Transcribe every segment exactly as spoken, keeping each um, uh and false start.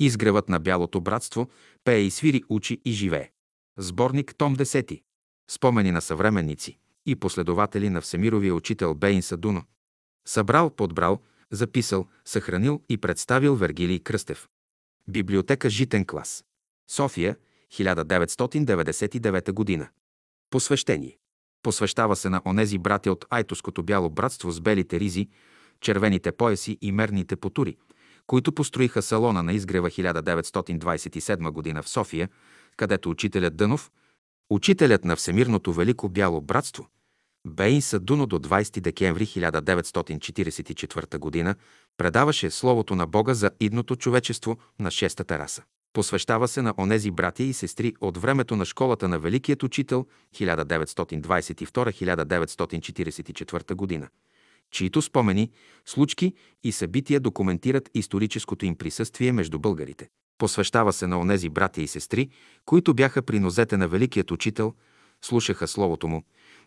Изгревът на бялото братство, пее и свири, учи и живее. Сборник, том десети. Спомени на съвременници и последователи на всемировия учител Бейн Садуно. Събрал, подбрал, записал, съхранил и представил Вергилий Кръстев. Библиотека Житен клас. София, хиляда деветстотин деветдесет и девета година. Посвещение. Посвещава се на онези братя от Айтоското бяло братство с белите ризи, червените пояси и мерните потури, които построиха салона на изгрева хиляда деветстотин двадесет и седма година в София, където учителят Дънов, учителят на Всемирното велико бяло братство, Бейн Садуно до двадесети декември хиляда деветстотин четиридесет и четвърта година предаваше Словото на Бога за идното човечество на шестата раса. Посвещава се на онези братя и сестри от времето на школата на Великият учител хиляда деветстотин двадесет и втора до хиляда деветстотин четиридесет и четвърта година, чиито спомени, случки и събития документират историческото им присъствие между българите. Посвещава се на онези братя и сестри, които бяха при нозете на Великият учител, слушаха словото му,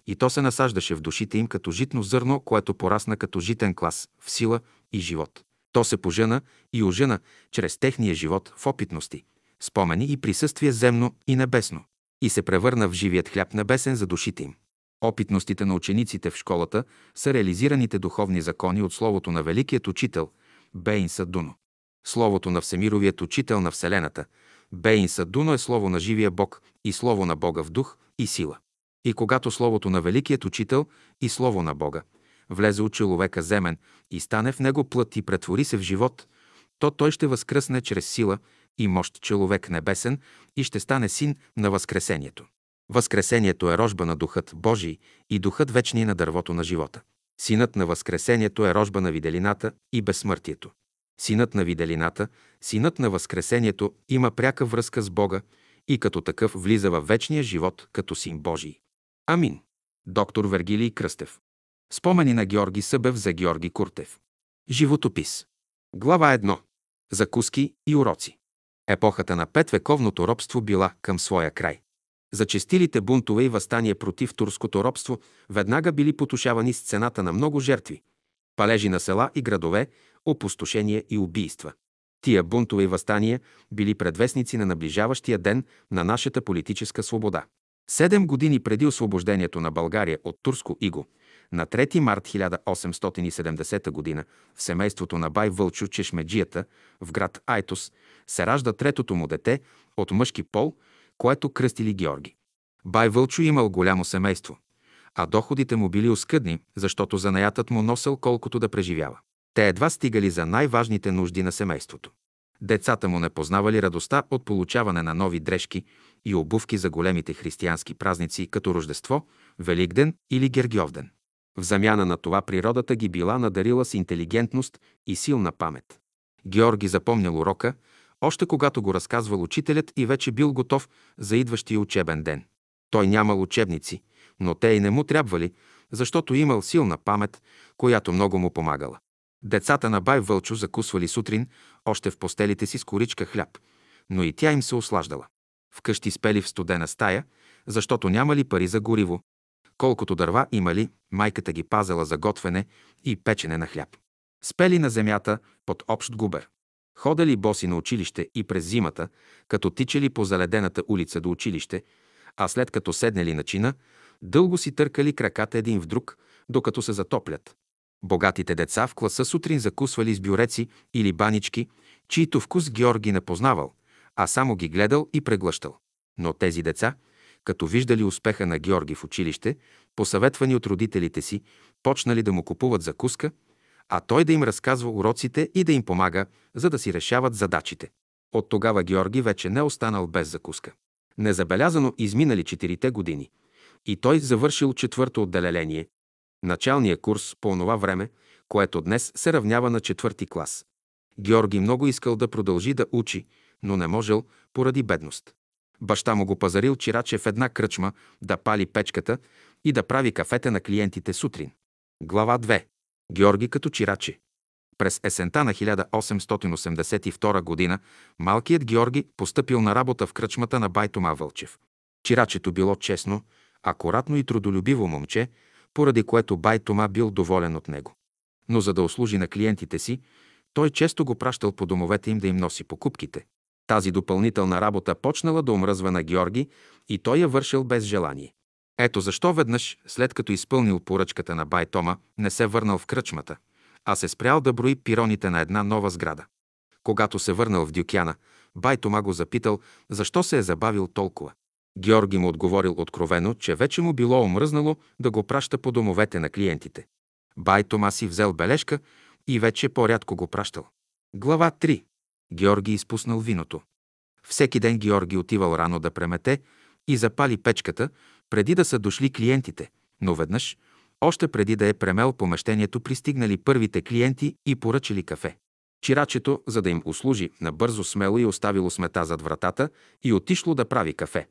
и то се насаждаше в душите им като житно зърно, което порасна като житен клас в сила и живот. То се пожена и ожена чрез техния живот в опитности, спомени и присъствие земно и небесно, и се превърна в живият хляб небесен за душите им. Опитностите на учениците в школата са реализираните духовни закони от Словото на Великият учител Бейн Садуно. Словото на Всемировият учител на Вселената Бейн Садуно е Слово на живия Бог и Слово на Бога в дух и сила. И когато Словото на Великият учител и Слово на Бога влезе от човека земен и стане в него плът и претвори се в живот, то той ще възкръсне чрез сила и мощ човек небесен и ще стане син на възкресението. Възкресението е рожба на Духът Божий и Духът вечни на дървото на живота. Синът на възкресението е рожба на виделината и безсмъртието. Синът на виделината, синът на възкресението има пряка връзка с Бога и като такъв влиза във вечния живот като син Божий. Амин. Доктор Вергилий Кръстев. Спомени на Георги Събев за Георги Куртев. Животопис. Глава едно. Закуски и уроци. Епохата на петвековното робство била към своя край. Зачестилите бунтове и въстания против турското робство веднага били потушавани с цената на много жертви, палежи на села и градове, опустошения и убийства. Тия бунтове и въстания били предвестници на наближаващия ден на нашата политическа свобода. Седем години преди освобождението на България от турско иго, на трети март хиляда осемстотин и седемдесета година в семейството на бай Вълчо Чешмеджията в град Айтос се ражда третото му дете от мъжки пол, което кръстили Георги. Бай Вълчо имал голямо семейство, а доходите му били оскъдни, защото занаятът му носел колкото да преживява. Те едва стигали за най-важните нужди на семейството. Децата му не познавали радостта от получаване на нови дрежки и обувки за големите християнски празници, като Рождество, Великден или Гергьовден. В замяна на това природата ги била надарила с интелигентност и силна памет. Георги запомнял урока, още когато го разказвал учителят, и вече бил готов за идващия учебен ден. Той нямал учебници, но те и не му трябвали, защото имал силна памет, която много му помагала. Децата на бай Вълчо закусвали сутрин още в постелите си с коричка хляб, но и тя им се ослаждала. Вкъщи спели в студена стая, защото нямали пари за гориво. Колкото дърва имали, майката ги пазела за готвене и печене на хляб. Спели на земята под общ губер. Ходели боси на училище и през зимата, като тичали по заледената улица до училище, а след като седнели на чина, дълго си търкали краката един в друг, докато се затоплят. Богатите деца в класа сутрин закусвали с бюреци или банички, чието вкус Георги не познавал, а само ги гледал и преглъщал. Но тези деца, като виждали успеха на Георги в училище, посъветвани от родителите си, почнали да му купуват закуска, а той да им разказва уроците и да им помага, за да си решават задачите. От тогава Георги вече не останал без закуска. Незабелязано изминали четирите години и той завършил четвърто отделение, началния курс по онова време, което днес се равнява на четвърти клас. Георги много искал да продължи да учи, но не можел поради бедност. Баща му го пазарил чираче в една кръчма да пали печката и да прави кафета на клиентите сутрин. Глава две. Георги като чираче. През есента на хиляда осемстотин осемдесет и втора година малкият Георги постъпил на работа в кръчмата на бай Тома Вълчев. Чирачето било честно, акуратно и трудолюбиво момче, поради което бай Тома бил доволен от него. Но за да услужи на клиентите си, Той често го пращал по домовете им да им носи покупките. Тази допълнителна работа почнала да омръзва на Георги и той я вършил без желание. Ето защо веднъж, след като изпълнил поръчката на бай Тома, не се върнал в кръчмата, а се спрял да брои пироните на една нова сграда. Когато се върнал в Дюкяна, бай Тома го запитал защо се е забавил толкова. Георги му отговорил откровено, че вече му било омръзнало да го праща по домовете на клиентите. Бай Тома си взел бележка и вече по-рядко го пращал. Глава три. Георги изпуснал виното. Всеки ден Георги отивал рано да премете и запали печката, преди да са дошли клиентите, но веднъж, още преди да е премел помещението, пристигнали първите клиенти и поръчали кафе. Чирачето, за да им услужи, набързо смело и оставило смета зад вратата и отишло да прави кафе.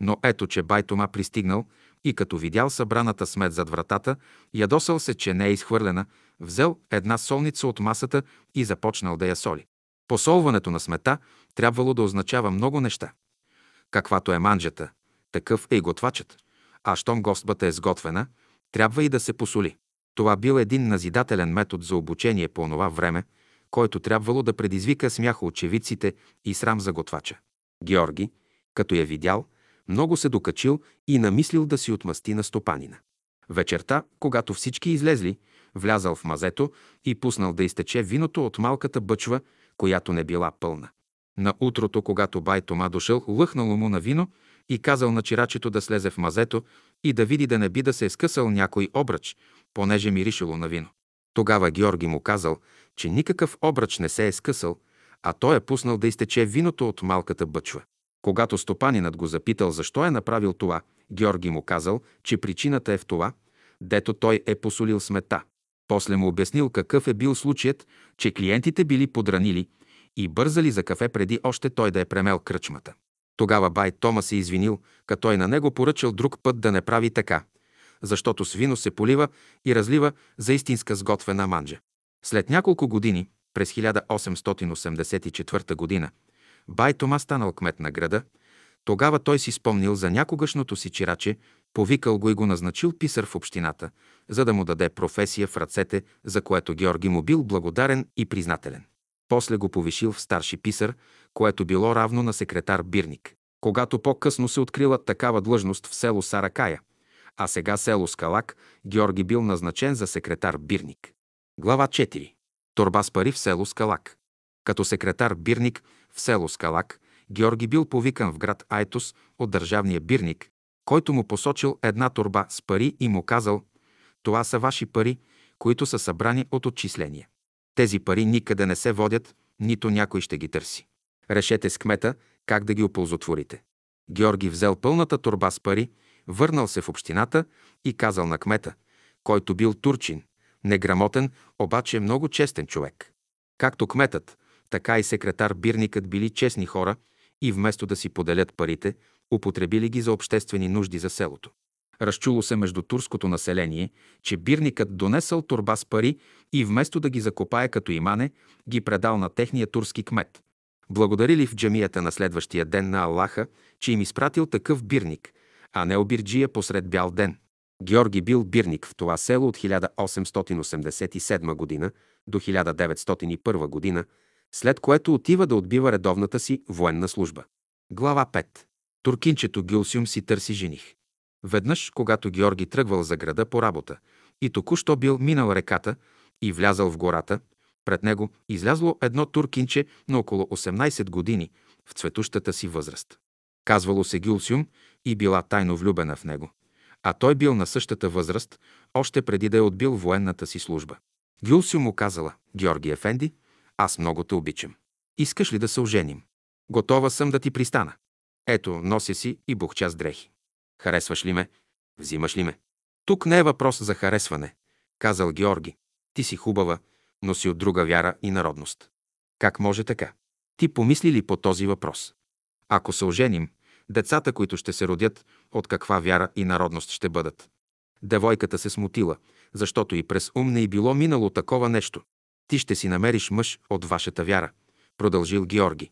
Но ето, че бай Тома пристигнал и като видял събраната смет зад вратата, ядосал се, че не е изхвърлена, взел една солница от масата и започнал да я соли. Посолването на смета трябвало да означава много неща. Каквато е манджата, такъв е и готвачът, а щом гостбата е сготвена, трябва и да се посоли. Това бил един назидателен метод за обучение по онова време, който трябвало да предизвика смях очевидците и срам за готвача. Георги, като я видял, много се докачил и намислил да си отмъсти на стопанина. Вечерта, когато всички излезли, влязал в мазето и пуснал да изтече виното от малката бъчва, която не била пълна. На утрото, когато бай Тома дошъл, лъхнало му на вино и казал на чирачето да слезе в мазето и да види да не би да се е скъсал някой обръч, понеже миришело на вино. Тогава Георги му казал, че никакъв обръч не се е скъсал, а той е пуснал да изтече виното от малката бъчва. Когато стопанинът го запитал защо е направил това, Георги му казал, че причината е в това, дето той е посолил смета. После му обяснил какъв е бил случаят, че клиентите били подранили и бързали за кафе преди още той да е премел кръчмата. Тогава бай Тома се извинил, като той на него поръчал друг път да не прави така, защото с вино се полива и разлива за истинска сготвена манджа. След няколко години, през хиляда осемстотин осемдесет и четвърта година, бай Тома станал кмет на града. Тогава той си спомнил за някогашното си чираче, повикал го и го назначил писар в общината, за да му даде професия в ръцете, за което Георги му бил благодарен и признателен. После го повишил в старши писар, което било равно на секретар-бирник. Когато по-късно се открила такава длъжност в село Саракая, а сега село Скалак, Георги бил назначен за секретар-бирник. Глава четири. Торба с пари в село Скалак. Като секретар-бирник в село Скалак, Георги бил повикан в град Айтос от държавния бирник, който му посочил една торба с пари и му казал: това са ваши пари, които са събрани от отчисления. Тези пари никъде не се водят, нито някой ще ги търси. Решете с кмета как да ги оползотворите. Георги взел пълната торба с пари, върнал се в общината и казал на кмета, който бил турчин, неграмотен, обаче много честен човек. Както кметът, така и секретар-бирникът били честни хора и вместо да си поделят парите, употребили ги за обществени нужди за селото. Разчуло се между турското население, че бирникът донесъл торба с пари и вместо да ги закопае като имане, ги предал на техния турски кмет. Благодарили в джамията на следващия ден на Аллаха, че им изпратил такъв бирник, а не обирджия посред бял ден. Георги бил бирник в това село от хиляда осемстотин осемдесет и седма година до хиляда деветстотин и първа година, след което отива да отбива редовната си военна служба. Глава пета. Туркинчето Гюлсюм си търси жених. Веднъж, когато Георги тръгвал за града по работа и току-що бил минал реката и влязал в гората, пред него излязло едно туркинче на около осемнайсет години в цветущата си възраст. Казвало се Гюлсюм и била тайно влюбена в него, а той бил на същата възраст, още преди да е отбил военната си служба. Гюлсюм му казала: Георги ефенди, аз много те обичам. Искаш ли да се оженим? Готова съм да ти пристана. Ето, нося си и бухча с дрехи. Харесваш ли ме? Взимаш ли ме? Тук не е въпрос за харесване, казал Георги. Ти си хубава, но си от друга вяра и народност. Как може така? Ти помисли ли по този въпрос? Ако се оженим, децата, които ще се родят, от каква вяра и народност ще бъдат? Девойката се смутила, защото и през ум не й било минало такова нещо. Ти ще си намериш мъж от вашата вяра, продължил Георги.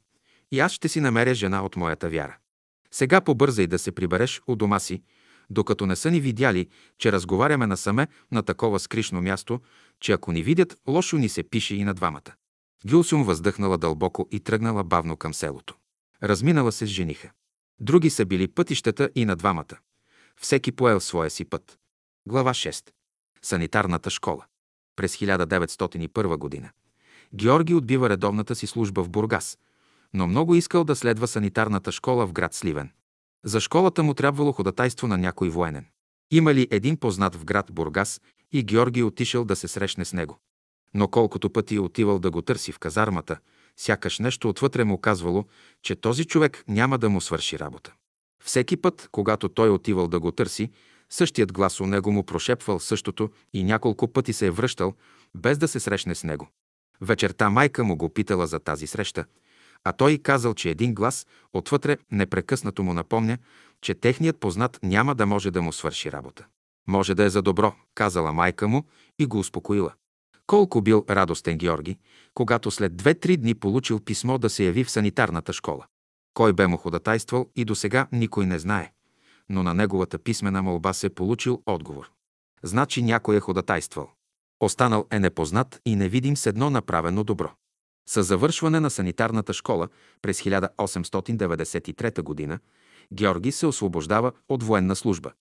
И аз ще си намеря жена от моята вяра. Сега побързай да се прибереш у дома си, докато не са ни видяли, че разговаряме насаме на такова скришно място, че ако ни видят, лошо ни се пише и на двамата. Гюлсюм въздъхнала дълбоко и тръгнала бавно към селото. Разминала се с жениха. Други са били пътищата и на двамата. Всеки поел своя си път. Глава шеста. Санитарната школа. През хиляда деветстотин и първа година Георги отбива редовната си служба в Бургас, но много искал да следва санитарната школа в град Сливен. За школата му трябвало ходатайство на някой военен. Има ли един познат в град Бургас и Георги отишъл да се срещне с него. Но колкото пъти отивал да го търси в казармата, сякаш нещо отвътре му казвало, че този човек няма да му свърши работа. Всеки път, когато той отивал да го търси, същият глас у него му прошепвал същото и няколко пъти се е връщал, без да се срещне с него. Вечерта майка му го питала за тази среща, а той казал, че един глас отвътре непрекъснато му напомня, че техният познат няма да може да му свърши работа. Може да е за добро, казала майка му и го успокоила. Колко бил радостен Георги, когато след две-три дни получил писмо да се яви в санитарната школа. Кой бе му ходатайствал и досега никой не знае, но на неговата писмена молба се получил отговор. Значи някой е ходатайствал. Останал е непознат и невидим с едно направено добро. Със завършване на санитарната школа през хиляда осемстотин деветдесет и трета година Георги се освобождава от военна служба.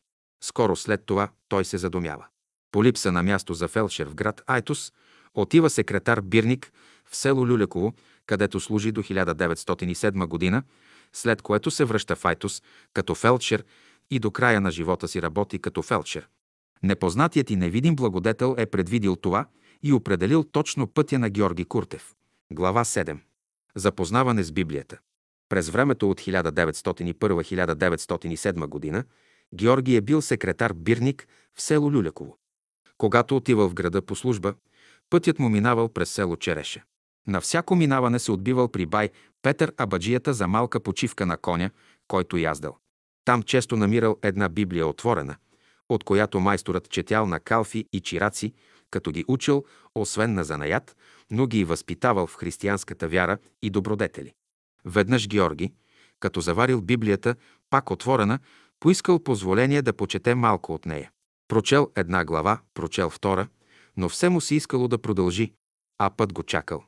Скоро след това той се задумява. По липса на място за фелдшер в град Айтос отива секретар Бирник в село Люляково, където служи до хиляда деветстотин и седма година, след което се връща в Айтос като фелдшер и до края на живота си работи като фелдшер. Непознатият и невидим благодетел е предвидил това и определил точно пътя на Георги Куртев. Глава седма. Запознаване с Библията. През времето от хиляда деветстотин и първа до хиляда деветстотин и седма година Георги е бил секретар Бирник в село Люляково. Когато отивал в града по служба, пътят му минавал през село Череше. На всяко минаване се отбивал при бай Петър Абаджията за малка почивка на коня, който яздал. Там често намирал една Библия отворена, от която майсторът четял на калфи и чираци, като ги учил, освен на занаят, но ги и възпитавал в християнската вяра и добродетели. Веднъж Георги, като заварил Библията, пак отворена, поискал позволение да почете малко от нея. Прочел една глава, прочел втора, но все му се искало да продължи, а път го чакал.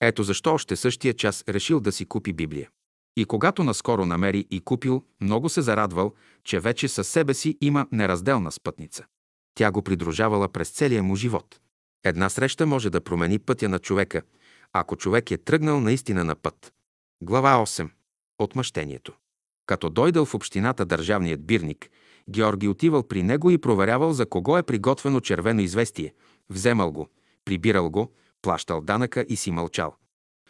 Ето защо още същия час решил да си купи Библия. И когато наскоро намери и купил, много се зарадвал, че вече със себе си има неразделна спътница. Тя го придружавала през целия му живот. Една среща може да промени пътя на човека, ако човек е тръгнал наистина на път. Глава осма. Отмъщението. Като дойдал в общината държавният бирник, Георги отивал при него и проверявал за кого е приготвено червено известие, вземал го, прибирал го, плащал данъка и си мълчал.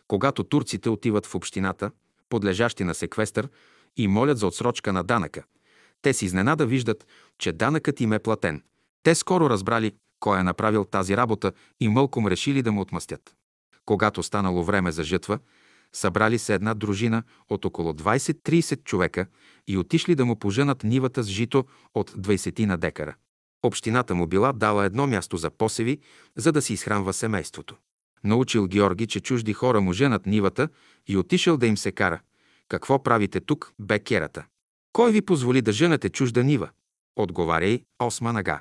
Когато турците отиват в общината, подлежащи на секвестър, и молят за отсрочка на данъка, те с изненада виждат, че данъкът им е платен. Те скоро разбрали кой е направил тази работа и мълком решили да му отмъстят. Когато станало време за жътва, събрали се една дружина от около двайсет-трийсет човека и отишли да му пожънат нивата с жито от двайсетина декара. Общината му била дала едно място за посеви, за да си изхранва семейството. Научил Георги, че чужди хора му женат нивата и отишъл да им се кара. Какво правите тук, бе керата? Кой ви позволи да женете чужда нива? Отговаря й Осма нага.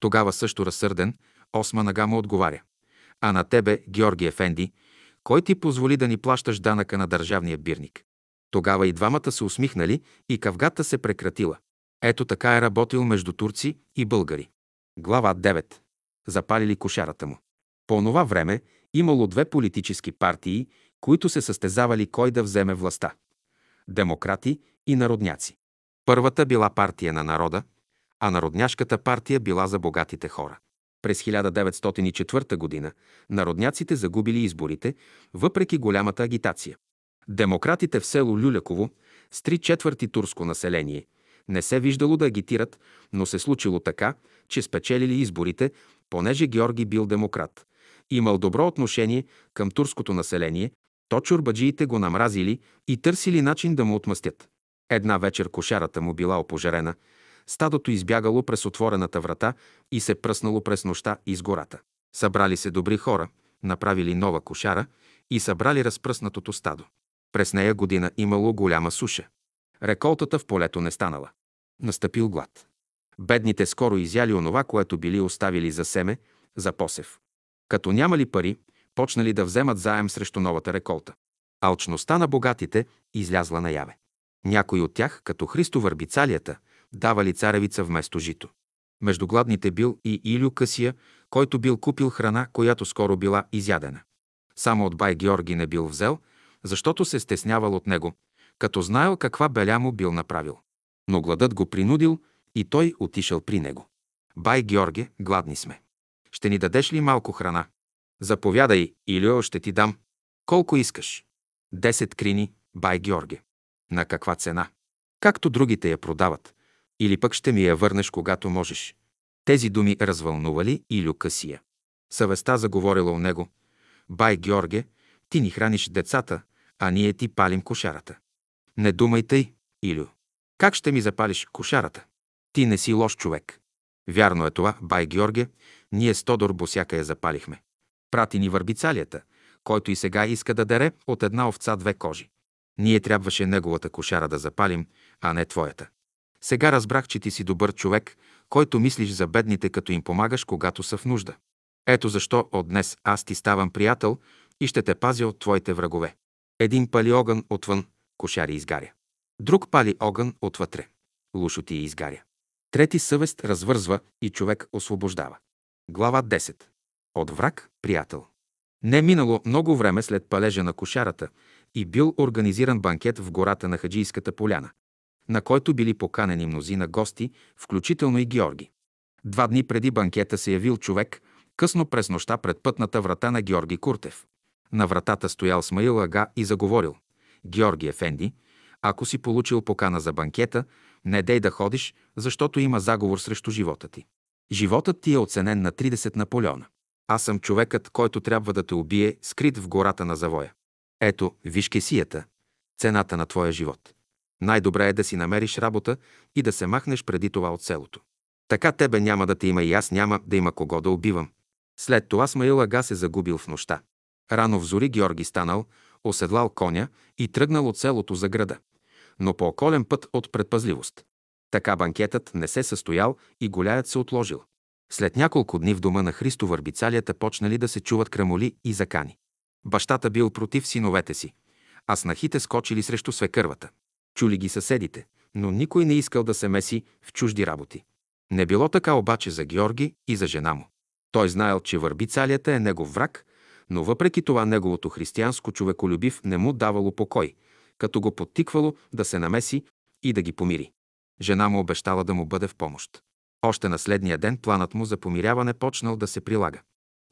Тогава също разсърден, Осма нага му отговаря. А на тебе, Георги ефенди, кой ти позволи да ни плащаш данъка на държавния бирник? Тогава и двамата се усмихнали и кавгата се прекратила. Ето така е работил между турци и българи. Глава девета. Запалили кошарата му. По онова време имало две политически партии, които се състезавали кой да вземе властта – демократи и народняци. Първата била партия на народа, а народняшката партия била за богатите хора. През хиляда деветстотин и четвърта година народняците загубили изборите, въпреки голямата агитация. Демократите в село Люляково с три четвърти турско население не се виждало да агитират, но се случило така, че спечелили изборите, понеже Георги бил демократ. Имал добро отношение към турското население, то чорбаджиите го намразили и търсили начин да му отмъстят. Една вечер кошарата му била опожарена, стадото избягало през отворената врата и се пръснало през нощта из гората. Събрали се добри хора, направили нова кошара и събрали разпръснатото стадо. През нея година имало голяма суша. Реколтата в полето не станала. Настъпил глад. Бедните скоро изяли онова, което били оставили за семе, за посев. Като нямали пари, почнали да вземат заем срещу новата реколта. Алчността на богатите излязла наяве. Някои от тях, като Христо Върбицалията, давали царевица вместо жито. Между гладните бил и Илю Късия, който бил купил храна, която скоро била изядена. Само от бай Георги не бил взел, защото се стеснявал от него, като знаел каква беля му бил направил. Но гладът го принудил и той отишъл при него. Бай Георге, гладни сме. Ще ни дадеш ли малко храна? Заповядай, Илю, ще ти дам. Колко искаш? Десет крини, бай Георге. На каква цена? Както другите я продават. Или пък ще ми я върнеш, когато можеш. Тези думи развълнували Илю Късия. Съвестта заговорила у него. Бай Георге, ти ни храниш децата, а ние ти палим кошарата. Не думай тъй, Илю. Как ще ми запалиш кошарата? Ти не си лош човек. Вярно е това, бай Георге, ние с Тодор Босяка я запалихме. Прати ни Върбицалията, който и сега иска да дере от една овца две кожи. Ние трябваше неговата кошара да запалим, а не твоята. Сега разбрах, че ти си добър човек, който мислиш за бедните, като им помагаш, когато са в нужда. Ето защо от днес аз ти ставам приятел и ще те пазя от твоите врагове. Един пали огън отвън, кошари изгаря. Друг пали огън отвътре, лошо ти изгаря. Трети съвест развързва и човек освобождава. Глава десета. От враг приятел. Не минало много време след палежа на кошарата и бил организиран банкет в гората на Хаджийската поляна, на който били поканени мнозина гости, включително и Георги. Два дни преди банкета се явил човек късно през нощта пред пътната врата на Георги Куртев. На вратата стоял Смаил Ага и заговорил. Георги ефенди, ако си получил покана за банкета, не дей да ходиш, защото има заговор срещу живота ти. Животът ти е оценен на тридесет Наполеона. Аз съм човекът, който трябва да те убие, скрит в гората на завоя. Ето, виж кесията, цената на твоя живот. Най-добре е да си намериш работа и да се махнеш преди това от селото. Така тебе няма да те има и аз няма да има кого да убивам. След това Смаил Ага се загубил в нощта. Рано в зори Георги станал, оседлал коня и тръгнал от селото за града, но по околен път от предпазливост. Така банкетът не се състоял и голяят се отложил. След няколко дни в дома на Христо Върбицалията почнали да се чуват крамоли и закани. Бащата бил против синовете си, а снахите скочили срещу свекървата. Чули ги съседите, но никой не искал да се меси в чужди работи. Не било така обаче за Георги и за жена му. Той знаел, че Върбицалията е негов враг, но въпреки това неговото християнско човеколюбив не му давало покой, като го подтиквало да се намеси и да ги помири. Жена му обещала да му бъде в помощ. Още на следния ден планът му за помиряване почнал да се прилага.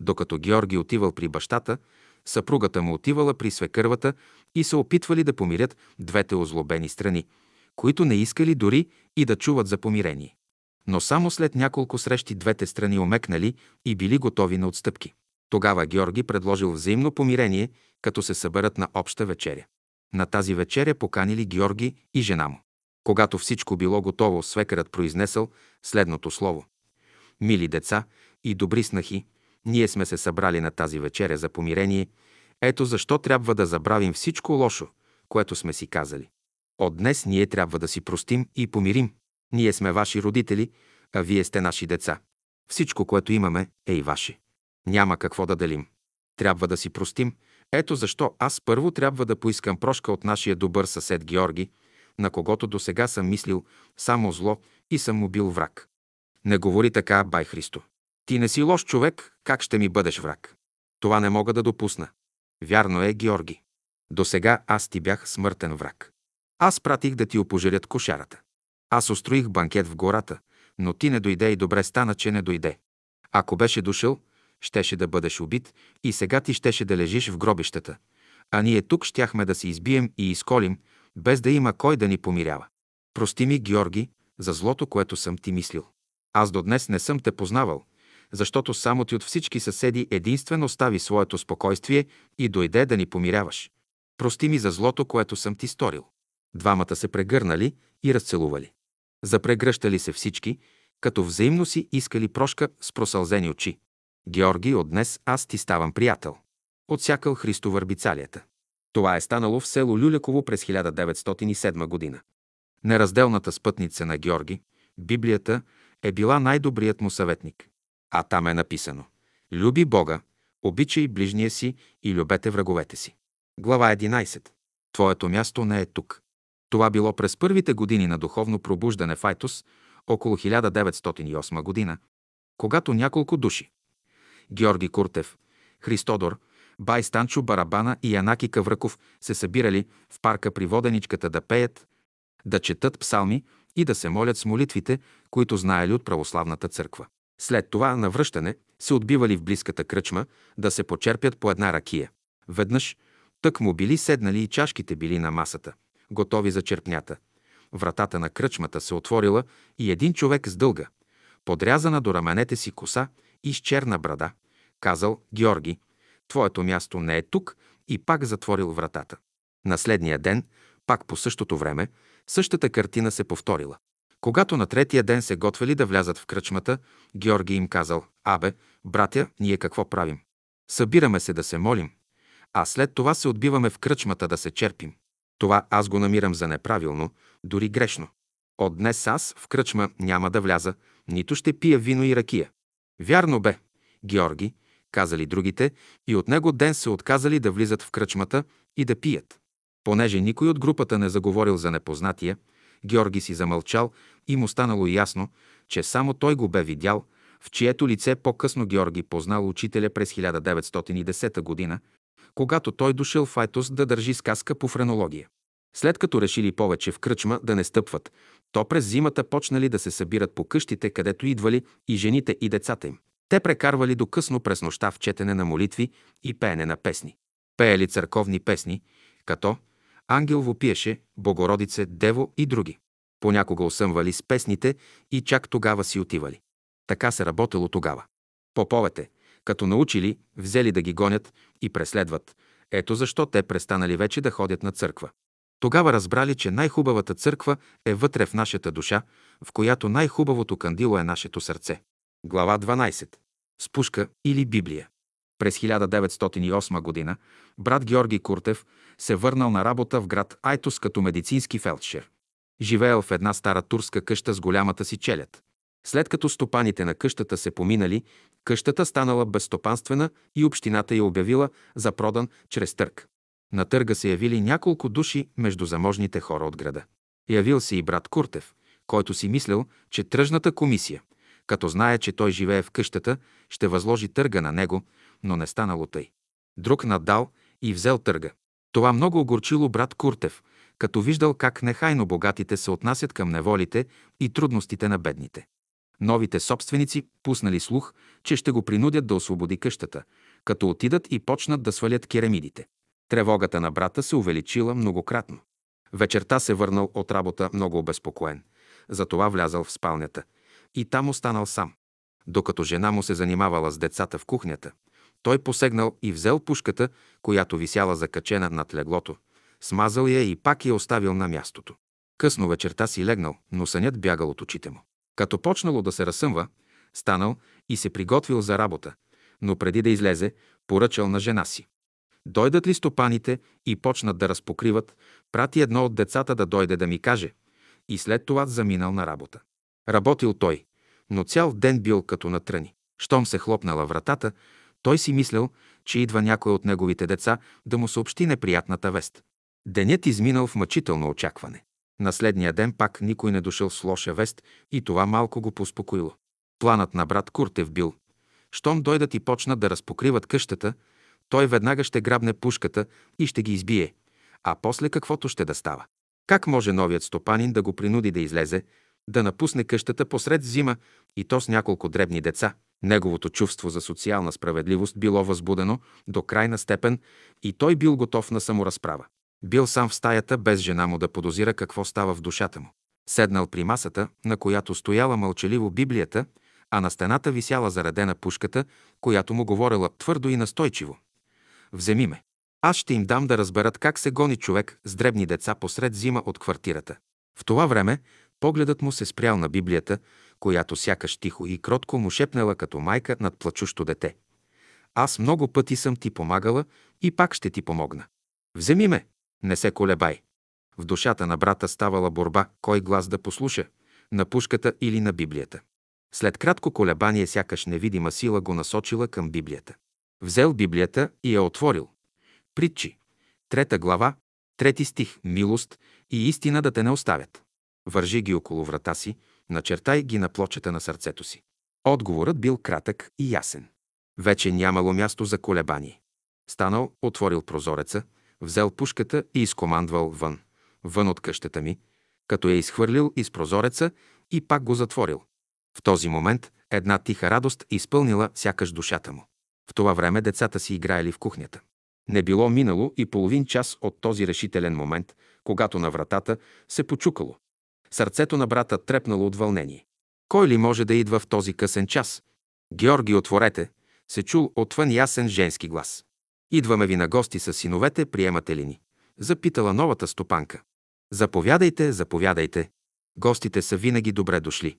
Докато Георги отивал при бащата, съпругата му отивала при свекървата и се опитвали да помирят двете озлобени страни, които не искали дори и да чуват за помирение. Но само след няколко срещи двете страни омекнали и били готови на отстъпки. Тогава Георги предложил взаимно помирение, като се съберат на обща вечеря. На тази вечеря поканили Георги и жена му. Когато всичко било готово, свекърът произнесъл следното слово. Мили деца и добри снахи, ние сме се събрали на тази вечеря за помирение. Ето защо трябва да забравим всичко лошо, което сме си казали. От днес ние трябва да си простим и помирим. Ние сме ваши родители, а вие сте наши деца. Всичко, което имаме, е и ваше. Няма какво да делим. Трябва да си простим. Ето защо аз първо трябва да поискам прошка от нашия добър съсед Георги, на когото досега съм мислил само зло и съм му бил враг. Не говори така, бай Христо. Ти не си лош човек, как ще ми бъдеш враг? Това не мога да допусна. Вярно е, Георги. Досега аз ти бях смъртен враг. Аз пратих да ти опожерят кошарата. Аз устроих банкет в гората, но ти не дойде и добре стана, че не дойде. Ако беше дошъл, щеше да бъдеш убит и сега ти щеше да лежиш в гробищата, а ние тук щяхме да се избием и изколим, без да има кой да ни помирява. Прости ми, Георги, за злото, което съм ти мислил. Аз до днес не съм те познавал, защото само ти от всички съседи единствено остави своето спокойствие и дойде да ни помиряваш. Прости ми за злото, което съм ти сторил. Двамата се прегърнали и разцелували. Запрегръщали се всички, като взаимно си искали прошка с просълзени очи. Георги, от днес аз ти ставам приятел. Отсякал Христо Върбицалията. Това е станало в село Люляково през хиляда деветстотин и седма година. Неразделната спътница на Георги, Библията, е била най-добрият му съветник. А там е написано: Люби Бога, Обичай ближния си и любете враговете си. Глава единайсета. Твоето място не е тук. Това било през първите години на духовно пробуждане в Айтос, около хиляда деветстотин и осма година, когато няколко души – Георги Куртев, Христодор, бай Станчо Барабана и Янаки Кавръков се събирали в парка при воденичката да пеят, да четат псалми и да се молят с молитвите, които знаели от православната църква. След това на връщане се отбивали в близката кръчма да се почерпят по една ракия. Веднъж тъкмо били седнали и чашките били на масата, готови за черпнята. Вратата на кръчмата се отворила и един човек с дълга, подрязана до раменете си коса и с черна брада, казал: „Георги, твоето място не е тук“, и пак затворил вратата. На следния ден, пак по същото време, същата картина се повторила. Когато на третия ден се готвели да влязат в кръчмата, Георги им казал: „Абе, братя, ние какво правим? Събираме се да се молим, а след това се отбиваме в кръчмата да се черпим. Това аз го намирам за неправилно, дори грешно. От днес аз в кръчма няма да вляза, нито ще пия вино и ракия.“ „Вярно бе, Георги“, казали другите, и от него ден се отказали да влизат в кръчмата и да пият. Понеже никой от групата не заговорил за непознатия, Георги си замълчал и му станало ясно, че само той го бе видял, в чието лице по-късно Георги познал учителя през хиляда деветстотин и десета година, когато той дошъл в Айтос да държи сказка по френология. След като решили повече в кръчма да не стъпват, то през зимата почнали да се събират по къщите, където идвали и жените и децата им. Те прекарвали до късно през нощта в четене на молитви и пеене на песни. Пеели църковни песни, като „Ангел вопиеше“, „Богородице“, „Дево“ и други. Понякога осъмвали с песните и чак тогава си отивали. Така се работело тогава. Поповете, като научили, взели да ги гонят и преследват. Ето защо те престанали вече да ходят на църква. Тогава разбрали, че най-хубавата църква е вътре в нашата душа, в която най-хубавото кандило е нашето сърце. Глава дванайсета. С пушка или Библия. През хиляда деветстотин и осма година брат Георги Куртев се върнал на работа в град Айтос като медицински фелдшер. Живеел в една стара турска къща с голямата си челяд. След като стопаните на къщата се поминали, къщата станала безстопанствена и общината я обявила за продан чрез търг. На търга се явили няколко души между заможните хора от града. Явил се и брат Куртев, който си мислел, че тръжната комисия, като знае, че той живее в къщата, ще възложи търга на него, но не станало тъй. Друг наддал и взел търга. Това много огорчило брат Куртев, като виждал как нехайно богатите се отнасят към неволите и трудностите на бедните. Новите собственици пуснали слух, че ще го принудят да освободи къщата, като отидат и почнат да свалят керемидите. Тревогата на брата се увеличила многократно. Вечерта се върнал от работа много обезпокоен. Затова влязал в спалнята и там останал сам. Докато жена му се занимавала с децата в кухнята, той посегнал и взел пушката, която висяла закачена над леглото, смазал я и пак я оставил на мястото. Късно вечерта си легнал, но сънят бягал от очите му. Като почнало да се разсъмва, станал и се приготвил за работа, но преди да излезе, поръчал на жена си: „Дойдат ли стопаните и почнат да разпокриват, прати едно от децата да дойде да ми каже“, и след това заминал на работа. Работил той, но цял ден бил като на тръни. Щом се хлопнала вратата, той си мислел, че идва някой от неговите деца да му съобщи неприятната вест. Денят изминал в мъчително очакване. На следния ден пак никой не дошъл с лоша вест и това малко го поуспокоило. Планът на брат Куртев бил: щом дойдат и почнат да разпокриват къщата, той веднага ще грабне пушката и ще ги избие, а после каквото ще да става. Как може новият стопанин да го принуди да излезе, да напусне къщата посред зима и то с няколко дребни деца? Неговото чувство за социална справедливост било възбудено до крайна степен и той бил готов на саморазправа. Бил сам в стаята, без жена му да подозира какво става в душата му. Седнал при масата, на която стояла мълчаливо Библията, а на стената висяла заредена пушката, която му говорила твърдо и настойчиво: „Вземи ме. Аз ще им дам да разберат как се гони човек с дребни деца посред зима от квартирата“. В това време погледът му се спрял на Библията, която сякаш тихо и кротко му шепнела като майка над плачущо дете: „Аз много пъти съм ти помагала и пак ще ти помогна. Вземи ме, не се колебай“. В душата на брата ставала борба кой глас да послуша – на пушката или на Библията. След кратко колебание сякаш невидима сила го насочила към Библията. Взел Библията и я отворил. Притчи, трета глава, трети стих. Милост и истина да те не оставят. Вържи ги около врата си, начертай ги на плочата на сърцето си. Отговорът бил кратък и ясен. Вече нямало място за колебание. Станал, отворил прозореца, взел пушката и изкомандвал вън, вън от къщата ми, като я изхвърлил из прозореца и пак го затворил. В този момент една тиха радост изпълнила сякаш душата му. В това време децата си играели в кухнята. Не било минало и половин час от този решителен момент, когато на вратата се почукало. Сърцето на брата трепнало от вълнение. Кой ли може да идва в този късен час? Георги, отворете, се чул отвън ясен женски глас. Идваме ви на гости с синовете, приемате ли ни? Запитала новата стопанка. Заповядайте, заповядайте. Гостите са винаги добре дошли,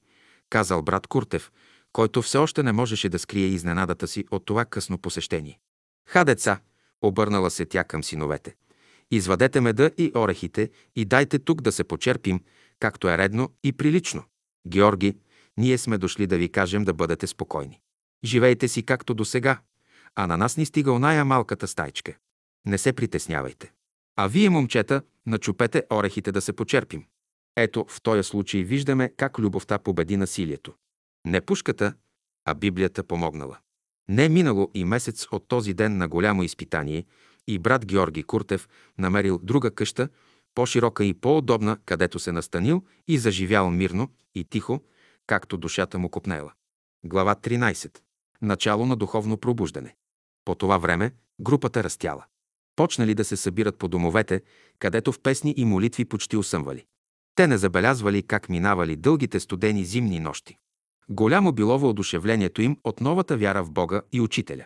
казал брат Куртев, който все още не можеше да скрие изненадата си от това късно посещение. Ха, деца, обърнала се тя към синовете. Извадете меда и орехите и дайте тук да се почерпим, както е редно и прилично. Георги, ние сме дошли да ви кажем да бъдете спокойни. Живейте си както досега, а на нас ни стига оная малката стайчка. Не се притеснявайте. А вие, момчета, начупете орехите да се почерпим. Ето, в този случай виждаме как любовта победи насилието. Не пушката, а Библията помогнала. Не е минало и месец от този ден на голямо изпитание и брат Георги Куртев намерил друга къща, по-широка и по-удобна, където се настанил и заживял мирно и тихо, както душата му копнела. Глава тринайсета. Начало на духовно пробуждане. По това време групата растяла. Почнали да се събират по домовете, където в песни и молитви почти усъмвали. Те не забелязвали как минавали дългите студени зимни нощи. Голямо било въодушевлението им от новата вяра в Бога и Учителя.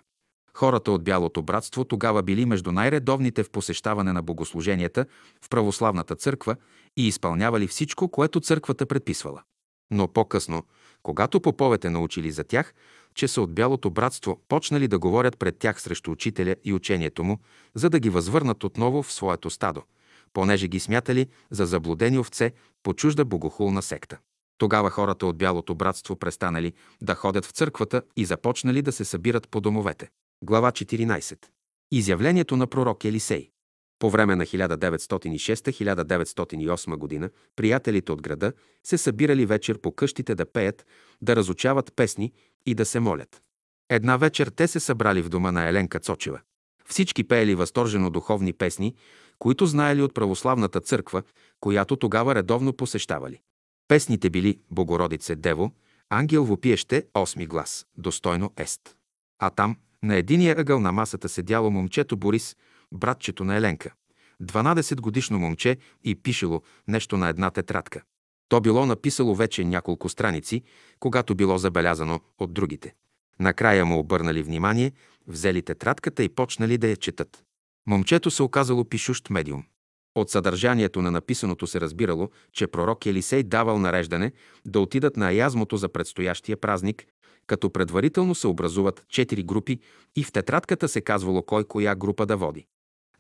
Хората от Бялото братство тогава били между най-редовните в посещаване на богослуженията в православната църква и изпълнявали всичко, което църквата предписвала. Но по-късно, когато поповете научили за тях, че са от Бялото братство, почнали да говорят пред тях срещу Учителя и учението му, за да ги възвърнат отново в своето стадо, понеже ги смятали за заблудени овце по чужда богохулна секта. Тогава хората от Бялото братство престанали да ходят в църквата и започнали да се събират по домовете. Глава четиринайсета. Изявлението на пророк Елисей. По време на хиляда деветстотин и шеста до хиляда деветстотин и осма година приятелите от града се събирали вечер по къщите да пеят, да разучават песни и да се молят. Една вечер те се събрали в дома на Еленка Цочева. Всички пеели възторжено духовни песни, които знаели от православната църква, която тогава редовно посещавали. Песните били «Богородице Дево», «Ангел вопиеще», «Осми глас», «Достойно ест». А там, на единия ъгъл на масата седяло момчето Борис, братчето на Еленка, дванадесетгодишно момче, и пишело нещо на една тетрадка. То било написало вече няколко страници, когато било забелязано от другите. Накрая му обърнали внимание, взели тетрадката и почнали да я четат. Момчето се оказало пишущ медиум. От съдържанието на написаното се разбирало, че пророк Елисей давал нареждане да отидат на язмото за предстоящия празник, като предварително се образуват четири групи и в тетрадката се казвало кой коя група да води.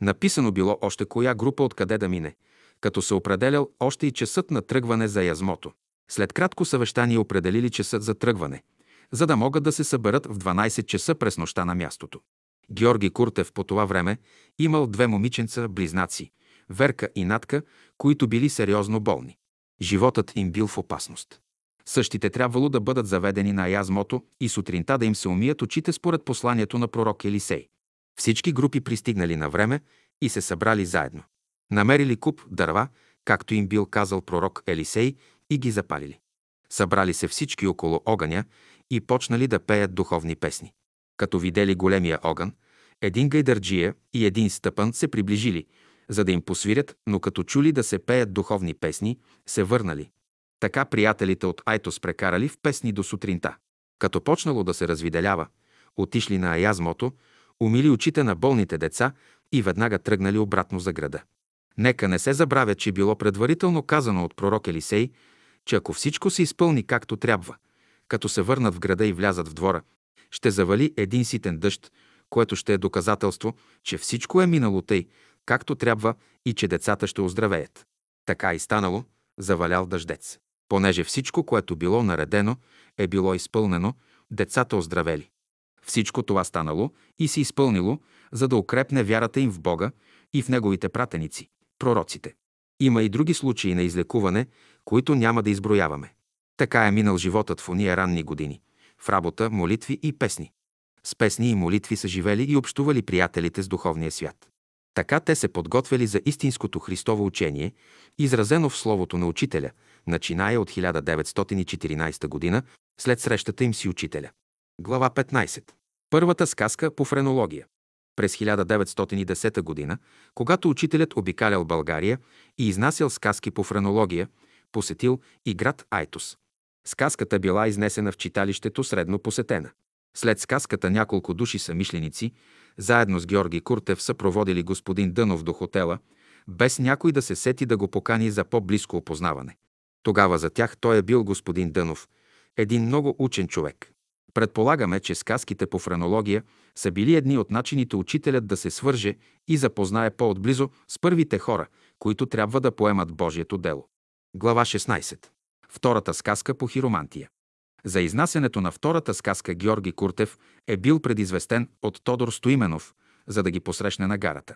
Написано било още коя група откъде да мине, като се определял още и часът на тръгване за язмото. След кратко съвещание определили часът за тръгване, за да могат да се съберат в дванайсет часа през нощта на мястото. Георги Куртев по това време имал две момиченца близнаци, Верка и Натка, които били сериозно болни. Животът им бил в опасност. Същите трябвало да бъдат заведени на язмото и сутринта да им се умият очите според посланието на пророк Елисей. Всички групи пристигнали на време и се събрали заедно. Намерили куп дърва, както им бил казал пророк Елисей, и ги запалили. Събрали се всички около огъня и почнали да пеят духовни песни. Като видели големия огън, един гайдърджия и един стъпан се приближили, за да им посвирят, но като чули да се пеят духовни песни, се върнали. Така приятелите от Айтос прекарали в песни до сутринта. Като почнало да се развиделява, отишли на аязмото, умили очите на болните деца и веднага тръгнали обратно за града. Нека не се забравя, че било предварително казано от пророк Елисей, че ако всичко се изпълни както трябва, като се върнат в града и влязат в двора, ще завали един ситен дъжд, което ще е доказателство, че всичко е минало тъй, както трябва, и че децата ще оздравеят. Така и станало, завалял дъждец. Понеже всичко, което било наредено, е било изпълнено, децата оздравели. Всичко това станало и се изпълнило, за да укрепне вярата им в Бога и в Неговите пратеници, пророците. Има и други случаи на излекуване, които няма да изброяваме. Така е минал животът в ония ранни години, в работа, молитви и песни. С песни и молитви са живели и общували приятелите с духовния свят. Така те се подготвили за истинското Христово учение, изразено в Словото на Учителя, начиная от хиляда деветстотин и четиринадесета година, след срещата им си Учителя. Глава петнадесета. Първата сказка по френология. През хиляда деветстотин и десета година, когато Учителят обикалял България и изнасял сказки по френология, посетил и град Айтос. Сказката била изнесена в читалището, средно посетена. След сказката няколко души съмишленици, заедно с Георги Куртев, са проводили господин Дънов до хотела, без някой да се сети да го покани за по-близко опознаване. Тогава за тях той е бил господин Дънов, един много учен човек. Предполагаме, че сказките по френология са били едни от начините Учителят да се свърже и запознае по-отблизо с първите хора, които трябва да поемат Божието дело. Глава шестнадесета. Втората сказка по хиромантия. За изнасянето на втората сказка Георги Куртев е бил предизвестен от Тодор Стоименов, за да ги посрещне на гарата.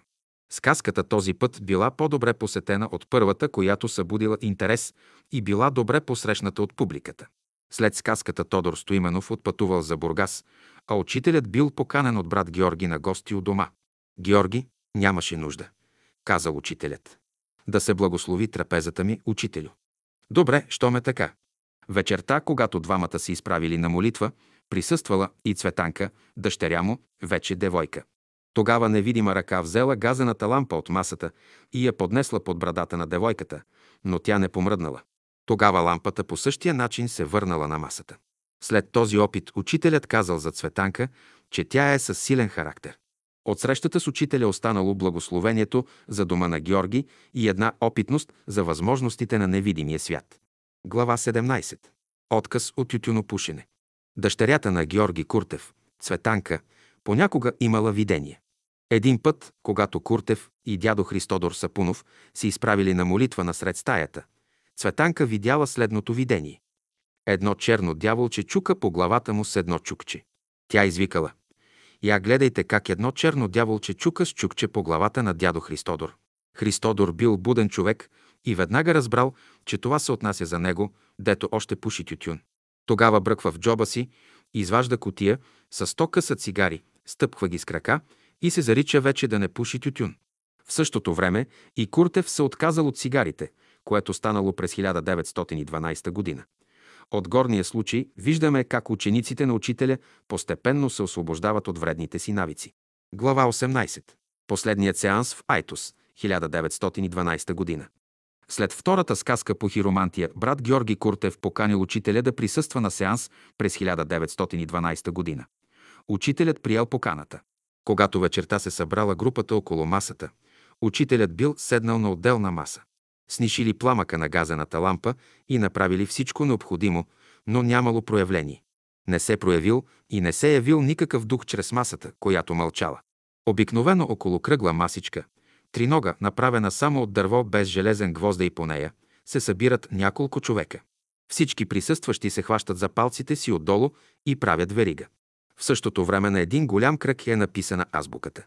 Сказката този път била по-добре посетена от първата, която събудила интерес и била добре посрещната от публиката. След сказката Тодор Стоименов отпътувал за Бургас, а Учителят бил поканен от брат Георги на гости у дома. «Георги, нямаше нужда», казал Учителят. «Да се благослови трапезата ми, Учителю». «Добре, що ме така». Вечерта, когато двамата се изправили на молитва, присъствала и Цветанка, дъщеря му, вече девойка. Тогава невидима ръка взела газената лампа от масата и я поднесла под брадата на девойката, но тя не помръднала. Тогава лампата по същия начин се върнала на масата. След този опит Учителят казал за Цветанка, че тя е с силен характер. От срещата с Учителя останало благословението за дома на Георги и една опитност за възможностите на невидимия свят. Глава седемнадесета. Отказ от тютюнопушене. Дъщерята на Георги Куртев, Цветанка, понякога имала видение. Един път, когато Куртев и дядо Христодор Сапунов се изправили на молитва насред стаята, Цветанка видяла следното видение. Едно черно дяволче чука по главата му с едно чукче. Тя извикала: «Я гледайте как едно черно дяволче чука с чукче по главата на дядо Христодор». Христодор бил буден човек и веднага разбрал, че това се отнася за него, дето още пуши тютюн. Тогава бръква в джоба си, изважда кутия с сто къса цигари, стъпква ги с крака и се зарича вече да не пуши тютюн. В същото време и Куртев се отказал от цигарите, което станало през хиляда деветстотин и дванадесета година. От горния случай виждаме как учениците на Учителя постепенно се освобождават от вредните си навици. Глава осемнадесета. Последният сеанс в Айтос, хиляда деветстотин и дванадесета година. След втората сказка по хиромантия, брат Георги Куртев поканил Учителя да присъства на сеанс през хиляда деветстотин и дванадесета година. Учителят приел поканата. Когато вечерта се събрала групата около масата, Учителят бил седнал на отделна маса. Снишили пламъка на газената лампа и направили всичко необходимо, но нямало проявление. Не се проявил и не се явил никакъв дух чрез масата, която мълчала. Обикновено около кръгла масичка, тринога, направена само от дърво без железен гвозда и по нея, се събират няколко човека. Всички присъстващи се хващат за палците си отдолу и правят верига. В същото време на един голям кръг е написана азбуката.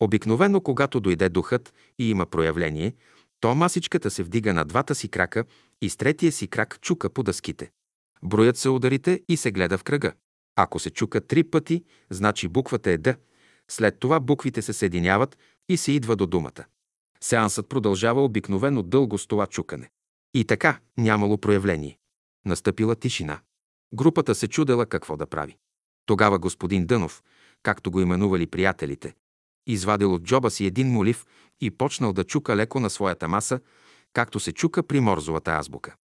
Обикновено, когато дойде духът и има проявление, то масичката се вдига на двата си крака и с третия си крак чука по дъските. Броят се ударите и се гледа в кръга. Ако се чука три пъти, значи буквата е Д. След това буквите се съединяват и се идва до думата. Сеансът продължава обикновено дълго с това чукане. И така нямало проявление. Настъпила тишина. Групата се чудела какво да прави. Тогава господин Дънов, както го именували приятелите, извадил от джоба си един молив и почнал да чука леко на своята маса, както се чука при морзовата азбука.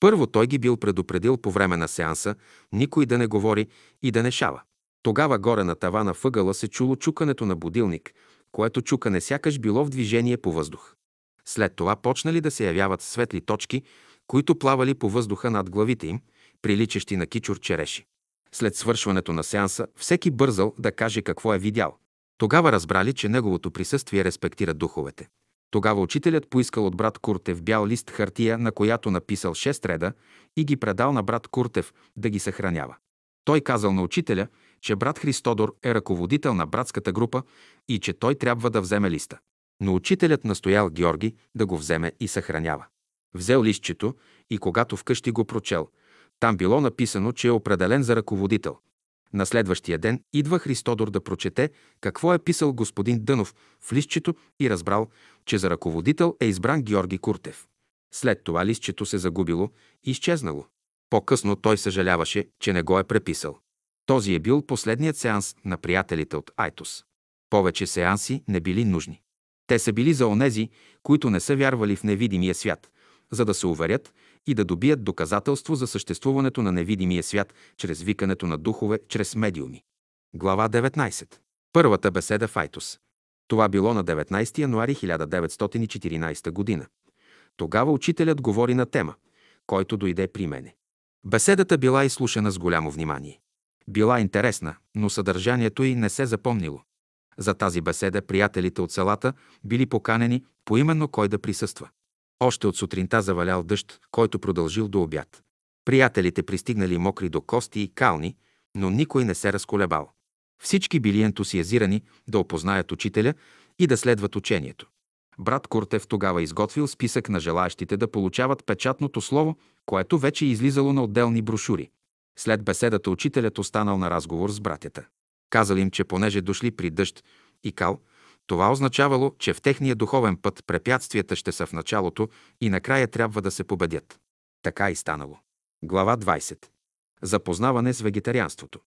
Първо той ги бил предупредил по време на сеанса никой да не говори и да не шава. Тогава горе на тавана въгъла се чуло чукането на будилник, което чукане сякаш било в движение по въздух. След това почнали да се явяват светли точки, които плавали по въздуха над главите им, приличащи на кичур череши. След свършването на сеанса всеки бързал да каже какво е видял. Тогава разбрали, че неговото присъствие респектира духовете. Тогава Учителят поискал от брат Куртев бял лист хартия, на която написал шест реда и ги предал на брат Куртев да ги съхранява. Той казал на Учителя, че брат Христодор е ръководител на братската група и че той трябва да вземе листа. Но учителят настоял Георги да го вземе и съхранява. Взел листчето и когато вкъщи го прочел, там било написано, че е определен за ръководител. На следващия ден идва Христодор да прочете какво е писал господин Дънов в листчето и разбрал, че за ръководител е избран Георги Куртев. След това листчето се загубило и изчезнало. По-късно той съжаляваше, че не го е преписал. Този е бил последният сеанс на приятелите от Айтос. Повече сеанси не били нужни. Те са били за онези, които не са вярвали в невидимия свят, за да се уверят и да добият доказателство за съществуването на невидимия свят чрез викането на духове, чрез медиуми. Глава деветнайсета. Първата беседа в Айтос. Това било на деветнайсети януари хиляда деветстотин и четиринайсета година. Тогава учителят говори на тема, който дойде при мене. Беседата била изслушана с голямо внимание. Била интересна, но съдържанието й не се запомнило. За тази беседа приятелите от селата били поканени поименно кой да присъства. Още от сутринта завалял дъжд, който продължил до обяд. Приятелите пристигнали мокри до кости и кални, но никой не се разколебал. Всички били ентусиазирани да опознаят учителя и да следват учението. Брат Куртев тогава изготвил списък на желаещите да получават печатното слово, което вече излизало на отделни брошури. След беседата учителят останал на разговор с братята. Казал им, че понеже дошли при дъжд и кал, това означавало, че в техния духовен път препятствията ще са в началото и накрая трябва да се победят. Така и станало. Глава двайсета. Запознаване с вегетарианството.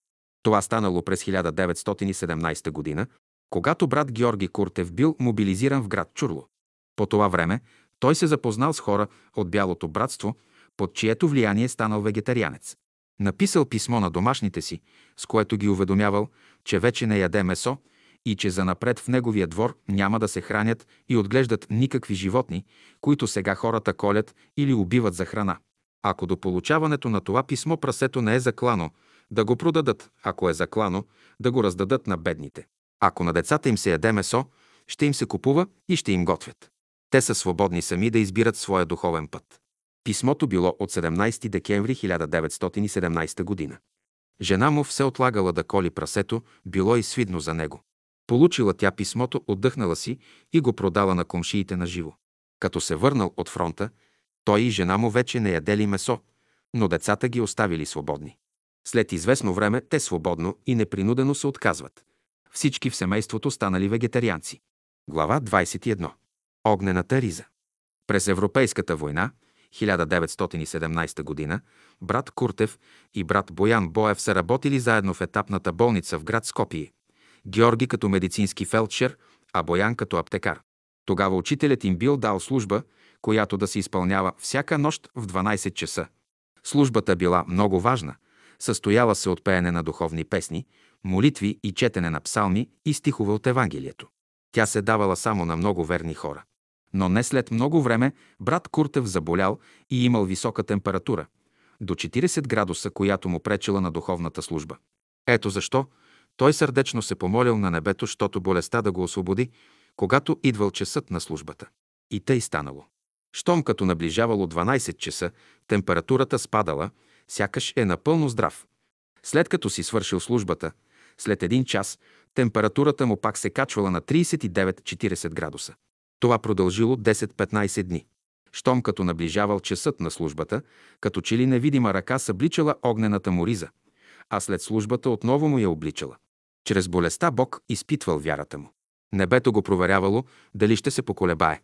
Това станало през хиляда деветстотин и седемнайсета година, когато брат Георги Куртев бил мобилизиран в град Чурло. По това време той се запознал с хора от Бялото братство, под чието влияние станал вегетарианец. Написал писмо на домашните си, с което ги уведомявал, че вече не яде месо и че занапред в неговия двор няма да се хранят и отглеждат никакви животни, които сега хората колят или убиват за храна. Ако до получаването на това писмо прасето не е заклано, да го продадат, ако е заклано, да го раздадат на бедните. Ако на децата им се яде месо, ще им се купува и ще им готвят. Те са свободни сами да избират своя духовен път. Писмото било от седемнайсети декември хиляда деветстотин и седемнайсета година. Жена му все отлагала да коли прасето, било и свидно за него. Получила тя писмото, отдъхнала си и го продала на комшиите на живо. Като се върнал от фронта, той и жена му вече не ядели месо, но децата ги оставили свободни. След известно време те свободно и непринудено се отказват. Всички в семейството станали вегетарианци. Глава двайсет и едно. Огнената риза. През Европейската война, хиляда деветстотин и седемнайсета година, брат Куртев и брат Боян Боев са работили заедно в етапната болница в град Скопие. Георги като медицински фелдшер, а Боян като аптекар. Тогава учителят им бил дал служба, която да се изпълнява всяка нощ в дванайсет часа. Службата била много важна, състояла се от пеене на духовни песни, молитви и четене на псалми и стихове от Евангелието. Тя се давала само на много верни хора. Но не след много време брат Куртев заболял и имал висока температура, до четирийсет градуса, която му пречила на духовната служба. Ето защо той сърдечно се помолил на небето, щото болестта да го освободи, когато идвал часът на службата. И тъй станало. Щом като наближавало дванайсет часа, температурата спадала, сякаш е напълно здрав. След като си свършил службата, след един час температурата му пак се качвала на трийсет и девет до четирийсет градуса. Това продължило десет-петнайсет дни. Щом като наближавал часът на службата, като че ли невидима ръка събличала огнената му риза, а след службата отново му я обличала. Чрез болестта Бог изпитвал вярата му. Небето го проверявало дали ще се поколебае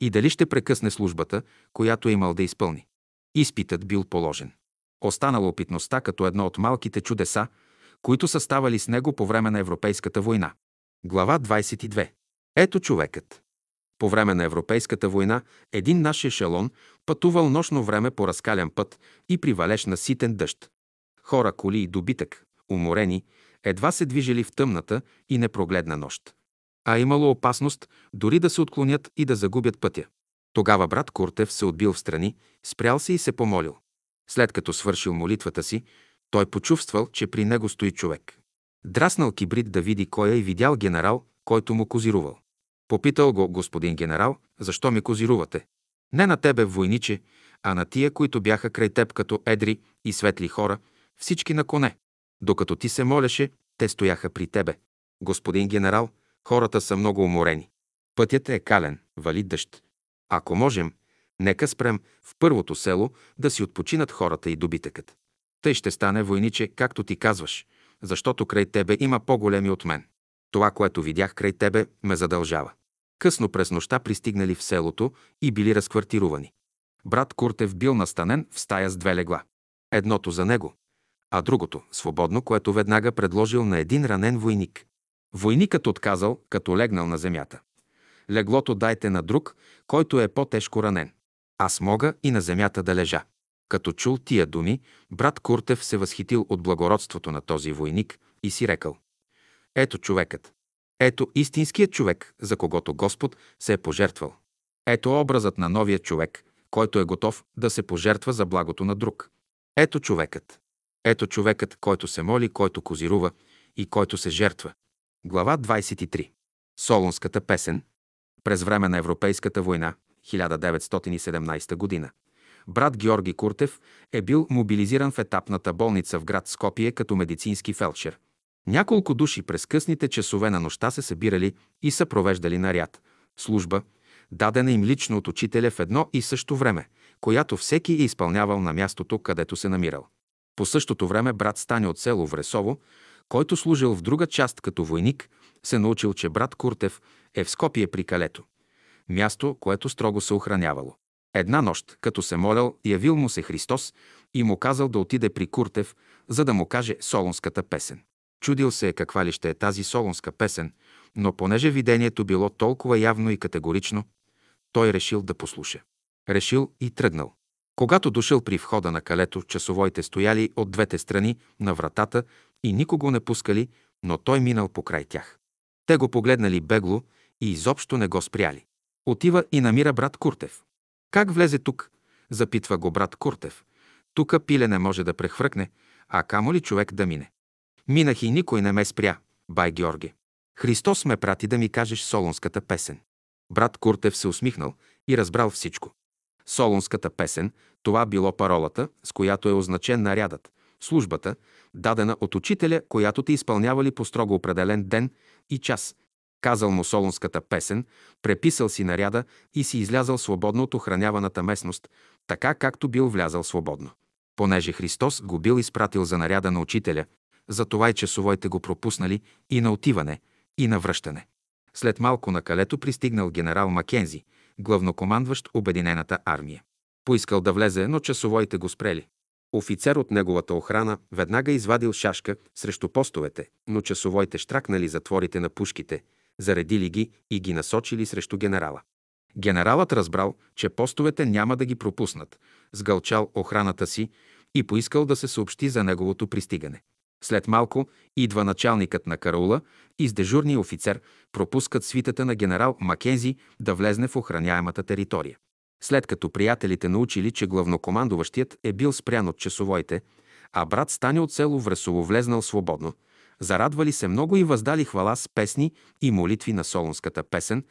и дали ще прекъсне службата, която имал да изпълни. Изпитът бил положен. Останала опитността като едно от малките чудеса, които са ставали с него по време на Европейската война. Глава двайсет и две. Ето човекът. По време на Европейската война един наш ешелон пътувал нощно време по разкалян път и при валеж на ситен дъжд. Хора, коли и добитък, уморени, едва се движели в тъмната и непрогледна нощ. А имало опасност дори да се отклонят и да загубят пътя. Тогава брат Куртев се отбил в страни, спрял се и се помолил. След като свършил молитвата си, той почувствал, че при него стои човек. Драснал кибрид да види кой е и видял генерал, който му козирувал. Попитал го: господин генерал, защо ми козирувате? Не на тебе, войниче, а на тия, които бяха край теб като едри и светли хора, всички на коне. Докато ти се молеше, Те стояха при тебе. Господин генерал, хората са много уморени. Пътят е кален, вали дъжд. Ако можем, нека спрем в първото село да си отпочинат хората и добитъкът. Тъй ще стане, войниче, както ти казваш, защото край тебе има по-големи от мен. Това, което видях край тебе, ме задължава. Късно през нощта пристигнали в селото и били разквартирувани. Брат Куртев бил настанен в стая с две легла. Едното за него, а другото свободно, което веднага предложил на един ранен войник. Войникът отказал, като легнал на земята. Леглото дайте на друг, който е по-тежко ранен. Аз мога и на земята да лежа. Като чул тия думи, брат Куртев се възхитил от благородството на този войник и си рекал: ето човекът. Ето истинският човек, за когото Господ се е пожертвал. Ето образът на новия човек, който е готов да се пожертва за благото на друг. Ето човекът. Ето човекът, който се моли, който козирува и който се жертва. Глава двадесет и три. Солунската песен. През време на Европейската война, хиляда деветстотин и седемнадесета година, брат Георги Куртев е бил мобилизиран в етапната болница в град Скопие като медицински фелдшер. Няколко души през късните часове на нощта се събирали и са провеждали наряд, служба, дадена им лично от учителя в едно и също време, която всеки е изпълнявал на мястото, където се намирал. По същото време брат Стане от село Вресово, който служил в друга част като войник, се научил, че брат Куртев е в Скопие при калето, място, което строго се охранявало. Една нощ, като се молял, явил му се Христос и му казал да отиде при Куртев, за да му каже солунската песен. Чудил се каква ли ще е тази солунска песен, но понеже видението било толкова явно и категорично, той решил да послуша. Решил и тръгнал. Когато дошъл при входа на калето, часовойте стояли от двете страни на вратата и никого не пускали, но той минал покрай тях. Те го погледнали бегло и изобщо не го спряли. Отива и намира брат Куртев. Как влезе тук? Запитва го брат Куртев. Тука пиле не може да прехвъркне, а камо ли човек да мине? Минах и никой не ме спря, бай Георги. Христос ме прати да ми кажеш солунската песен. Брат Куртев се усмихнал и разбрал всичко. Солунската песен, това било паролата, с която е означен нарядът, службата, дадена от учителя, която те изпълнявали по строго определен ден и час. Казал му солунската песен, преписал си наряда и си излязал свободно от охраняваната местност, така както бил влязал свободно. Понеже Христос го бил изпратил за наряда на учителя, затова и часовойте го пропуснали и на отиване, и на връщане. След малко на калето пристигнал генерал Макензи, главнокомандващ Обединената армия. Поискал да влезе, но часовойте го спрели. Офицер от неговата охрана веднага извадил шашка срещу постовете, но часовойте штракнали затворите на пушките, заредили ги и ги насочили срещу генерала. Генералът разбрал, че постовете няма да ги пропуснат, сгълчал охраната си и поискал да се съобщи за неговото пристигане. След малко идва началникът на караула и с дежурния офицер пропускат свитата на генерал Макензи да влезне в охраняемата територия. След като приятелите научили, че главнокомандуващият е бил спрян от часовойте, а брат Стане от село Вресово влезнал свободно, зарадвали се много и въздали хвала с песни и молитви на солунската песен,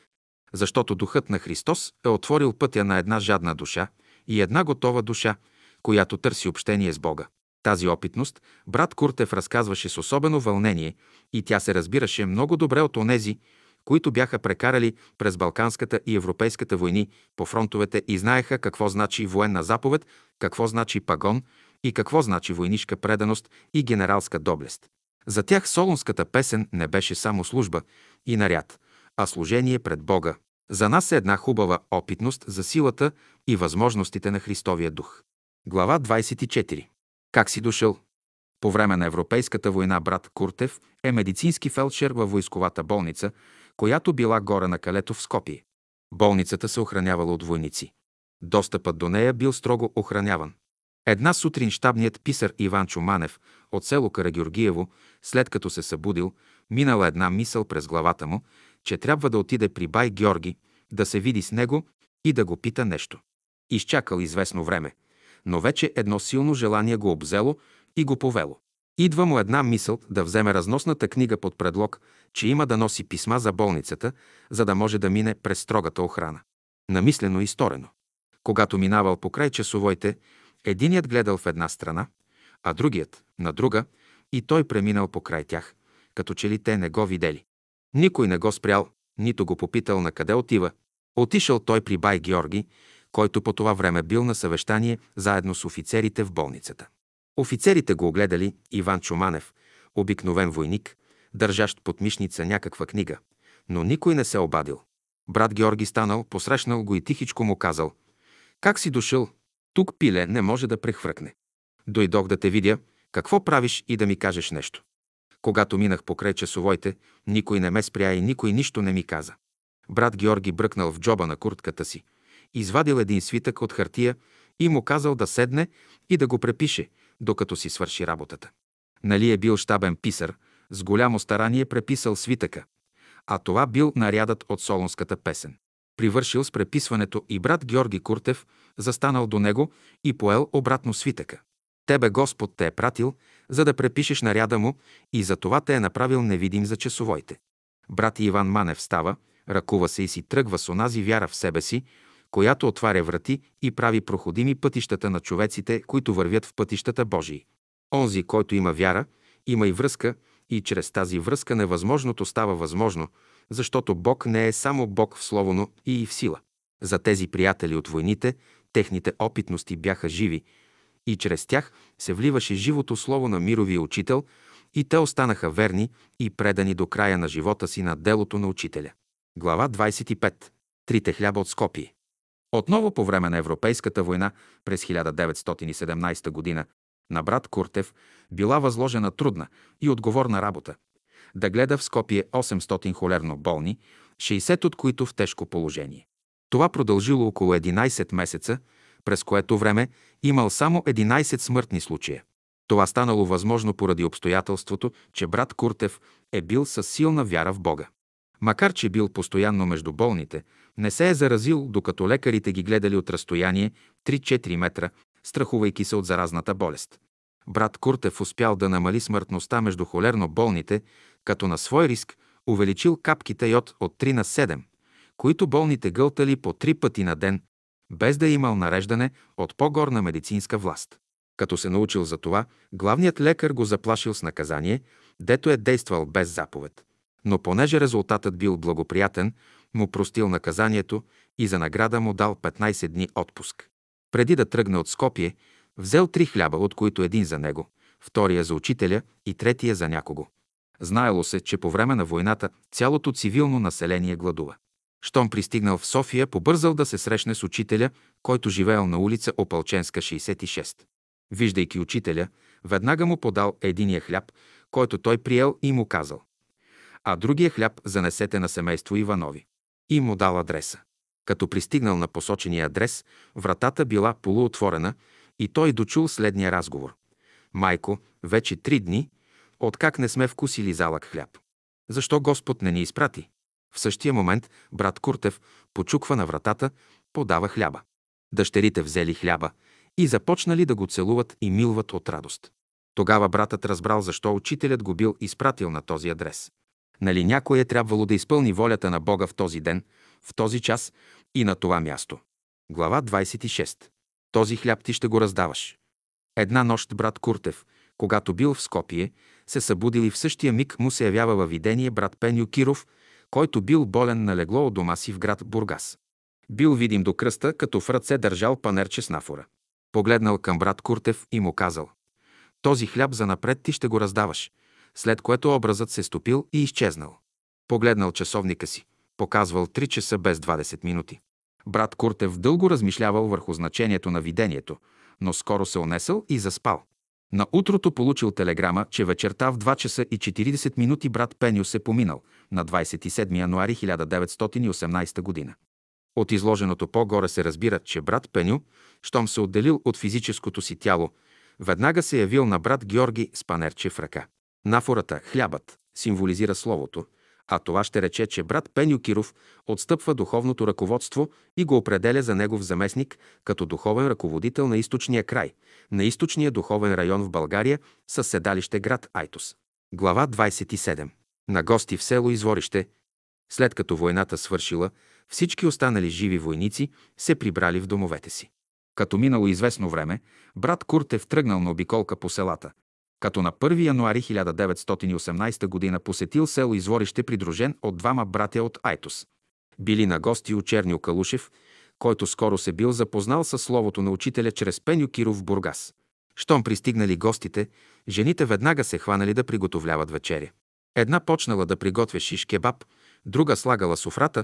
защото духът на Христос е отворил пътя на една жадна душа и една готова душа, която търси общение с Бога. Тази опитност брат Куртев разказваше с особено вълнение и тя се разбираше много добре от онези, които бяха прекарали през Балканската и Европейската войни по фронтовете и знаеха какво значи военна заповед, какво значи пагон и какво значи войнишка преданост и генералска доблест. За тях солунската песен не беше само служба и наряд, а служение пред Бога. За нас е една хубава опитност за силата и възможностите на Христовия дух. Глава двадесет и четири. Как си дошъл? По време на Европейската война брат Куртев е медицински фелдшер във войсковата болница, която била горе на калето в Скопие. Болницата се охранявала от войници. Достъпът до нея бил строго охраняван. Една сутрин щабният писар Иван Чуманев от село Карагюргиево, след като се събудил, минала една мисъл през главата му, че трябва да отиде при бай Георги, да се види с него и да го пита нещо. Изчакал известно време, но вече едно силно желание го обзело и го повело. Идва му една мисъл да вземе разносната книга под предлог, че има да носи писма за болницата, за да може да мине през строгата охрана. Намислено и сторено. Когато минавал покрай часовойте, единият гледал в една страна, а другият – на друга, и той преминал покрай тях, като че ли те не го видели. Никой не го спрял, нито го попитал на къде отива. Отишъл той при бай Георги, който по това време бил на съвещание заедно с офицерите в болницата. Офицерите го огледали Иван Чуманев, обикновен войник, държащ под мишница някаква книга, но никой не се обадил. Брат Георги станал, посрещнал го и тихичко му казал: «Как си дошъл? Тук пиле не може да прехвъркне. Дойдох да те видя, какво правиш и да ми кажеш нещо». Когато минах покрай часовойте, никой не ме спря и никой нищо не ми каза. Брат Георги бръкнал в джоба на куртката си, извадил един свитък от хартия и му казал да седне и да го препише, докато си свърши работата. Нали е бил щабен писар, с голямо старание преписал свитъка, а това бил нарядът от солунската песен. Привършил с преписването и брат Георги Куртев застанал до него и поел обратно свитъка. Тебе Господ те е пратил, за да препишеш наряда му, и за това те е направил невидим за часовойте. Брат Иван Манев става, ръкува се и си тръгва с онази вяра в себе си, която отваря врати и прави проходими пътищата на човеците, които вървят в пътищата Божии. Онзи, който има вяра, има и връзка, и чрез тази връзка невъзможното става възможно, защото Бог не е само Бог в слово, но и в сила. За тези приятели от войните, техните опитности бяха живи, и чрез тях се вливаше живото слово на мировия учител, и те останаха верни и предани до края на живота си на делото на учителя. Глава двадесет и пета. Трите хляба от Скопие. Отново по време на Европейската война през хиляда деветстотин и седемнадесета година на брат Куртев била възложена трудна и отговорна работа – да гледа в Скопие осемстотин холерно болни, шейсет от които в тежко положение. Това продължило около единадесет месеца, през което време имал само единадесет смъртни случая. Това станало възможно поради обстоятелството, че брат Куртев е бил със силна вяра в Бога. Макар че бил постоянно между болните, не се е заразил, докато лекарите ги гледали от разстояние три-четири метра, страхувайки се от заразната болест. Брат Куртев успял да намали смъртността между холерно болните, като на свой риск увеличил капките йод от три на седем, които болните гълтали по три пъти на ден, без да е имал нареждане от по-горна медицинска власт. Като се научил за това, главният лекар го заплашил с наказание, дето е действал без заповед. Но понеже резултатът бил благоприятен, му простил наказанието и за награда му дал петнадесет дни отпуск. Преди да тръгне от Скопие, взел три хляба, от които един за него, втория за учителя и третия за някого. Знаело се, че по време на войната цялото цивилно население гладува. Щом пристигнал в София, побързал да се срещне с учителя, който живеел на улица Опалченска, шейсет и шест. Виждайки учителя, веднага му подал единия хляб, който той приел и му казал: «А другия хляб занесете на семейство Иванови». И му дал адреса. Като пристигнал на посочения адрес, вратата била полуотворена и той дочул следния разговор: «Майко, вече три дни, откак не сме вкусили залък хляб. Защо Господ не ни изпрати?» В същия момент брат Куртев почуква на вратата, подава хляба. Дъщерите взели хляба и започнали да го целуват и милват от радост. Тогава братът разбрал защо учителят го бил изпратил на този адрес. Нали някой е трябвало да изпълни волята на Бога в този ден, в този час и на това място. Глава двадесет и шеста. Този хляб ти ще го раздаваш. Една нощ брат Куртев, когато бил в Скопие, се събудил и в същия миг му се явява във видение брат Пеню Киров, който бил болен на легло от дома си в град Бургас. Бил видим до кръста, като в ръце държал панерче с нафора. Погледнал към брат Куртев и му казал: «Този хляб занапред ти ще го раздаваш», след което образът се стопил и изчезнал. Погледнал часовника си, показвал три часа без двадесет минути. Брат Куртев дълго размишлявал върху значението на видението, но скоро се унесъл и заспал. На утрото получил телеграма, че вечерта в два часа и четиридесет минути брат Пеню се поминал на двадесет и седми януари хиляда деветстотин и осемнадесета година. От изложеното по-горе се разбира, че брат Пеню, щом се отделил от физическото си тяло, веднага се явил на брат Георги с панерче в ръка. Нафората, хлябът, символизира словото, а това ще рече, че брат Пеню Киров отстъпва духовното ръководство и го определя за негов заместник като духовен ръководител на източния край, на източния духовен район в България със седалище град Айтос. Глава двадесет и седма. На гости в село Изворище. След като войната свършила, всички останали живи войници се прибрали в домовете си. Като минало известно време, брат Куртев тръгнал на обиколка по селата, като на първи януари хиляда деветстотин и осемнадесета г. посетил село Изворище, придружен от двама братя от Айтос. Били на гости у Черньо Калушев, който скоро се бил запознал със словото на учителя чрез Пеньо Киров в Бургас. Щом пристигнали гостите, жените веднага се хванали да приготовляват вечеря. Една почнала да приготвя шиш кебаб, друга слагала суфрата,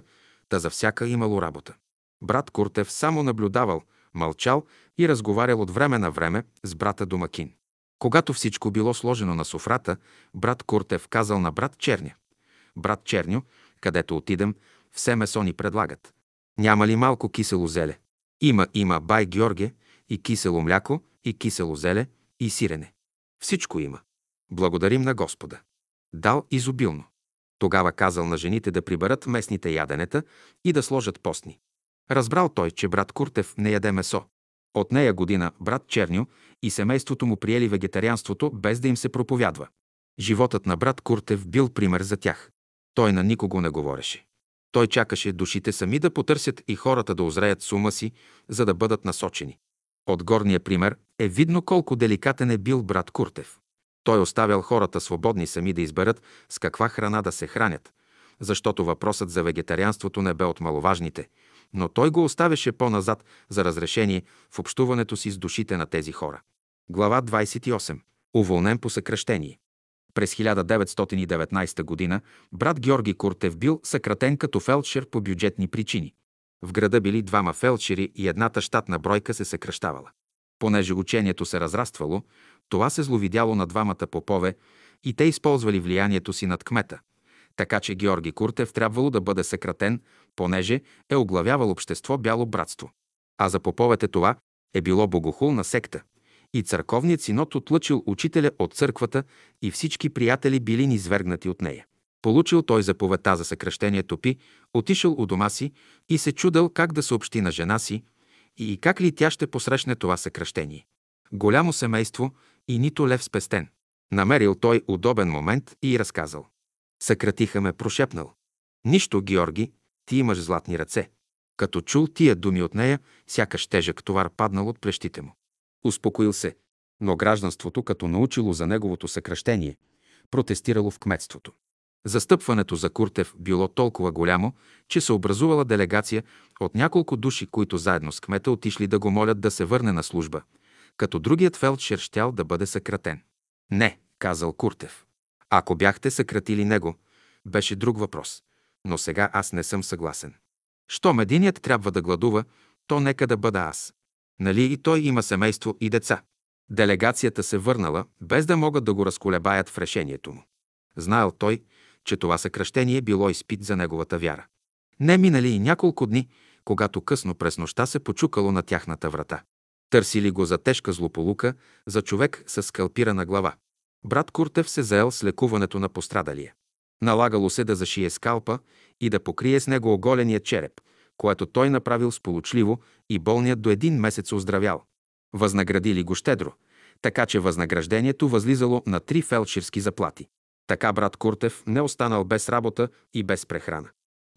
та за всяка имало работа. Брат Куртев само наблюдавал, мълчал и разговарял от време на време с брата домакин. Когато всичко било сложено на суфрата, брат Куртев казал на брат Черня: „Брат Черньо, където отидем, все месо ни предлагат. Няма ли малко кисело зеле? Има, има, бай Георге, и кисело мляко, и кисело зеле, и сирене. Всичко има. Благодарим на Господа. Дал изобилно." Тогава казал на жените да приберат местните яденета и да сложат постни. Разбрал той, че брат Куртев не яде месо. От нея година брат Черньо и семейството му приели вегетарианството, без да им се проповядва. Животът на брат Куртев бил пример за тях. Той на никого не говореше. Той чакаше душите сами да потърсят и хората да озреят с ума си, за да бъдат насочени. От горния пример е видно колко деликатен е бил брат Куртев. Той оставял хората свободни сами да изберат с каква храна да се хранят, защото въпросът за вегетарианството не бе от маловажните, но той го оставяше по-назад за разрешение в общуването си с душите на тези хора. Глава двадесет и осма. Уволнен по съкращение. През хиляда деветстотин и деветнадесета г. брат Георги Куртев бил съкратен като фелдшер по бюджетни причини. В града били двама фелдшери и едната щатна бройка се съкращавала. Понеже учението се разраствало, това се зловидяло на двамата попове и те използвали влиянието си над кмета. Така че Георги Куртев трябвало да бъде съкратен, понеже е оглавявал общество Бяло братство. А за поповете това е било богохулна секта. И църковният синод отлъчил учителя от църквата и всички приятели били низвергнати от нея. Получил той заповедта за съкращение топи, отишъл у дома си и се чудел как да съобщи на жена си и как ли тя ще посрещне това съкращение. Голямо семейство и нито лев спестен. Намерил той удобен момент и разказал. „Съкратиха ме", прошепнал. „Нищо, Георги, ти имаш златни ръце." Като чул тия думи от нея, сякаш тежък товар паднал от плещите му. Успокоил се, но гражданството, като научило за неговото съкращение, протестирало в кметството. Застъпването за Куртев било толкова голямо, че се образувала делегация от няколко души, които заедно с кмета отишли да го молят да се върне на служба, като другият фелдшер щял да бъде съкратен. „Не", казал Куртев. „Ако бяхте съкратили него, беше друг въпрос, но сега аз не съм съгласен. Щом единият трябва да гладува, то нека да бъда аз. Нали и той има семейство и деца." Делегацията се върнала, без да могат да го разколебаят в решението му. Знаел той, че това съкращение било изпит за неговата вяра. Не минали и няколко дни, когато късно през нощта се почукало на тяхната врата. Търсили го за тежка злополука, за човек с скалпирана глава. Брат Куртев се заел с лекуването на пострадалия. Налагало се да зашие скалпа и да покрие с него оголения череп, което той направил сполучливо и болният до един месец оздравял. Възнаградили го щедро, така че възнаграждението възлизало на три фелдшерски заплати. Така брат Куртев не останал без работа и без прехрана.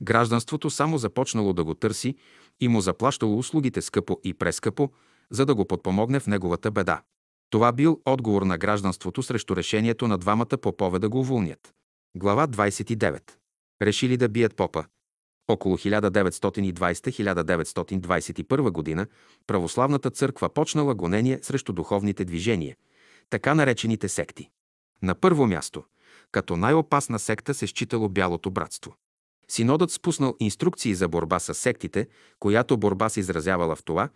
Гражданството само започнало да го търси и му заплащало услугите скъпо и прескъпо, за да го подпомогне в неговата беда. Това бил отговор на гражданството срещу решението на двамата попове да го уволнят. Глава двадесет и девета. Решили да бият попа. Около хиляда деветстотин и двадесета до хиляда деветстотин двадесет и първа година православната църква почнала гонение срещу духовните движения, така наречените секти. На първо място, като най-опасна секта се считало Бялото братство. Синодът спуснал инструкции за борба с сектите, която борба се изразявала в това,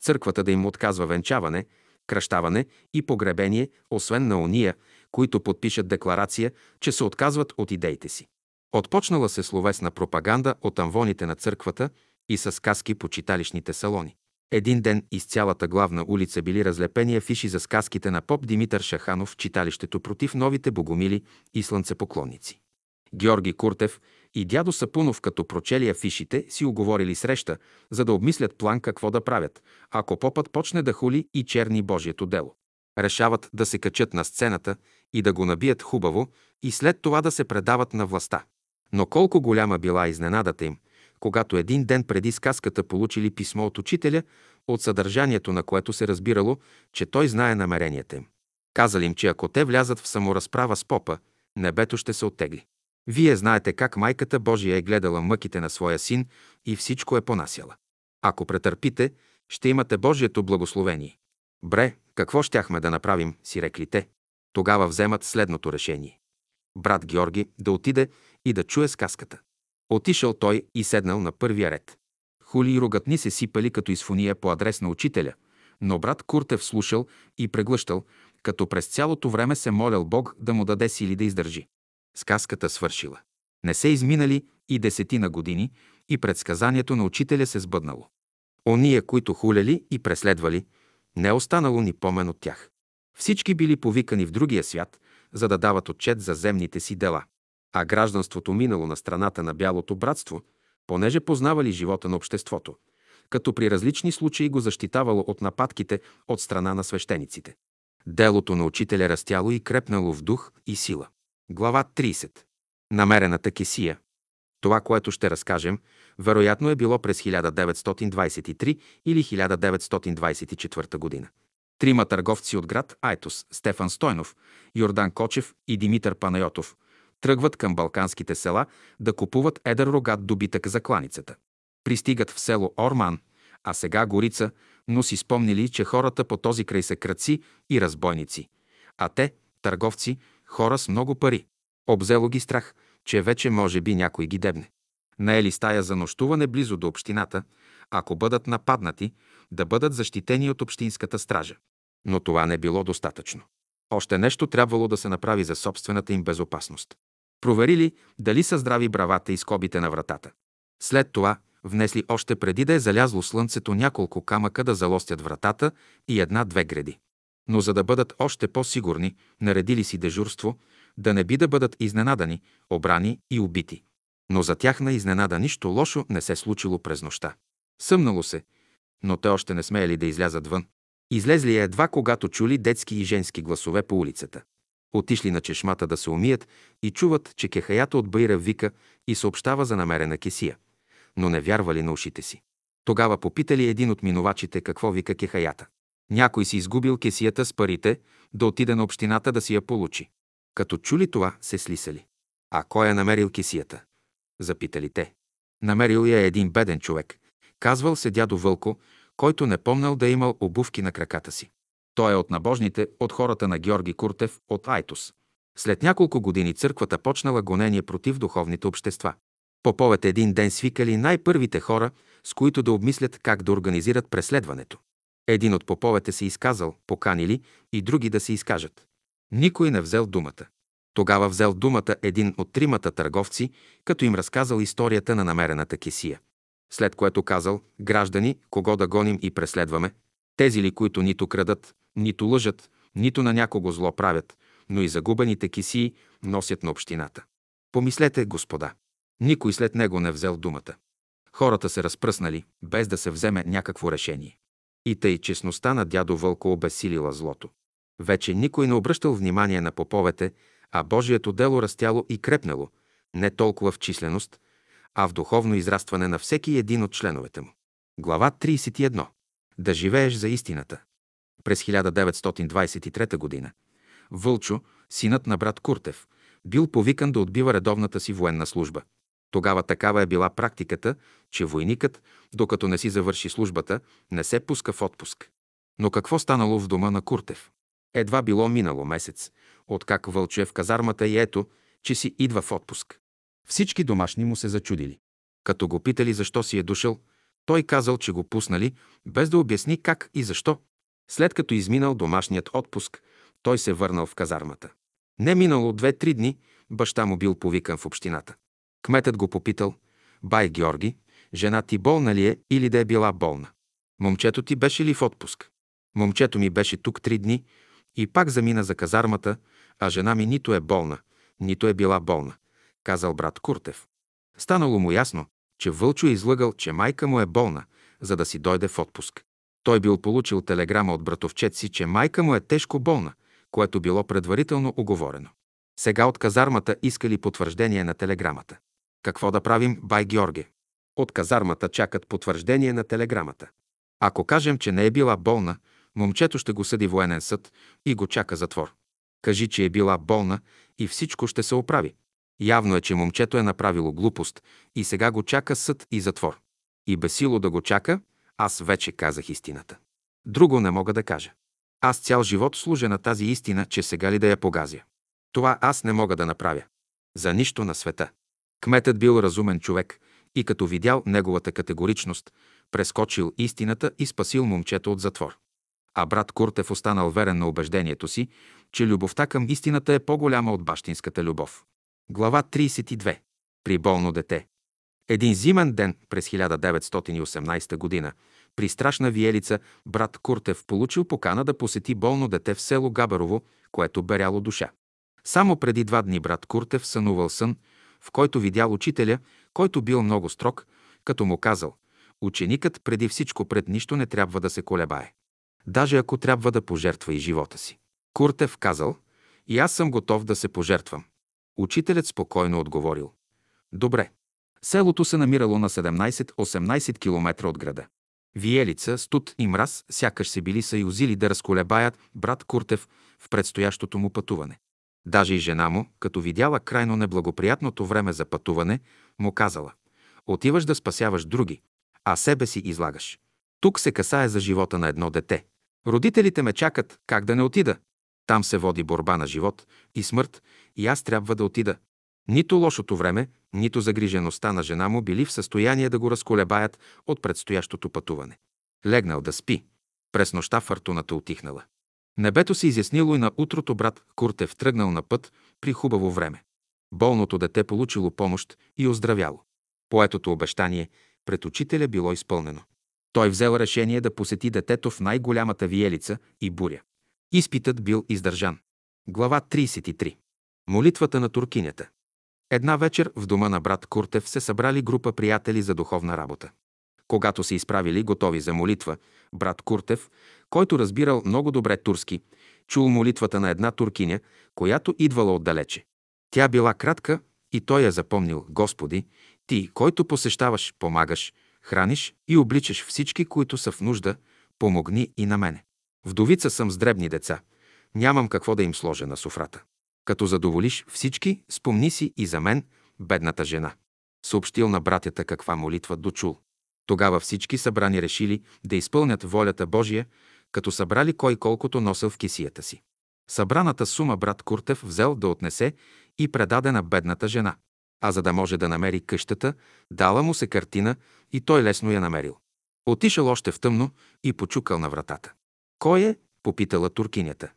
църквата да им отказва венчаване, кръщаване и погребение, освен на ония, които подпишат декларация, че се отказват от идеите си. Отпочнала се словесна пропаганда от амвоните на църквата и с сказки по читалищните салони. Един ден из цялата главна улица били разлепени афиши за сказките на поп Димитър Шаханов в читалището против новите богомили и слънцепоклонници. Георги Куртев и дядо Сапунов, като прочели афишите, си уговорили среща, за да обмислят план какво да правят, ако попът почне да хули и черни Божието дело. Решават да се качат на сцената и да го набият хубаво и след това да се предават на властта. Но колко голяма била изненадата им, когато един ден преди сказката получили писмо от учителя, от съдържанието на което се разбирало, че той знае намеренията им. Казали им, че ако те влязат в саморазправа с попа, небето ще се оттегли. Вие знаете как Майката Божия е гледала мъките на своя син и всичко е понасяла. Ако претърпите, ще имате Божието благословение. Бре, какво щяхме да направим, си рекли те. Тогава вземат следното решение. Брат Георги да отиде и да чуе сказката. Отишъл той и седнал на първия ред. Хули и ругатни се сипали като изфония по адрес на учителя, но брат Куртев слушал и преглъщал, като през цялото време се молял Бог да му даде сили да издържи. Сказката свършила. Не се изминали и десетина години и предсказанието на учителя се сбъднало. Ония, които хулели и преследвали, не останало ни помен от тях. Всички били повикани в другия свят, за да дават отчет за земните си дела. А гражданството минало на страната на Бялото братство, понеже познавали живота на обществото, като при различни случаи го защитавало от нападките от страна на свещениците. Делото на учителя растяло и крепнало в дух и сила. Глава тридесета. Намерената кесия. Това, което ще разкажем, вероятно е било през хиляда деветстотин двадесет и трета или хиляда деветстотин двадесет и четвърта година. Трима търговци от град Айтос, Стефан Стойнов, Йордан Кочев и Димитър Панайотов, тръгват към балканските села да купуват едър рогат добитък за кланицата. Пристигат в село Орман, а сега Горица, но си спомнили, че хората по този край са крадци и разбойници, а те, търговци, хора с много пари. Обзело ги страх, че вече може би някой ги дебне. Наели стая за нощуване близо до общината, ако бъдат нападнати, да бъдат защитени от общинската стража. Но това не било достатъчно. Още нещо трябвало да се направи за собствената им безопасност. Проверили дали са здрави бравата и скобите на вратата. След това внесли още преди да е залязло слънцето няколко камъка да залостят вратата и една-две греди. Но за да бъдат още по-сигурни, наредили си дежурство, да не би да бъдат изненадани, обрани и убити. Но за тяхна изненада нищо лошо не се случило през нощта. Съмнало се, но те още не смеяли да излязат вън. Излезли едва когато чули детски и женски гласове по улицата. Отишли на чешмата да се умият и чуват, че кехаята от Баира вика и съобщава за намерена кесия, но не вярвали на ушите си. Тогава попитали един от минувачите какво вика кехаята. Някой си изгубил кесията с парите, да отиде на общината да си я получи. Като чули това, се слисали. А кой е намерил кесията? Запитали те. Намерил я един беден човек. Казвал се дядо Вълко, който не помнал да е имал обувки на краката си. Той е от набожните, от хората на Георги Куртев, от Айтос. След няколко години църквата почнала гонение против духовните общества. Поповете един ден свикали най-първите хора, с които да обмислят как да организират преследването. Един от поповете се изказал, поканили и други да се изкажат. Никой не взел думата. Тогава взел думата един от тримата търговци, като им разказал историята на намерената кесия. След което казал: граждани, кого да гоним и преследваме? Тези ли, които нито крадат, нито лъжат, нито на някого зло правят, но и загубените кесии носят на общината. Помислете, господа. Никой след него не взел думата. Хората се разпръснали, без да се вземе някакво решение. И тъй честността на дядо Вълко обесилила злото. Вече никой не обръщал внимание на поповете, а Божието дело растяло и крепнало, не толкова в численост, а в духовно израстване на всеки един от членовете му. Глава тридесет и първа. Да живееш за истината. През хиляда деветстотин двадесет и трета година Вълчо, синът на брат Куртев, бил повикан да отбива редовната си военна служба. Тогава такава е била практиката, че войникът, докато не си завърши службата, не се пуска в отпуск. Но какво станало в дома на Куртев? Едва било минало месец, откак Вълчо е в казармата и ето, че си идва в отпуск. Всички домашни му се зачудили. Като го питали защо си е дошъл, той казал, че го пуснали, без да обясни как и защо. След като изминал домашният отпуск, той се върнал в казармата. Не минало две-три дни, баща му бил повикан в общината. Кметът го попитал: бай Георги, жена ти болна ли е или да е била болна? Момчето ти беше ли в отпуск? Момчето ми беше тук три дни и пак замина за казармата, а жена ми нито е болна, нито е била болна, казал брат Куртев. Станало му ясно, че Вълчо е излъгал, че майка му е болна, за да си дойде в отпуск. Той бил получил телеграма от братовчет си, че майка му е тежко болна, което било предварително оговорено. Сега от казармата искали потвърждение на телеграмата. Какво да правим, бай Георге? От казармата чакат потвърждение на телеграмата. Ако кажем, че не е била болна, Момчето ще го съди военен съд и го чака затвор. Кажи, че е била болна и всичко ще се оправи. Явно е, че момчето е направило глупост и сега го чака съд и затвор. И бесило да го чака, аз вече казах истината. Друго не мога да кажа. Аз цял живот служа на тази истина, че сега ли да я погазя. Това аз не мога да направя. За нищо на света. Кметът бил разумен човек и като видял неговата категоричност, прескочил истината и спасил момчето от затвор. А брат Куртев останал верен на убеждението си, че любовта към истината е по-голяма от бащинската любов. Глава тридесет и две. При болно дете. Един зимен ден през хиляда деветстотин и осемнадесета година при Страшна виелица брат Куртев получил покана да посети болно дете в село Габарово, което беряло душа. Само преди два дни брат Куртев сънувал сън, в който видял учителя, който бил много строг, като му казал: ученикът преди всичко пред нищо не трябва да се колебае, даже ако трябва да пожертва и живота си. Куртев казал: и аз съм готов да се пожертвам. Учителят спокойно отговорил: добре. Селото се намирало на седемнадесет-осемнадесет километра от града. Виелица, студ и мраз сякаш се били съюзили да разколебаят брат Куртев в предстоящото му пътуване. Даже и жена му, като видяла крайно неблагоприятното време за пътуване, му казала: отиваш да спасяваш други, а себе си излагаш. Тук се касае за живота на едно дете. Родителите ме чакат, как да не отида? Там се води борба на живот и смърт и аз трябва да отида. Нито лошото време, нито загрижеността на жена му били в състояние да го разколебаят от предстоящото пътуване. Легнал да спи. През нощта фъртуната утихнала. Небето се изяснило и на утрото брат Куртев тръгнал на път при хубаво време. Болното дете получило помощ и оздравяло. Поетото обещание пред учителя било изпълнено. Той взел решение да посети детето в най-голямата виелица и буря. Изпитът бил издържан. Глава тридесет и три. Молитвата на туркинята. Една вечер в дома на брат Куртев се събрали група приятели за духовна работа. Когато се изправили готови за молитва, брат Куртев, който разбирал много добре турски, чул молитвата на една туркиня, която идвала отдалече. Тя била кратка и той я запомнил: Господи, Ти, който посещаваш, помагаш, храниш и обличаш всички, които са в нужда, помогни и на мене. Вдовица съм с дребни деца, нямам какво да им сложа на софрата. Като задоволиш всички, спомни си и за мен, бедната жена. Съобщил на братята каква молитва дочул. Тогава всички събрани решили да изпълнят волята Божия, като събрали кой колкото носил в кисията си. Събраната сума брат Куртев взел да отнесе и предаде на бедната жена. А за да може да намери къщата, дала му се картина и той лесно я намерил. Отишъл още в тъмно и почукал на вратата. Кой е? Попитала туркинята.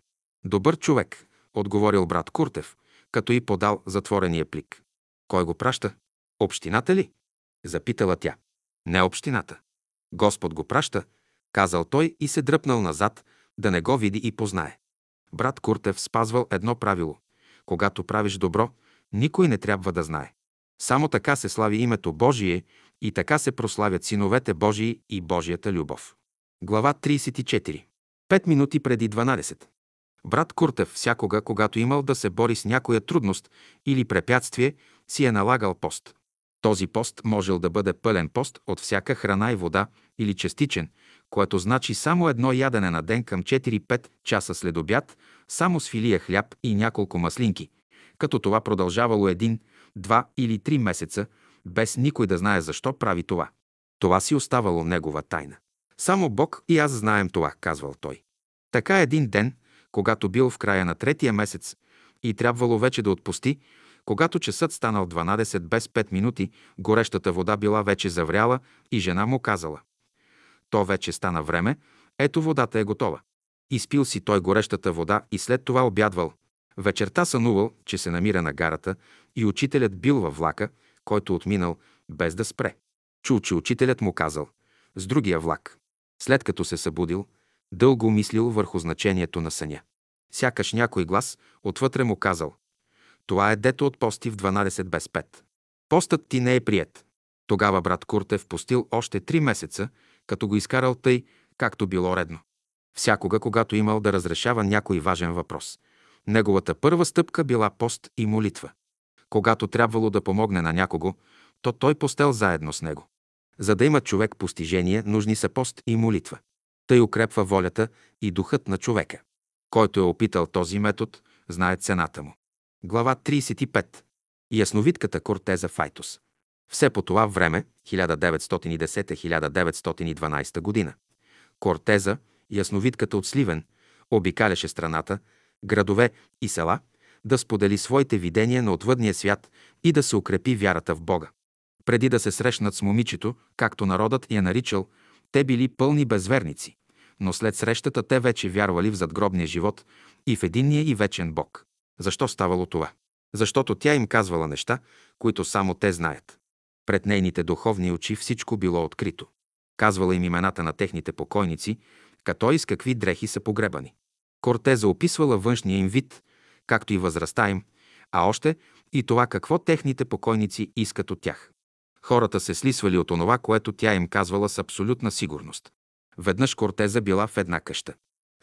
Добър човек, отговорил брат Куртев, като й подал затворения плик. Кой го праща? Общината ли? Запитала тя. Не общината. Господ го праща, казал той и се дръпнал назад, да не го види и познае. Брат Куртев спазвал едно правило. Когато правиш добро, никой не трябва да знае. Само така се слави името Божие и така се прославят синовете Божии и Божията любов. Глава тридесет и четири. Пет минути преди дванадесет. Брат Куртев всякога, когато имал да се бори с някоя трудност или препятствие, си е налагал пост. Този пост можел да бъде пълен пост от всяка храна и вода или частичен, което значи само едно ядене на ден към четири-пет часа след обяд, само с филия хляб и няколко маслинки, като това продължавало един, два или три месеца, без никой да знае защо прави това. Това си оставало негова тайна. Само Бог и аз знаем това, казвал той. Така един ден, когато бил в края на третия месец и трябвало вече да отпусти, когато часът станал дванадесет без пет минути, горещата вода била вече завряла и жена му казала: то вече стана време, ето водата е готова. Изпил си той горещата вода и след това обядвал. Вечерта сънувал, че се намира на гарата и учителят бил във влака, който отминал, без да спре. Чул, че учителят му казал: с другия влак. След като се събудил, дълго мислил върху значението на съня. Сякаш някой глас отвътре му казал: това е дето от пости в дванадесет без пет. Постът ти не е прият. Тогава брат Куртев постил още три месеца, като го изкарал тъй, както било редно. Всякога, когато имал да разрешава някой важен въпрос, неговата първа стъпка била пост и молитва. Когато трябвало да помогне на някого, то той постел заедно с него. За да има човек постижение, нужни са пост и молитва. Тъй укрепва волята и духът на човека. Който е опитал този метод, знае цената му. Глава тридесет и пета. Ясновидката Кортеза Файтус. Все по това време, хиляда деветстотин и десета до хиляда деветстотин и дванадесета година, Кортеза, ясновидката от Сливен, обикаляше страната, градове и села, да сподели своите видения на отвъдния свят и да се укрепи вярата в Бога. Преди да се срещнат с момичето, както народът я наричал, те били пълни безверници, но след срещата те вече вярвали в задгробния живот и в единния и вечен Бог. Защо ставало това? Защото тя им казвала неща, които само те знаят. Пред нейните духовни очи всичко било открито. Казвала им имената на техните покойници, като и с какви дрехи са погребани. Кортеза описвала външния им вид, както и възрастта им, а още и това какво техните покойници искат от тях. Хората се слисвали от онова, което тя им казвала с абсолютна сигурност. Веднъж Кортеза била в една къща.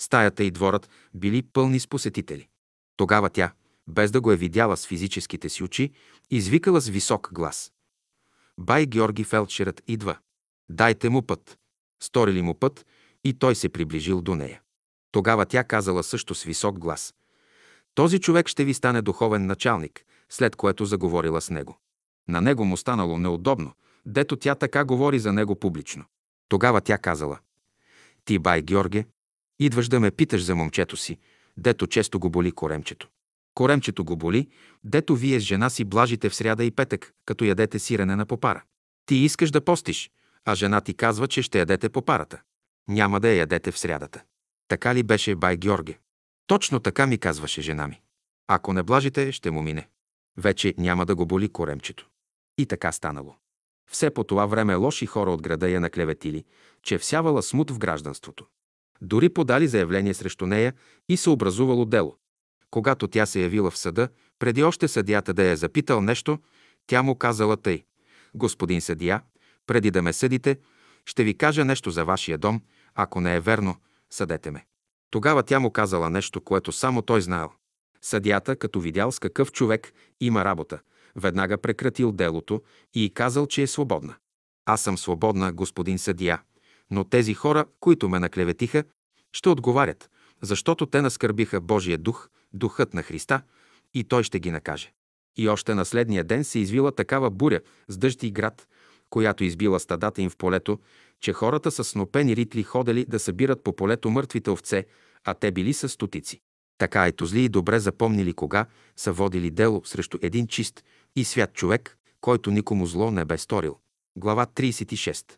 Стаята и дворът били пълни с посетители. Тогава тя, без да го е видяла с физическите си очи, извикала с висок глас: «Бай Георги фелдшерът идва! Дайте му път!» Сторили му път и той се приближил до нея. Тогава тя казала също с висок глас: «Този човек ще ви стане духовен началник», след което заговорила с него. На него му станало неудобно, дето тя така говори за него публично. Тогава тя казала: «Ти, бай Георге, идваш да ме питаш за момчето си, дето често го боли коремчето. Коремчето го боли, дето вие с жена си блажите в сряда и петък, като ядете сирене на попара. Ти искаш да постиш, а жена ти казва, че ще ядете попарата. Няма да я ядете в срядата. Така ли беше, бай Георге?» «Точно така ми казваше жена ми. Ако не блажите, ще му мине. Вече няма да го боли коремчето.» И така станало. Все по това време лоши хора от града я наклеветили, че всявала смут в гражданството. Дори подали заявление срещу нея и се образувало дело. Когато тя се явила в съда, преди още съдията да я запитал нещо, тя му казала тъй: «Господин съдия, преди да ме съдите, ще ви кажа нещо за вашия дом, ако не е верно, съдете ме.» Тогава тя му казала нещо, което само той знаел. Съдията, като видял с какъв човек има работа, веднага прекратил делото и казал, че е свободна. «Аз съм свободна, господин съдия, но тези хора, които ме наклеветиха, ще отговарят, защото те наскърбиха Божия дух, духът на Христа, и той ще ги накаже.» И още на следния ден се извила такава буря с дъжд и град, която избила стадата им в полето, че хората с снопени ритли ходели да събират по полето мъртвите овце, а те били са стотици. Така айтозлии добре запомнили кога са водили дело срещу един чист и свят човек, който никому зло не бе сторил. Глава тридесет и шеста.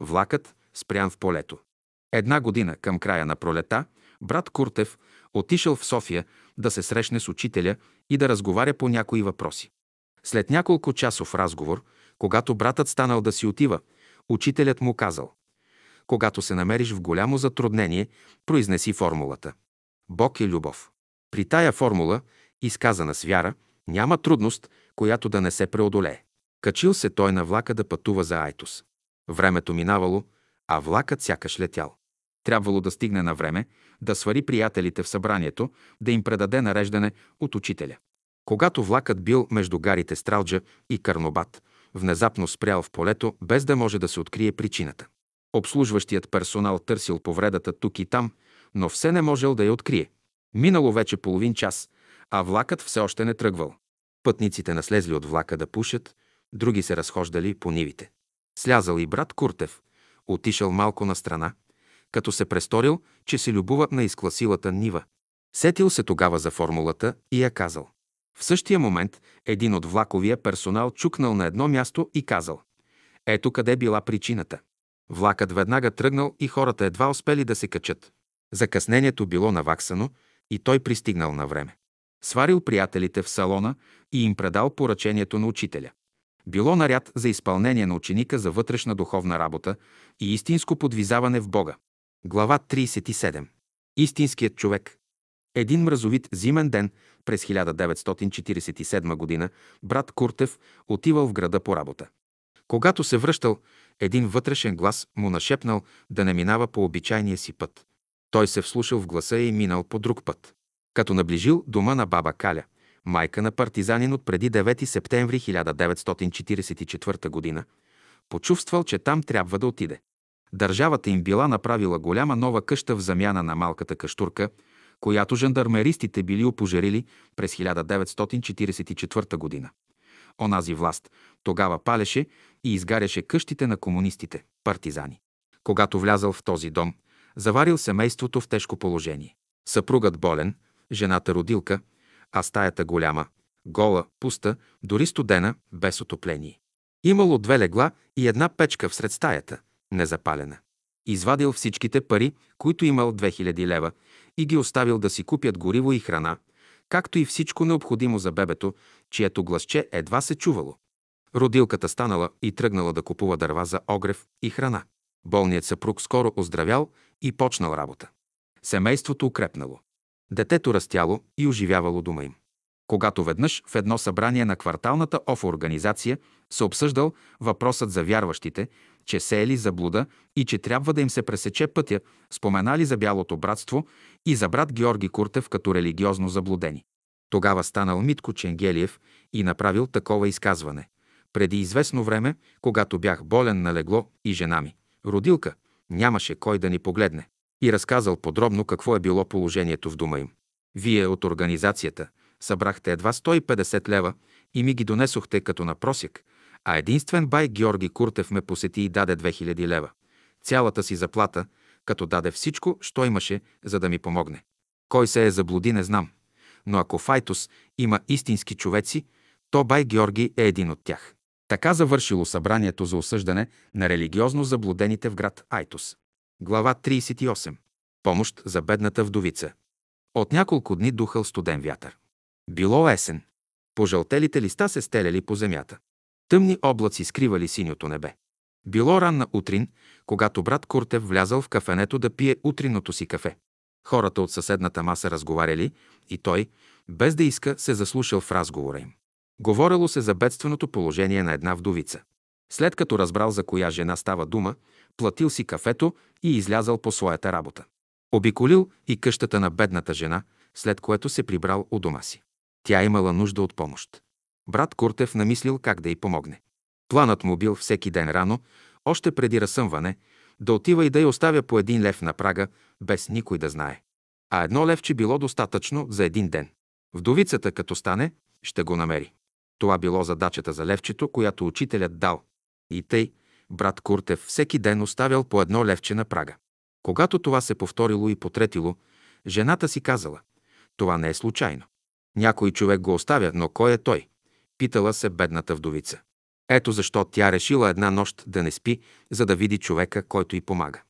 Влакът спрян в полето. Една година към края на пролета, брат Куртев отишъл в София да се срещне с учителя и да разговаря по някои въпроси. След няколко часов разговор, когато братът станал да си отива, учителят му казал: «Когато се намериш в голямо затруднение, произнеси формулата „Бог е любов“. При тая формула, изказана с вяра, няма трудност, която да не се преодолее.» Качил се той на влака да пътува за Айтос. Времето минавало, а влакът сякаш летял. Трябвало да стигне на време, да свари приятелите в събранието, да им предаде нареждане от учителя. Когато влакът бил между гарите Стралджа и Карнобат, внезапно спрял в полето, без да може да се открие причината. Обслужващият персонал търсил повредата тук и там, но все не можел да я открие. Минало вече половин час, а влакът все още не тръгвал. Пътниците наслезли от влака да пушат, други се разхождали по нивите. Слязал и брат Куртев, отишъл малко настрана, като се престорил, че се любува на изкласилата нива. Сетил се тогава за формулата и я казал. В същия момент един от влаковия персонал чукнал на едно място и казал: «Ето къде била причината.» Влакът веднага тръгнал и хората едва успели да се качат. Закъснението било наваксано и той пристигнал на време. Сварил приятелите в салона и им предал поръчението на учителя. Било наряд за изпълнение на ученика за вътрешна духовна работа и истинско подвизаване в Бога. Глава тридесет и седма. Истинският човек. Един мразовит зимен ден през хиляда деветстотин четиридесет и седма година брат Куртев отивал в града по работа. Когато се връщал, един вътрешен глас му нашепнал да не минава по обичайния си път. Той се вслушал в гласа и минал по друг път. Като наближил дома на баба Каля, майка на партизанин от преди девети септември хиляда деветстотин четиридесет и четвърта година, почувствал, че там трябва да отиде. Държавата им била направила голяма нова къща в замяна на малката къщурка, която жандармеристите били опожарили през хиляда деветстотин четиридесет и четвърта година. Онази власт тогава палеше и изгаряше къщите на комунистите, партизани. Когато влязал в този дом, заварил семейството в тежко положение. Съпругът болен, жената родилка, а стаята голяма, гола, пуста, дори студена, без отопление. Имало две легла и една печка всред стаята, незапалена. Извадил всичките пари, които имал две хиляди лева, и ги оставил да си купят гориво и храна, както и всичко необходимо за бебето, чието гласче едва се чувало. Родилката станала и тръгнала да купува дърва за огрев и храна. Болният съпруг скоро оздравял и почнал работа. Семейството укрепнало. Детето растяло и оживявало дома им. Когато веднъж в едно събрание на кварталната ОФО организация се обсъждал въпросът за вярващите, че сеели заблуда и че трябва да им се пресече пътя, споменали за Бялото братство и за брат Георги Куртев като религиозно заблудени. Тогава станал Митко Ченгелиев и направил такова изказване. Преди известно време, когато бях болен на легло и жена ми, родилка, нямаше кой да ни погледне. И разказал подробно какво е било положението в дома им. Вие от организацията събрахте едва сто и петдесет лева и ми ги донесохте като напросек, а единствен бай Георги Куртев ме посети и даде две хиляди лева. Цялата си заплата, като даде всичко, що имаше, за да ми помогне. Кой се е заблуди, не знам. Но ако в Айтос има истински човеци, то бай Георги е един от тях. Така завършило събранието за осъждане на религиозно заблудените в град Айтос. Глава тридесет и осем. Помощ за бедната вдовица. От няколко дни духал студен вятър. Било есен. Пожълтелите листа се стеляли по земята. Тъмни облаци скривали синьото небе. Било ранна утрин, когато брат Куртев влязал в кафенето да пие утринното си кафе. Хората от съседната маса разговаряли и той, без да иска, се заслушал в разговора им. Говорило се за бедственото положение на една вдовица. След като разбрал за коя жена става дума, платил си кафето и излязал по своята работа. Обиколил и къщата на бедната жена, след което се прибрал у дома си. Тя имала нужда от помощ. Брат Куртев намислил как да й помогне. Планът му бил всеки ден рано, още преди разсъмване, да отива и да я оставя по един лев на прага, без никой да знае. А едно левче било достатъчно за един ден. Вдовицата, като стане, ще го намери. Това било задачата за левчето, която учителят дал. И тъй, брат Куртев всеки ден оставял по едно левче на прага. Когато това се повторило и потретило, жената си казала: това не е случайно. Някой човек го оставя, но кой е той? Питала се бедната вдовица. Ето защо тя решила една нощ да не спи, за да види човека, който й помага.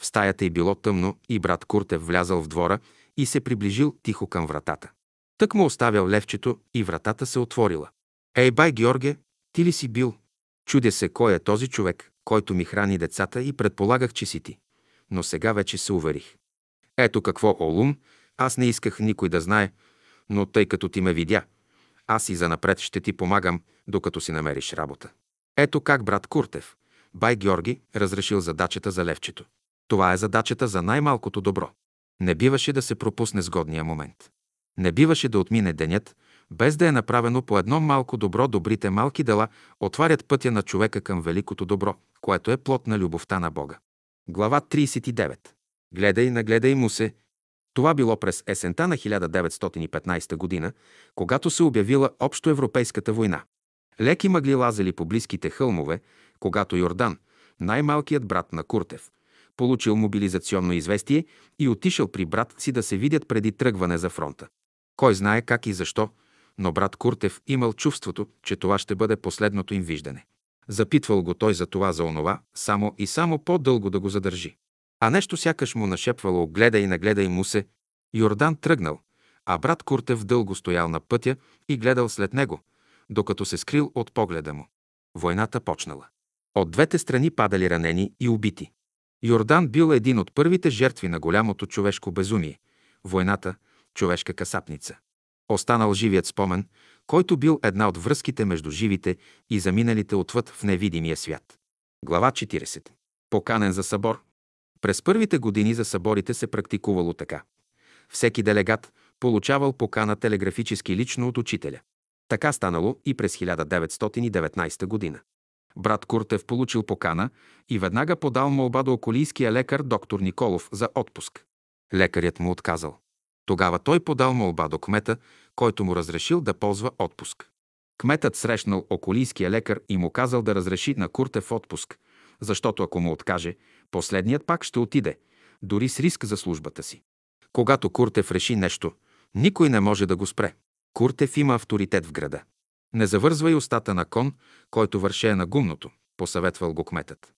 В стаята й било тъмно и брат Куртев влязал в двора и се приближил тихо към вратата. Тък му оставял левчето и вратата се отворила. Ей, бай Георге, ти ли си бил? Чудя се кой е този човек, който ми храни децата, и предполагах, че си ти. Но сега вече се уверих. Ето какво, олум, аз не исках никой да знае, но тъй като ти ме видя, аз и занапред ще ти помагам, докато си намериш работа. Ето как брат Куртев, бай Георги, разрешил задачата за левчето. Това е задачата за най-малкото добро. Не биваше да се пропусне сгодния момент. Не биваше да отмине денят, без да е направено по едно малко добро. Добрите малки дела отварят пътя на човека към великото добро, което е плод на любовта на Бога. Глава тридесет и девет. Гледай, нагледай му се. Това било през есента на хиляда деветстотин и петнадесета година, когато се обявила Общоевропейската война. Леки мъгли лазали по близките хълмове, когато Йордан, най-малкият брат на Куртев, получил мобилизационно известие и отишъл при брат си да се видят преди тръгване за фронта. Кой знае как и защо, но брат Куртев имал чувството, че това ще бъде последното им виждане. Запитвал го той за това, за онова, само и само по-дълго да го задържи. А нещо сякаш му нашепвало: гледай, нагледай му се. Йордан тръгнал, а брат Куртев дълго стоял на пътя и гледал след него, докато се скрил от погледа му. Войната почнала. От двете страни падали ранени и убити. Йордан бил един от първите жертви на голямото човешко безумие – войната, човешка касапница. Останал живият спомен, който бил една от връзките между живите и заминалите отвъд в невидимия свят. Глава четиридесет. Поканен за събор. През първите години за съборите се практикувало така. Всеки делегат получавал покана телеграфически лично от учителя. Така станало и през хиляда деветстотин и деветнадесета година. Брат Куртев получил покана и веднага подал молба до околийския лекар доктор Николов за отпуск. Лекарят му отказал. Тогава той подал молба до кмета, който му разрешил да ползва отпуск. Кметът срещнал околийския лекар и му казал да разреши на Куртев отпуск, защото ако му откаже, последният пак ще отиде, дори с риск за службата си. Когато Куртев реши нещо, никой не може да го спре. Куртев има авторитет в града. Не завързвай устата на кон, който вършее на гумното, посъветвал го кметът.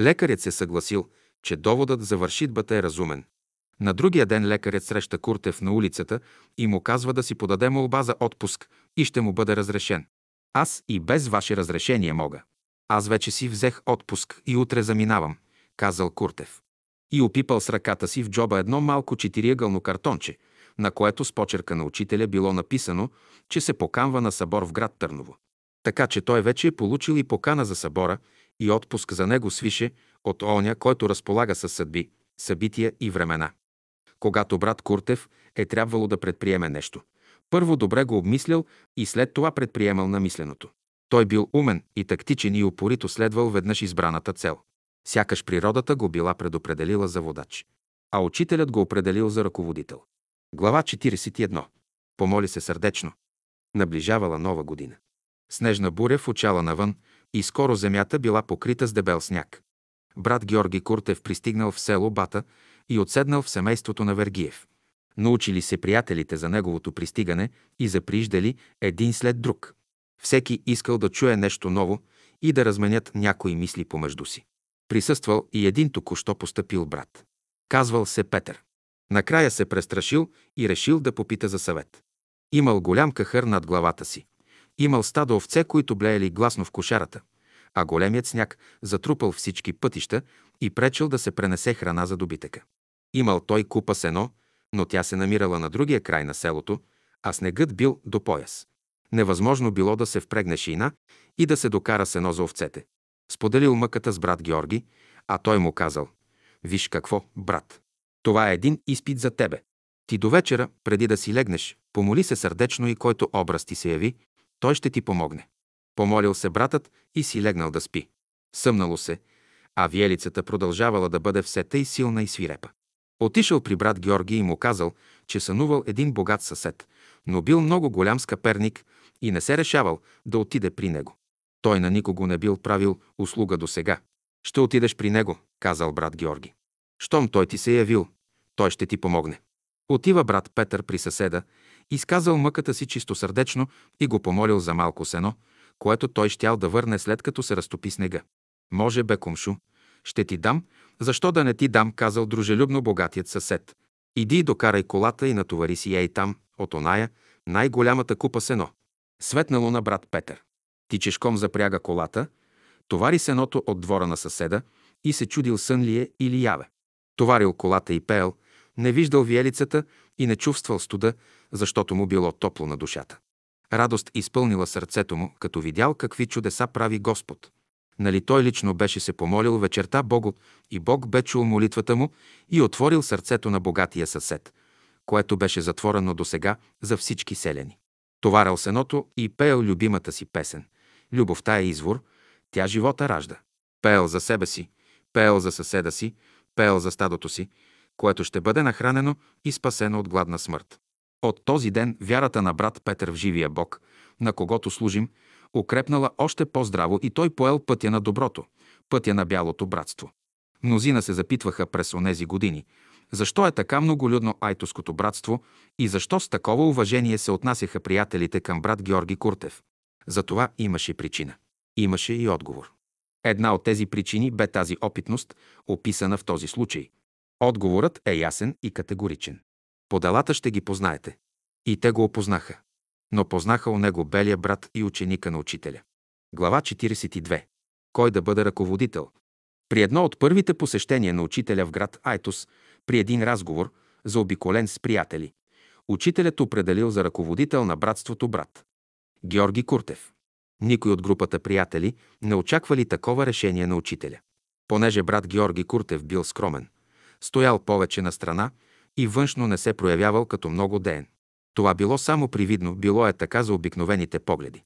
Лекарят се съгласил, че доводът за вършитбата е разумен. На другия ден лекарят среща Куртев на улицата и му казва да си подаде молба за отпуск и ще му бъде разрешен. Аз и без ваше разрешение мога. Аз вече си взех отпуск и утре заминавам, казал Куртев. И опипал с ръката си в джоба едно малко четириъгълно картонче, на което с почерка на учителя било написано, че се поканва на събор в град Търново. Така че той вече е получил и покана за събора, и отпуск за него свише от оня, който разполага със съдби, събития и времена. Когато брат Куртев е трябвало да предприеме нещо, първо добре го обмислял и след това предприемал намисленото. Той бил умен и тактичен и упорито следвал веднъж избраната цел. Сякаш природата го била предопределила за водач, а учителят го определил за ръководител. Глава четиридесет и едно. Помоли се сърдечно. Наближавала нова година. Снежна буря фучала навън и скоро земята била покрита с дебел сняг. Брат Георги Куртев пристигнал в село Бата и отседнал в семейството на Вергиев. Научили се приятелите за неговото пристигане и заприждали един след друг. Всеки искал да чуе нещо ново и да разменят някои мисли помежду си. Присъствал и един току-що постъпил брат. Казвал се Петър. Накрая се престрашил и решил да попита за съвет. Имал голям кахър над главата си. Имал стадо овце, които блеяли гласно в кошарата, а големият сняг затрупал всички пътища и пречел да се пренесе храна за добитъка. Имал той купа сено, но тя се намирала на другия край на селото, а снегът бил до пояс. Невъзможно било да се впрегне шийна и да се докара сено за овцете. Споделил мъката с брат Георги, а той му казал: «Виж какво, брат! Това е един изпит за тебе. Ти до вечера, преди да си легнеш, помоли се сърдечно и който образ ти се яви, той ще ти помогне». Помолил се братът и си легнал да спи. Съмнало се, а виелицата продължавала да бъде все тъй силна и свирепа. Отишъл при брат Георги и му казал, че сънувал един богат съсед, но бил много голям скъперник и не се решавал да отиде при него. Той на никого не бил правил услуга досега. «Ще отидеш при него», казал брат Георги. «Щом той ти се явил, той ще ти помогне». Отива брат Петър при съседа, изказал мъката си чистосърдечно и го помолил за малко сено, което той щял да върне след като се разтопи снега. «Може бе, комшу, ще ти дам, защо да не ти дам», казал дружелюбно богатият съсед. «Иди и докарай колата и натовари си ей там, от оная, най-голямата купа сено». Светнало на брат Петър. Ти чешком запряга колата, товари сеното от двора на съседа и се чудил сън ли е или яве. Товарил колата и пеел, не виждал виелицата и не чувствал студа, защото му било топло на душата. Радост изпълнила сърцето му, като видял какви чудеса прави Господ. Нали той лично беше се помолил вечерта Богу и Бог бе чул молитвата му и отворил сърцето на богатия съсед, което беше затворено досега за всички селяни. Товарял сеното и пеел любимата си песен. Любовта е извор, тя живота ражда. Пеел за себе си, пеел за съседа си, пеел за стадото си, което ще бъде нахранено и спасено от гладна смърт. От този ден вярата на брат Петър в живия Бог, на когото служим, укрепнала още по-здраво и той поел пътя на доброто, пътя на бялото братство. Мнозина се запитваха през онези години, защо е така многолюдно айтоското братство и защо с такова уважение се отнасяха приятелите към брат Георги Куртев. За това имаше причина. Имаше и отговор. Една от тези причини бе тази опитност, описана в този случай. Отговорът е ясен и категоричен. По делата ще ги познаете. И те го опознаха. Но познаха у него белия брат и ученика на учителя. Глава четиридесет и две. Кой да бъде ръководител? При едно от първите посещения на учителя в град Айтос, при един разговор, заобиколен с приятели, учителят определил за ръководител на братството брат Георги Куртев. Никой от групата приятели не очаквали такова решение на учителя. Понеже брат Георги Куртев бил скромен, стоял повече на страна и външно не се проявявал като много деен. Това било само привидно, било е така за обикновените погледи.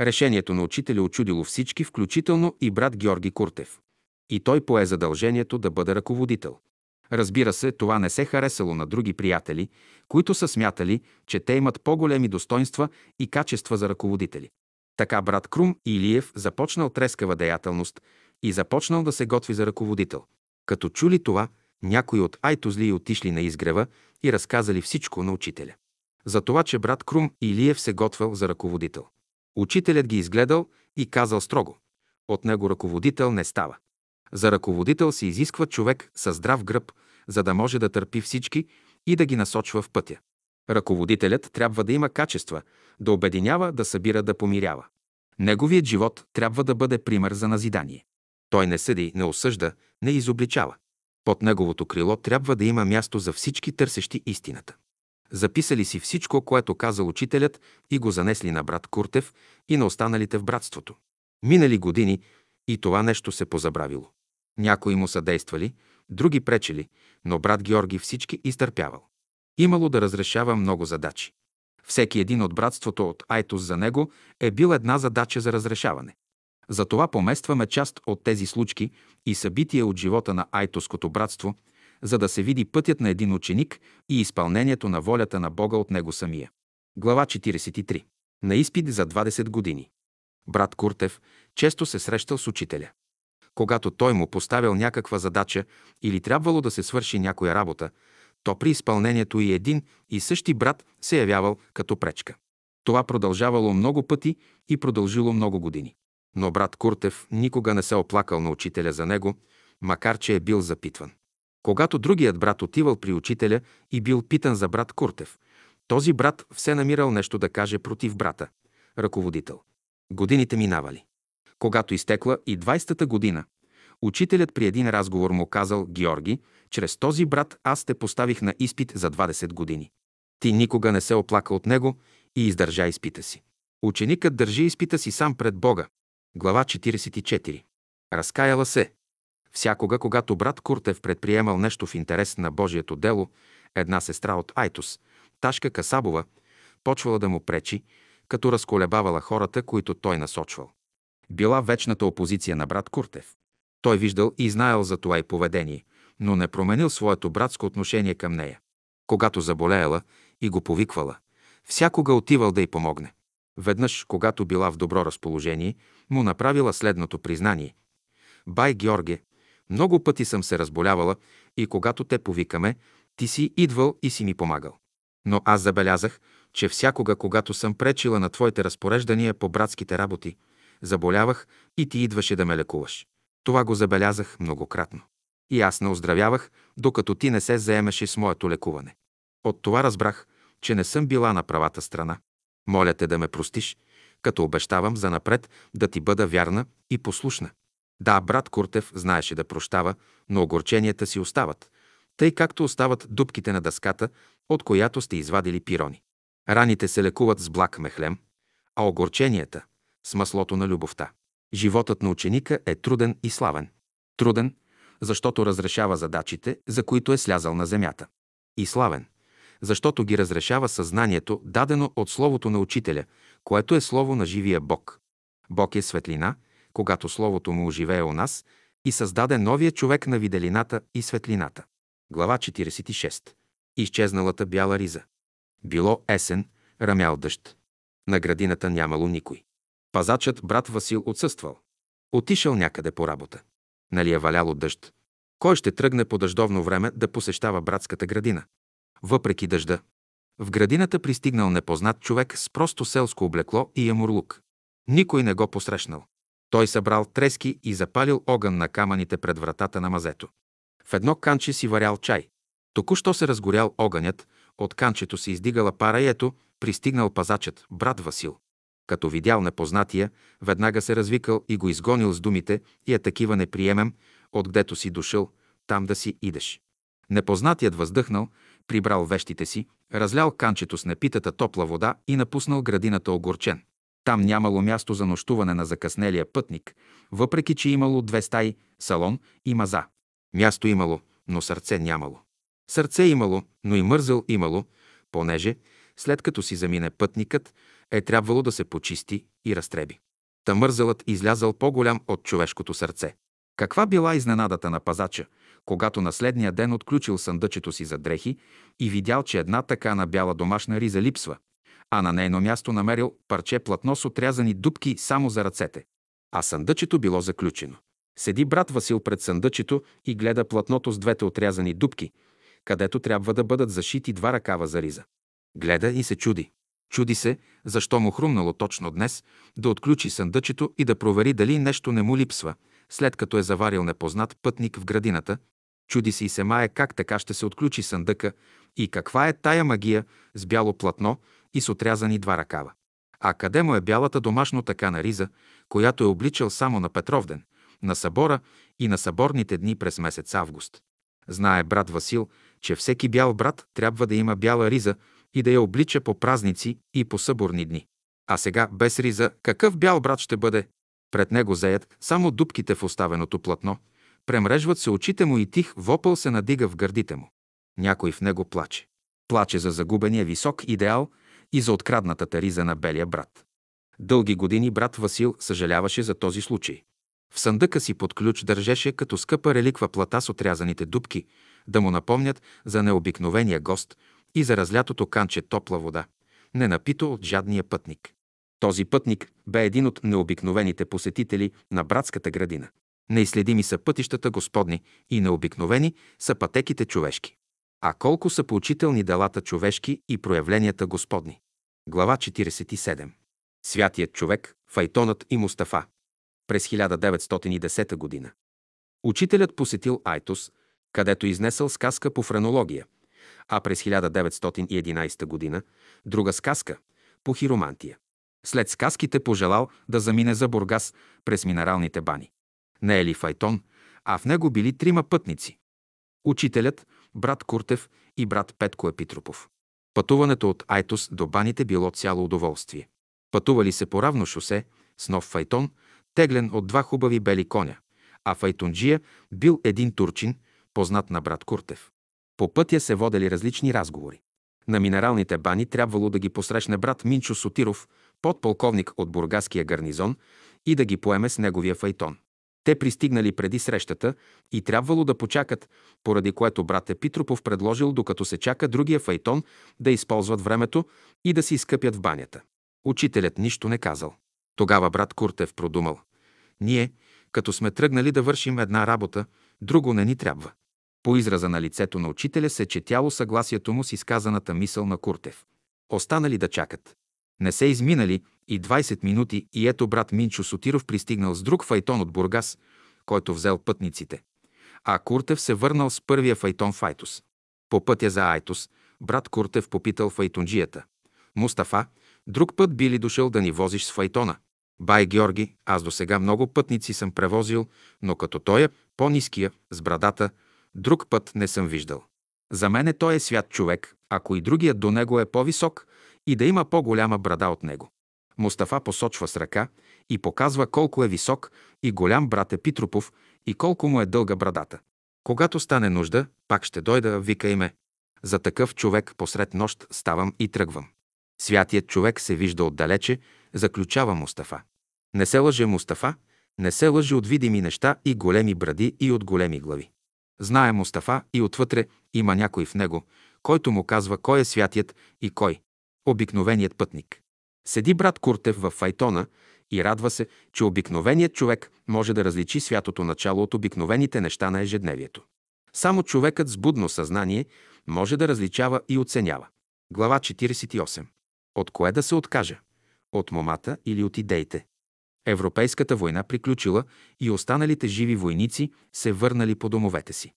Решението на учителя очудило всички, включително и брат Георги Куртев. И той пое задължението да бъде ръководител. Разбира се, това не се харесало на други приятели, които са смятали, че те имат по-големи достоинства и качества за ръководители. Така брат Крум Илиев започнал трескава деятелност и започнал да се готви за ръководител. Като чули това, някои от айтозлии отишли на изгрева и разказали всичко на учителя. За това, че брат Крум Илиев се готвел за ръководител. Учителят ги изгледал и казал строго: от него ръководител не става. За ръководител се изисква човек със здрав гръб, за да може да търпи всички и да ги насочва в пътя. Ръководителят трябва да има качества, да обединява, да събира, да помирява. Неговият живот трябва да бъде пример за назидание. Той не съди, не осъжда, не изобличава. Под неговото крило трябва да има място за всички търсещи истината. Записали си всичко, което казал учителят, и го занесли на брат Куртев и на останалите в братството. Минали години и това нещо се позабравило. Някои му съдействали, други пречели, но брат Георги всички изтърпявал. Имало да разрешава много задачи. Всеки един от братството от Айтос за него е бил една задача за разрешаване. Затова поместваме част от тези случки и събития от живота на Айтоското братство, за да се види пътят на един ученик и изпълнението на волята на Бога от него самия. Глава четиридесет и три. На изпит за двадесет години. Брат Куртев често се срещал с учителя. Когато той му поставил някаква задача или трябвало да се свърши някоя работа, то при изпълнението и един и същи брат се явявал като пречка. Това продължавало много пъти и продължило много години. Но брат Куртев никога не се оплакал на учителя за него, макар че е бил запитван. Когато другият брат отивал при учителя и бил питан за брат Куртев, този брат все намирал нещо да каже против брата, ръководител. Годините минавали. Когато изтекла и двайсетата година, учителят при един разговор му казал: Георги, чрез този брат аз те поставих на изпит за двадесет години. Ти никога не се оплака от него и издържа изпита си. Ученикът държи изпита си сам пред Бога. Глава четиридесет и четири. Разкаяла се. Всякога, когато брат Куртев предприемал нещо в интерес на Божието дело, една сестра от Айтос, Ташка Касабова, почвала да му пречи, като разколебавала хората, които той насочвал. Била вечната опозиция на брат Куртев. Той виждал и знаел за това и поведение, но не променил своето братско отношение към нея. Когато заболеяла и го повиквала, всякога отивал да й помогне. Веднъж, когато била в добро разположение, му направила следното признание: бай Георге, много пъти съм се разболявала и когато те повикаме, ти си идвал и си ми помагал. Но аз забелязах, че всякога, когато съм пречила на твоите разпореждания по братските работи, заболявах и ти идваше да ме лекуваш. Това го забелязах многократно. И аз не оздравявах, докато ти не се заемеше с моето лекуване. От това разбрах, че не съм била на правата страна. Моля те да ме простиш, като обещавам занапред да ти бъда вярна и послушна. Да, брат Куртев знаеше да прощава, но огорченията си остават, тъй както остават дупките на дъската, от която сте извадили пирони. Раните се лекуват с благ мехлем, а огорченията – с маслото на любовта. Животът на ученика е труден и славен. Труден, защото разрешава задачите, за които е слязал на земята. И славен, защото ги разрешава съзнанието, дадено от Словото на Учителя, което е Слово на живия Бог. Бог е светлина, когато Словото му оживее у нас и създаде новия човек на виделината и светлината. Глава четиридесет и шест. Изчезналата бяла риза. Било есен, ръмял дъжд. На градината нямало никой. Пазачът брат Васил отсъствал. Отишъл някъде по работа. Нали е валяло дъжд? Кой ще тръгне по дъждовно време да посещава братската градина? Въпреки дъжда, в градината пристигнал непознат човек с просто селско облекло и ямурлук. Никой не го посрещнал. Той събрал трески и запалил огън на камъните пред вратата на мазето. В едно канче си варял чай. Току-що се разгорял огънят, от канчето се издигала пара и ето, пристигнал пазачът, брат Васил. Като видял непознатия, веднага се развикал и го изгонил с думите: и е такива не приемем, откдето си дошъл, там да си идеш. Непознатият въздъхнал, прибрал вещите си, разлял канчето с непитата топла вода и напуснал градината огорчен. Там нямало място за нощуване на закъснелия пътник, въпреки че имало две стаи, салон и маза. Място имало, но сърце нямало. Сърце имало, но и мързъл имало, понеже, след като си замине пътникът, е трябвало да се почисти и разтреби. Та мързълът излязъл по-голям от човешкото сърце. Каква била изненадата на пазача, когато на следния ден отключил съндъчето си за дрехи и видял, че една такана бяла домашна риза липсва, а на нейно място намерил парче платно с отрязани дупки само за ръцете. А съндъчето било заключено. Седи брат Васил пред съндъчето и гледа платното с двете отрязани дупки, където трябва да бъдат зашити два ръкава за риза. Гледа и се чуди. Чуди се, защо му хрумнало точно днес да отключи съндъчето и да провери дали нещо не му липсва, след като е заварил непознат пътник в градината. Чуди се и се мае как така ще се отключи съндъка и каква е тая магия с бяло платно и с отрязани два ръкава. А къде му е бялата домашно такана риза, която е обличал само на Петровден, на събора и на съборните дни през месец август? Знае брат Васил, че всеки бял брат трябва да има бяла риза и да я облича по празници и по съборни дни. А сега без риза какъв бял брат ще бъде? Пред него зеят само дупките в оставеното платно, премрежват се очите му и тих вопъл се надига в гърдите му. Някой в него плаче. Плаче за загубения висок идеал и за открадната риза на белия брат. Дълги години брат Васил съжаляваше за този случай. В съндъка си под ключ държеше като скъпа реликва плата с отрязаните дупки, да му напомнят за необикновения гост и за разлятото канче топла вода, не напито от жадния пътник. Този пътник бе един от необикновените посетители на братската градина. Неизследими са пътищата Господни и необикновени са пътеките човешки. А колко са поучителни делата човешки и проявленията Господни. Глава четиридесет и седма. Святият човек, Файтонът и Мустафа. През хиляда деветстотин и десета година. Учителят посетил Айтос, където изнесъл сказка по френология, а през хиляда деветстотин и единадесета година друга сказка по хиромантия. След сказките пожелал да замине за Бургас през минералните бани. Не е ли Файтон, а в него били трима пътници. Учителят, брат Куртев и брат Петко Епитропов. Пътуването от Айтос до баните било цяло удоволствие. Пътували се по равно шосе с нов Файтон, теглен от два хубави бели коня, а файтонджия бил един турчин, познат на брат Куртев. По пътя се водели различни разговори. На минералните бани трябвало да ги посрещне брат Минчо Сотиров, подполковник от бургаския гарнизон, и да ги поеме с неговия Файтон. Те пристигнали преди срещата и трябвало да почакат, поради което брат Епитропов предложил, докато се чака другия Файтон, да използват времето и да си изкъпят в банята. Учителят нищо не казал. Тогава брат Куртев продумал: ние, като сме тръгнали да вършим една работа, друго не ни трябва. По израза на лицето на учителя се четяло съгласието му с изказаната мисъл на Куртев. Останали да чакат. Не се изминали и двадесет минути и ето брат Минчо Сотиров пристигнал с друг Файтон от Бургас, който взел пътниците. А Куртев се върнал с първия Файтон в Айтос. По пътя за Айтос, брат Куртев попитал файтонджията: Мустафа, друг път би ли дошъл да ни возиш с Файтона? Бай Георги, аз досега много пътници съм превозил, но като той е по-ниския, с брадата, друг път не съм виждал. За мене той е свят човек, ако и другият до него е по-висок и да има по-голяма брада от него. Мустафа посочва с ръка и показва колко е висок и голям брат Епитропов и колко му е дълга брадата. Когато стане нужда, пак ще дойда, викай ме. За такъв човек посред нощ ставам и тръгвам. Святият човек се вижда отдалече, заключава Мустафа. Не се лъже Мустафа, не се лъже от видими неща и големи бради и от големи глави. Знае Мустафа и отвътре има някой в него, който му казва кой е святият и кой – обикновеният пътник. Седи брат Куртев във Файтона и радва се, че обикновеният човек може да различи святото начало от обикновените неща на ежедневието. Само човекът с будно съзнание може да различава и оценява. Глава четиридесет и осма. От кое да се откажа? От момата или от идеите? Европейската война приключила и останалите живи войници се върнали по домовете си.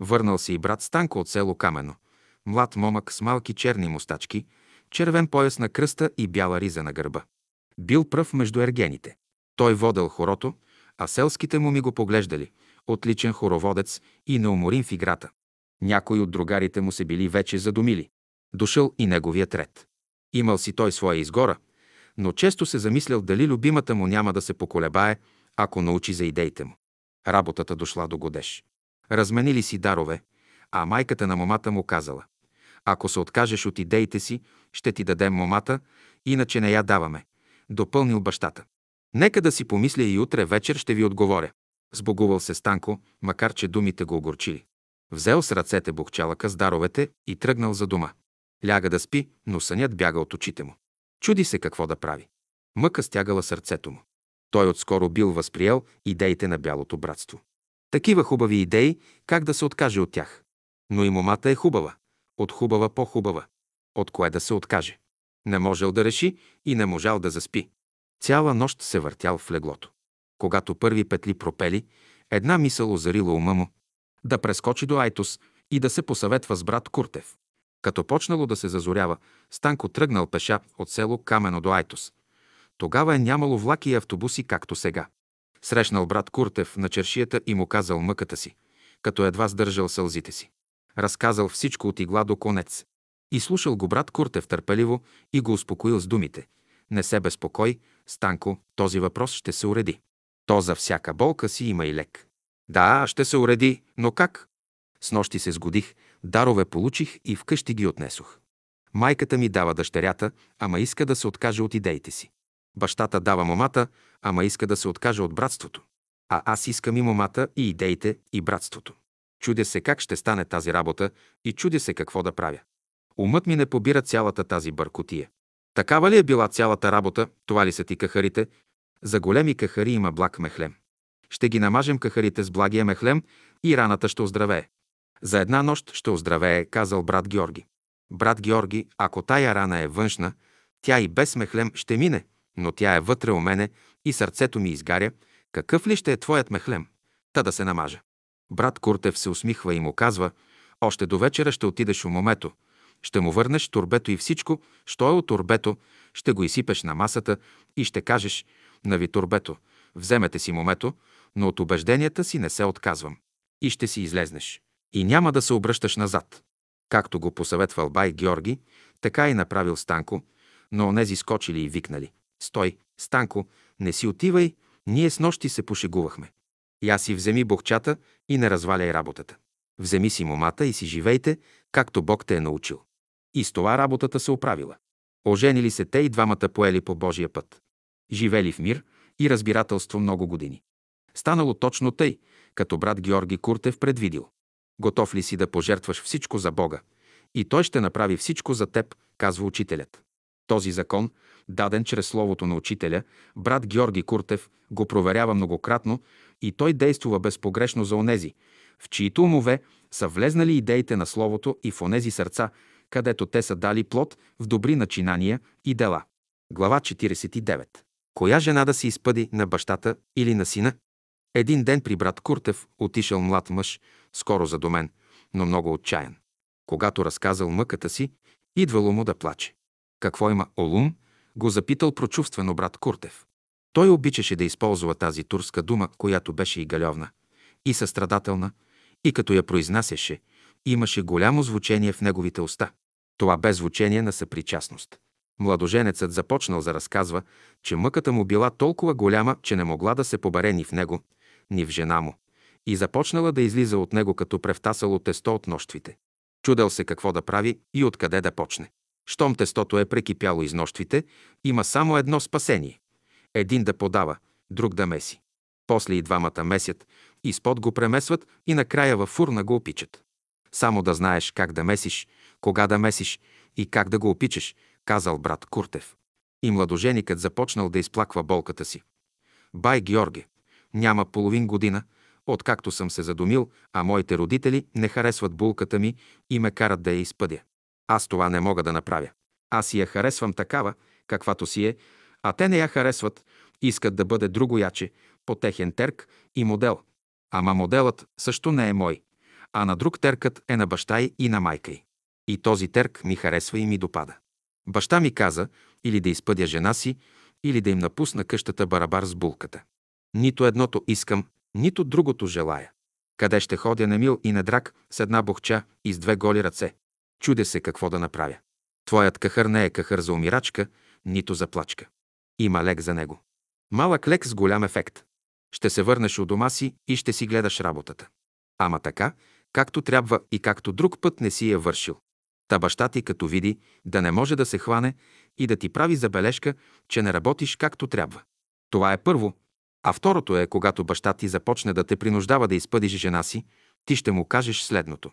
Върнал се и брат Станко от село Камено. Млад момък с малки черни мустачки, червен пояс на кръста и бяла риза на гърба. Бил пръв между ергените. Той водел хорото, а селските му ми го поглеждали. Отличен хороводец и неуморим в играта. Някои от другарите му се били вече задумили. Дошъл и неговият ред. Имал си той своя изгора, но често се замислял дали любимата му няма да се поколебае, ако научи за идеите му. Работата дошла до годеж. Разменили си дарове, а майката на момата му казала: Ако се откажеш от идеите си, ще ти дадем момата, иначе не я даваме, допълнил бащата. Нека да си помисля и утре вечер ще ви отговоря. Сбогувал се Станко, макар че думите го огорчили. Взел с ръцете бухчалъка с даровете и тръгнал за дома. Ляга да спи, но сънят бяга от очите му. Чуди се какво да прави. Мъка стягала сърцето му. Той отскоро бил възприел идеите на Бялото братство. Такива хубави идеи, как да се откаже от тях. Но и момата е хубава. От хубава по-хубава. От кое да се откаже? Не можел да реши и не можал да заспи. Цяла нощ се въртял в леглото. Когато първи петли пропели, една мисъл озарила ума му. Да прескочи до Айтос и да се посъветва с брат Куртев. Като почнало да се зазорява, Станко тръгнал пеша от село Камено до Айтос. Тогава е нямало влаки и автобуси, както сега. Срещнал брат Куртев на чершията и му казал мъката си, като едва сдържал сълзите си. Разказал всичко от игла до конец. И слушал го брат Куртев търпеливо и го успокоил с думите. Не се безпокой, Станко, този въпрос ще се уреди. То за всяка болка си има и лек. Да, ще се уреди, но как? С нощи се сгодих, дарове получих и вкъщи ги отнесох. Майката ми дава дъщерята, ама иска да се откаже от идеите си. Бащата дава момата, ама иска да се откаже от братството. А аз искам и момата, и идеите, и братството. Чудя се как ще стане тази работа и чудя се какво да правя. Умът ми не побира цялата тази бъркотия. Такава ли е била цялата работа, това ли са ти кахарите? За големи кахари има благ мехлем. Ще ги намажем кахарите с благия мехлем и раната ще оздравее. За една нощ ще оздравее, казал брат Георги. Брат Георги, ако тая рана е външна, тя и без мехлем ще мине, но тя е вътре у мене и сърцето ми изгаря. Какъв ли ще е твоят мехлем? Та да се намажа. Брат Куртев се усмихва и му казва, още до вечера ще отидеш у момето, ще му върнеш торбето и всичко, що е от торбето, ще го изсипеш на масата и ще кажеш, нави торбето, вземете си момето, но от убежденията си не се отказвам. И ще си излезнеш. И няма да се обръщаш назад. Както го посъветвал бай Георги, така и направил Станко, но онези скочили и викнали. Стой, Станко, не си отивай, ние с нощи се пошегувахме. Я си вземи бохчата и не разваляй работата. Вземи си момата и си живейте, както Бог те е научил. И с това работата се оправила. Оженили се те и двамата поели по Божия път. Живели в мир и разбирателство много години. Станало точно тъй, като брат Георги Куртев предвидил. Готов ли си да пожертваш всичко за Бога? И Той ще направи всичко за теб, казва учителят. Този закон, даден чрез словото на учителя, брат Георги Куртев го проверява многократно и той действува безпогрешно за онези, в чието умове са влезнали идеите на словото и в онези сърца, където те са дали плод в добри начинания и дела. Глава четиридесет и девета. Коя жена да се изпъди, на бащата или на сина? Един ден при брат Куртев отишъл млад мъж, скоро задумен, но много отчаян. Когато разказал мъката си, идвало му да плаче. Какво има, Олум? Го запитал прочувствено брат Куртев. Той обичаше да използва тази турска дума, която беше и галевна, и състрадателна, и като я произнасяше, имаше голямо звучение в неговите уста. Това бе звучение на съпричастност. Младоженецът започнал да разказва, че мъката му била толкова голяма, че не могла да се побере ни в него, ни в жена му, и започнала да излиза от него като превтасало тесто от нощвите. Чудел се какво да прави и откъде да почне. Щом тестото е прекипяло из нощвите, има само едно спасение. Един да подава, друг да меси. После и двамата месят, изпод го премесват и накрая във фурна го опичат. Само да знаеш как да месиш, кога да месиш и как да го опичаш, казал брат Куртев. И младоженикът започнал да изплаква болката си. Бай Георге, няма половин година, откакто съм се задумил, а моите родители не харесват булката ми и ме карат да я изпъдя. Аз това не мога да направя. Аз я харесвам такава, каквато си е, а те не я харесват, искат да бъде другояче, по техен терк и модел. Ама моделът също не е мой, а на друг теркът е на баща й и на майка й. И този терк ми харесва и ми допада. Баща ми каза или да изпъдя жена си, или да им напусна къщата барабар с булката. Нито едното искам, нито другото желая. Къде ще ходя на мил и на драк с една бохча и с две голи ръце? Чудя се какво да направя. Твоят кахър не е кахър за умирачка, нито за плачка. Има лек за него. Малък лек с голям ефект. Ще се върнеш у дома си и ще си гледаш работата. Ама така, както трябва и както друг път не си я вършил. Та баща ти, като види, да не може да се хване и да ти прави забележка, че не работиш както трябва. Това е първо. А второто е, когато баща ти започне да те принуждава да изпъдиш жена си, ти ще му кажеш следното.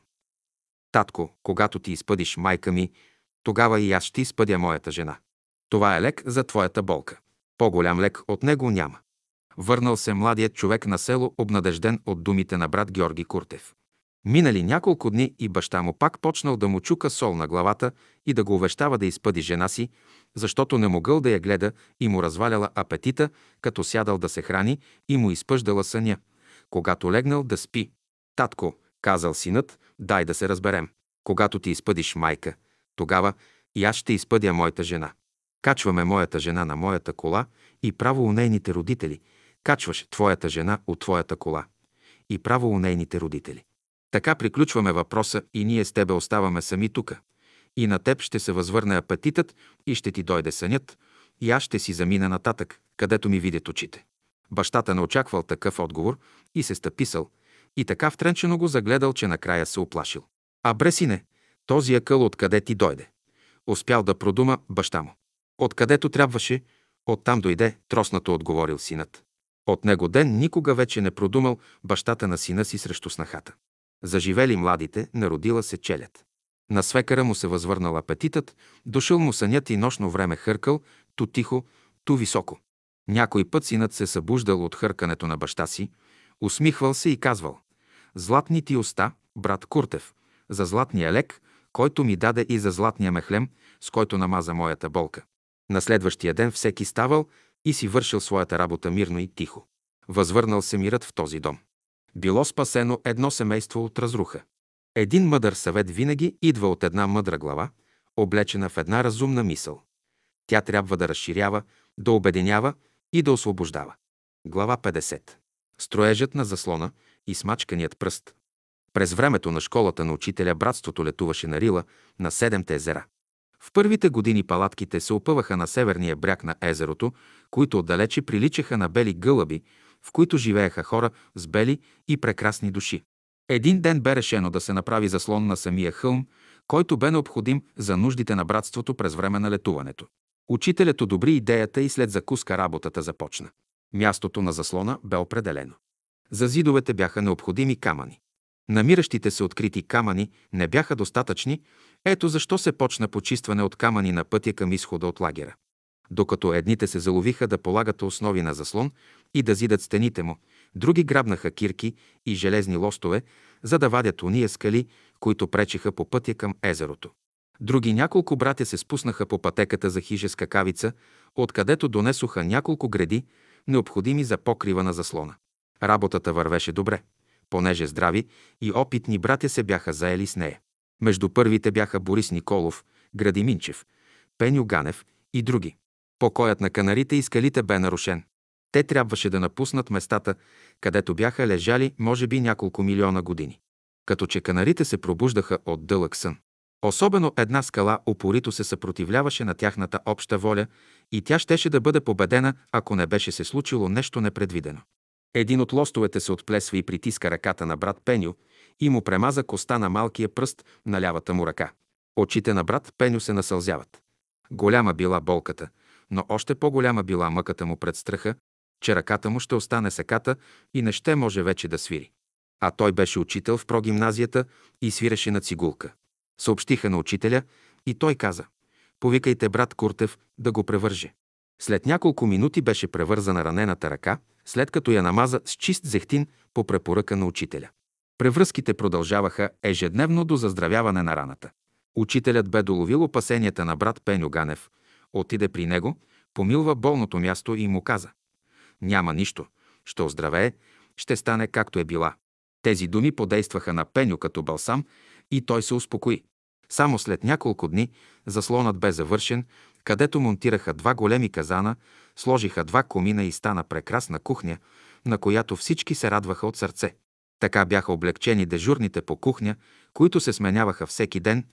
Татко, когато ти изпъдиш майка ми, тогава и аз ще изпъдя моята жена. Това е лек за твоята болка. По-голям лек от него няма. Върнал се младият човек на село, обнадежден от думите на брат Георги Куртев. Минали няколко дни и баща му пак почнал да му чука сол на главата и да го увещава да изпъди жена си, защото не могъл да я гледа и му разваляла апетита, като сядал да се храни и му изпъждала съня, когато легнал да спи. Татко, казал синът, дай да се разберем. Когато ти изпъдиш майка, тогава и аз ще изпъдя моята жена. Качваме моята жена на моята кола и право у нейните родители. Качваш твоята жена от твоята кола и право у нейните родители. Така приключваме въпроса и ние с тебе оставаме сами тука. И на теб ще се възвърне апетитът и ще ти дойде сънят, и аз ще си замина нататък, където ми видят очите. Бащата не очаквал такъв отговор и се стъписал, и така втренчено го загледал, че накрая се оплашил. А бре, сине, този акъл откъде ти дойде? Успял да продума баща му. Откъдето трябваше, оттам дойде, троснато отговорил синът. От него ден никога вече не продумал бащата на сина си срещу снахата. Заживели младите, народила се челят. На свекъра му се възвърнал апетитът, дошъл му сънят и нощно време хъркал, ту тихо, ту високо. Някой път синът се събуждал от хъркането на баща си, усмихвал се и казвал: «Златни ти уста, брат Куртев, за златния лек, който ми даде и за златния мехлем, с който намаза моята болка». На следващия ден всеки ставал и си вършил своята работа мирно и тихо. Възвърнал се мирът в този дом. Било спасено едно семейство от разруха. Един мъдър съвет винаги идва от една мъдра глава, облечена в една разумна мисъл. Тя трябва да разширява, да обединява и да освобождава. Глава петдесета. Строежът на заслона и смачканият пръст. През времето на школата на учителя братството летуваше на Рила, на Седемте езера. В първите години палатките се опъваха на северния бряг на езерото, които отдалече приличаха на бели гълъби, в които живееха хора с бели и прекрасни души. Един ден бе решено да се направи заслон на самия хълм, който бе необходим за нуждите на братството през време на летуването. Учителят одобри идеята и след закуска работата започна. Мястото на заслона бе определено. За зидовете бяха необходими камъни. Намиращите се открити камъни не бяха достатъчни, ето защо се почна почистване от камъни на пътя към изхода от лагера. Докато едните се заловиха да полагат основи на заслон и да зидат стените му, други грабнаха кирки и железни лостове, за да вадят уния скали, които пречеха по пътя към езерото. Други няколко братя се спуснаха по пътеката за хижа с какавица, откъдето донесоха няколко греди, необходими за покрива на заслона. Работата вървеше добре, понеже здрави и опитни братя се бяха заели с нея. Между първите бяха Борис Николов, Гради Минчев, Пеню Ганев и други. Покоят на канарите и скалите бе нарушен. Те трябваше да напуснат местата, където бяха лежали може би няколко милиона години. Като че канарите се пробуждаха от дълъг сън. Особено една скала упорито се съпротивляваше на тяхната обща воля и тя щеше да бъде победена, ако не беше се случило нещо непредвидено. Един от лостовете се отплесва и притиска ръката на брат Пеню и му премаза коста на малкия пръст на лявата му ръка. Очите на брат Пеню се насълзяват. Голяма била болката, но още по-голяма била мъката му пред страха, че ръката му ще остане секата и не ще може вече да свири. А той беше учител в прогимназията и свиреше на цигулка. Съобщиха на учителя и той каза: «Повикайте брат Куртев да го превърже». След няколко минути беше превързана ранената ръка, след като я намаза с чист зехтин по препоръка на учителя. Превръзките продължаваха ежедневно до заздравяване на раната. Учителят бе доловил опасенията на брат Пеню Ганев, отиде при него, помилва болното място и му каза: «Няма нищо, ще оздравее, ще стане както е била». Тези думи подействаха на Пеню като балсам и той се успокои. Само след няколко дни заслонът бе завършен, където монтираха два големи казана, сложиха два комина и стана прекрасна кухня, на която всички се радваха от сърце. Така бяха облегчени дежурните по кухня, които се сменяваха всеки ден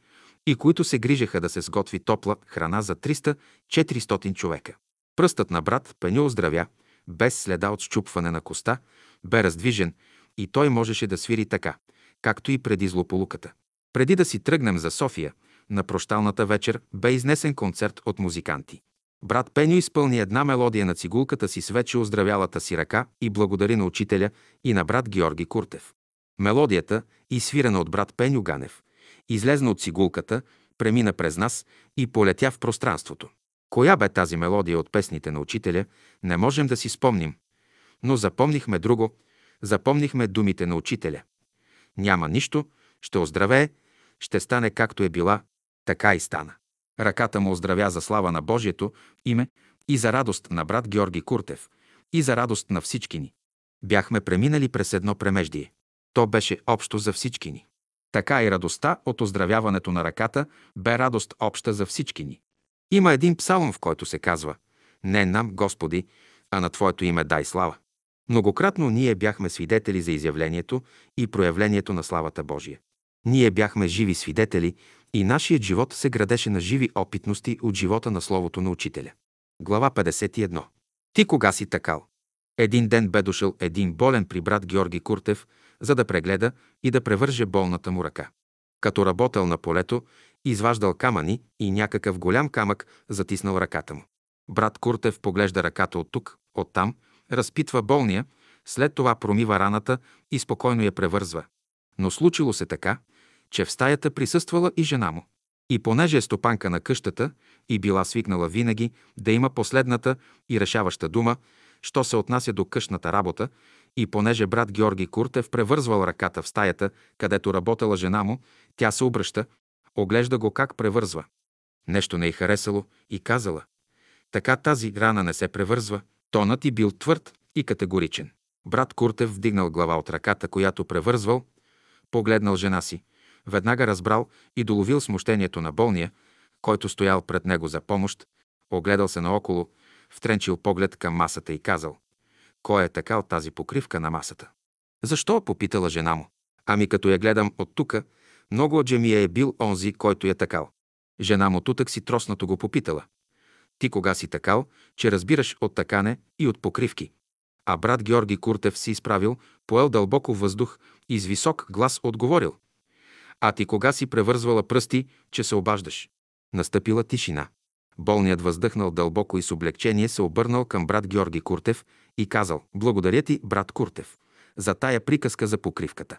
и които се грижеха да се сготви топла храна за триста до четиристотин човека. Пръстът на брат Пеню оздравя, без следа от счупване на коста, бе раздвижен и той можеше да свири така, както и преди злополуката. Преди да си тръгнем за София, на прощалната вечер бе изнесен концерт от музиканти. Брат Пеню изпълни една мелодия на цигулката си с вече оздравялата си ръка и благодари на учителя и на брат Георги Куртев. Мелодията, изсвирана от брат Пеню Ганев, излезна от цигулката, премина през нас и полетя в пространството. Коя бе тази мелодия от песните на учителя, не можем да си спомним, но запомнихме друго, запомнихме думите на учителя. Няма нищо, ще оздравее, ще стане както е била, така и стана. Ръката му оздравя за слава на Божието име и за радост на брат Георги Куртев, и за радост на всички ни. Бяхме преминали през едно премеждие. То беше общо за всички ни. Така и радостта от оздравяването на ръката бе радост обща за всички ни. Има един псалм, в който се казва: «Не нам, Господи, а на Твоето име дай слава». Многократно ние бяхме свидетели за изявлението и проявлението на славата Божия. Ние бяхме живи свидетели и нашият живот се градеше на живи опитности от живота на Словото на Учителя. Глава петдесет и едно. Ти кога си такал? Един ден бе дошъл един болен при брат Георги Куртев, за да прегледа и да превърже болната му ръка. Като работел на полето, изваждал камъни и някакъв голям камък затиснал ръката му. Брат Куртев поглежда ръката от тук, от там, разпитва болния, след това промива раната и спокойно я превързва. Но случило се така, че в стаята присъствала и жена му. И понеже е стопанка на къщата и била свикнала винаги да има последната и решаваща дума, що се отнася до къщната работа, и понеже брат Георги Куртев превързвал ръката в стаята, където работела жена му, тя се обръща, оглежда го как превързва. Нещо не й харесало и казала: «Така тази рана не се превързва». Тонът й бил твърд и категоричен. Брат Куртев вдигнал глава от ръката, която превързвал, погледнал жена си, веднага разбрал и доловил смущението на болния, който стоял пред него за помощ, огледал се наоколо, втренчил поглед към масата и казал: «Кой е такал тази покривка на масата?» «Защо?» – попитала жена му. «Ами като я гледам от тука, много джемия е бил онзи, който я такал». Жена му тутък си троснато го попитала: «Ти кога си такал, че разбираш от такане и от покривки?» А брат Георги Куртев си изправил, поел дълбоко въздух и с висок глас отговорил: «А ти кога си превързвала пръсти, че се обаждаш?» Настъпила тишина. Болният въздъхнал дълбоко и с облегчение се обърнал към брат Георги Куртев и казал: «Благодаря ти, брат Куртев, за тая приказка за покривката.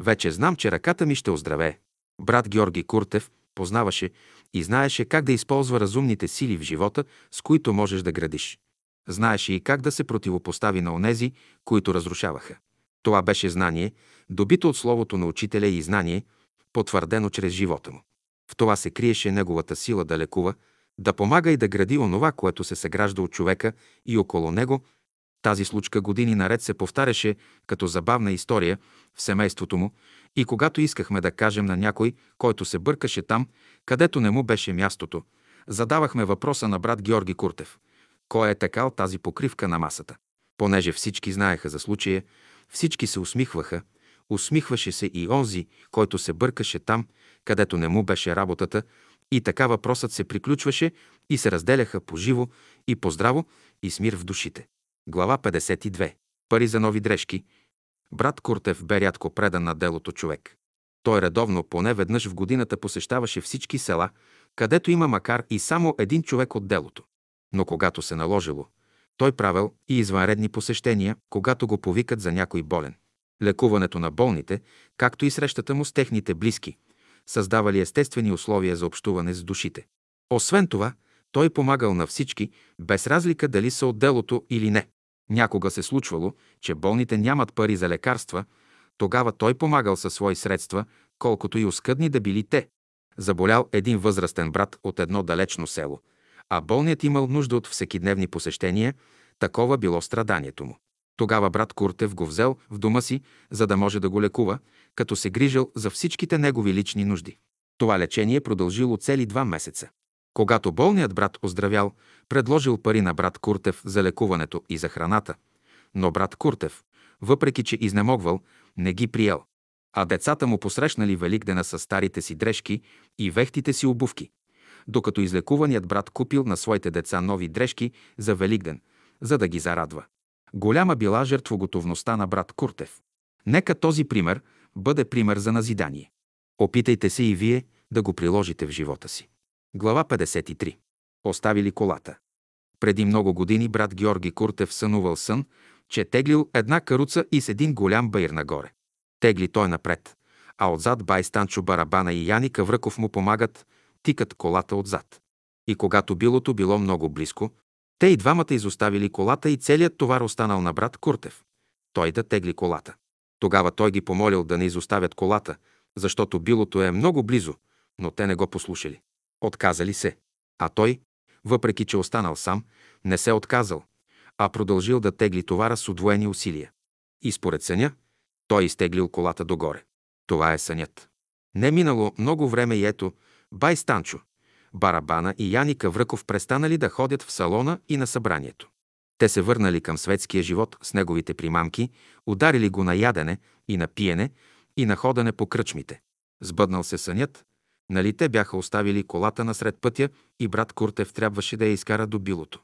Вече знам, че ръката ми ще оздравее». Брат Георги Куртев познаваше и знаеше как да използва разумните сили в живота, с които можеш да градиш. Знаеше и как да се противопостави на онези, които разрушаваха. Това беше знание, добито от словото на учителя и знание, потвърдено чрез живота му. В това се криеше неговата сила да лекува, да помага и да гради онова, което се съгражда от човека и около него. Тази случка години наред се повтаряше като забавна история в семейството му и когато искахме да кажем на някой, който се бъркаше там, където не му беше мястото, задавахме въпроса на брат Георги Куртев: «Кой е такал тази покривка на масата?» Понеже всички знаеха за случая, всички се усмихваха, усмихваше се и онзи, който се бъркаше там, където не му беше работата, и така въпросът се приключваше и се разделяха поживо и поздраво и с мир в душите. Глава петдесет и две. Пари за нови дрежки. Брат Куртев бе рядко предан на делото човек. Той редовно поне веднъж в годината посещаваше всички села, където има макар и само един човек от делото. Но когато се наложило, той правил и извънредни посещения, когато го повикат за някой болен. Лекуването на болните, както и срещата му с техните близки, създавали естествени условия за общуване с душите. Освен това, той помагал на всички, без разлика дали са от делото или не. Някога се случвало, че болните нямат пари за лекарства, тогава той помагал със свои средства, колкото и оскъдни да били те. Заболял един възрастен брат от едно далечно село, а болният имал нужда от всекидневни посещения, такова било страданието му. Тогава брат Куртев го взел в дома си, за да може да го лекува, като се грижал за всичките негови лични нужди. Това лечение продължило цели два месеца. Когато болният брат оздравял, предложил пари на брат Куртев за лекуването и за храната, но брат Куртев, въпреки че изнемогвал, не ги приел. А децата му посрещнали Великдена със старите си дрежки и вехтите си обувки, докато излекуваният брат купил на своите деца нови дрежки за Великден, за да ги зарадва. Голяма била жертвоготовността на брат Куртев. Нека този пример бъде пример за назидание. Опитайте се и вие да го приложите в живота си. Глава петдесет и три. Оставили колата. Преди много години брат Георги Куртев сънувал сън, че теглил една каруца и с един голям баир нагоре. Тегли той напред, а отзад бай Станчо Барабана и Яни Кавръков му помагат, тикат колата отзад. И когато билото било много близко, те и двамата изоставили колата и целият товар останал на брат Куртев. Той да тегли колата. Тогава той ги помолил да не изоставят колата, защото билото е много близо, но те не го послушали. Отказали се. А той, въпреки че останал сам, не се отказал, а продължил да тегли товара с удвоени усилия. И според съня, той изтеглил колата догоре. Това е сънят. Не минало много време и ето, бай Станчо, Барабана и Яни Кавръков престанали да ходят в салона и на събранието. Те се върнали към светския живот с неговите примамки, ударили го на ядене и на пиене и на ходене по кръчмите. Сбъднал се сънят, нали те бяха оставили колата насред пътя и брат Куртев трябваше да я изкара до билото.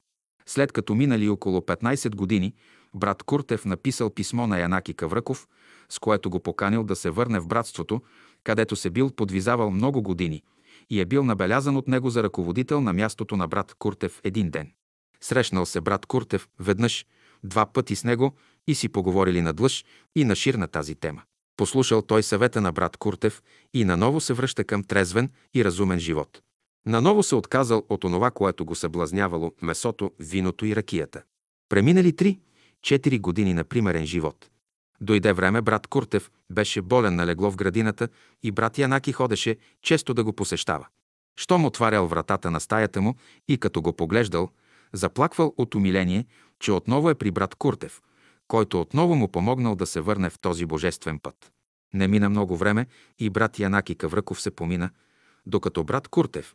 След като минали около петнайсет години, брат Куртев написал писмо на Янаки Кавръков, с което го поканил да се върне в братството, където се бил подвизавал много години и е бил набелязан от него за ръководител на мястото на брат Куртев един ден. Срещнал се брат Куртев веднъж, два пъти с него и си поговорили надлъж и нашир на тази тема. Послушал той съвета на брат Куртев и наново се връща към трезвен и разумен живот. Наново се отказал от онова, което го съблазнявало – месото, виното и ракията. Преминали три-четири години на примерен живот. Дойде време, брат Куртев беше болен, налегло в градината и брат Янаки ходеше често да го посещава. Щом отварял вратата на стаята му и като го поглеждал, заплаквал от умиление, че отново е при брат Куртев, който отново му помогнал да се върне в този божествен път. Не мина много време и брат Янаки Кавръков се помина, докато брат Куртев,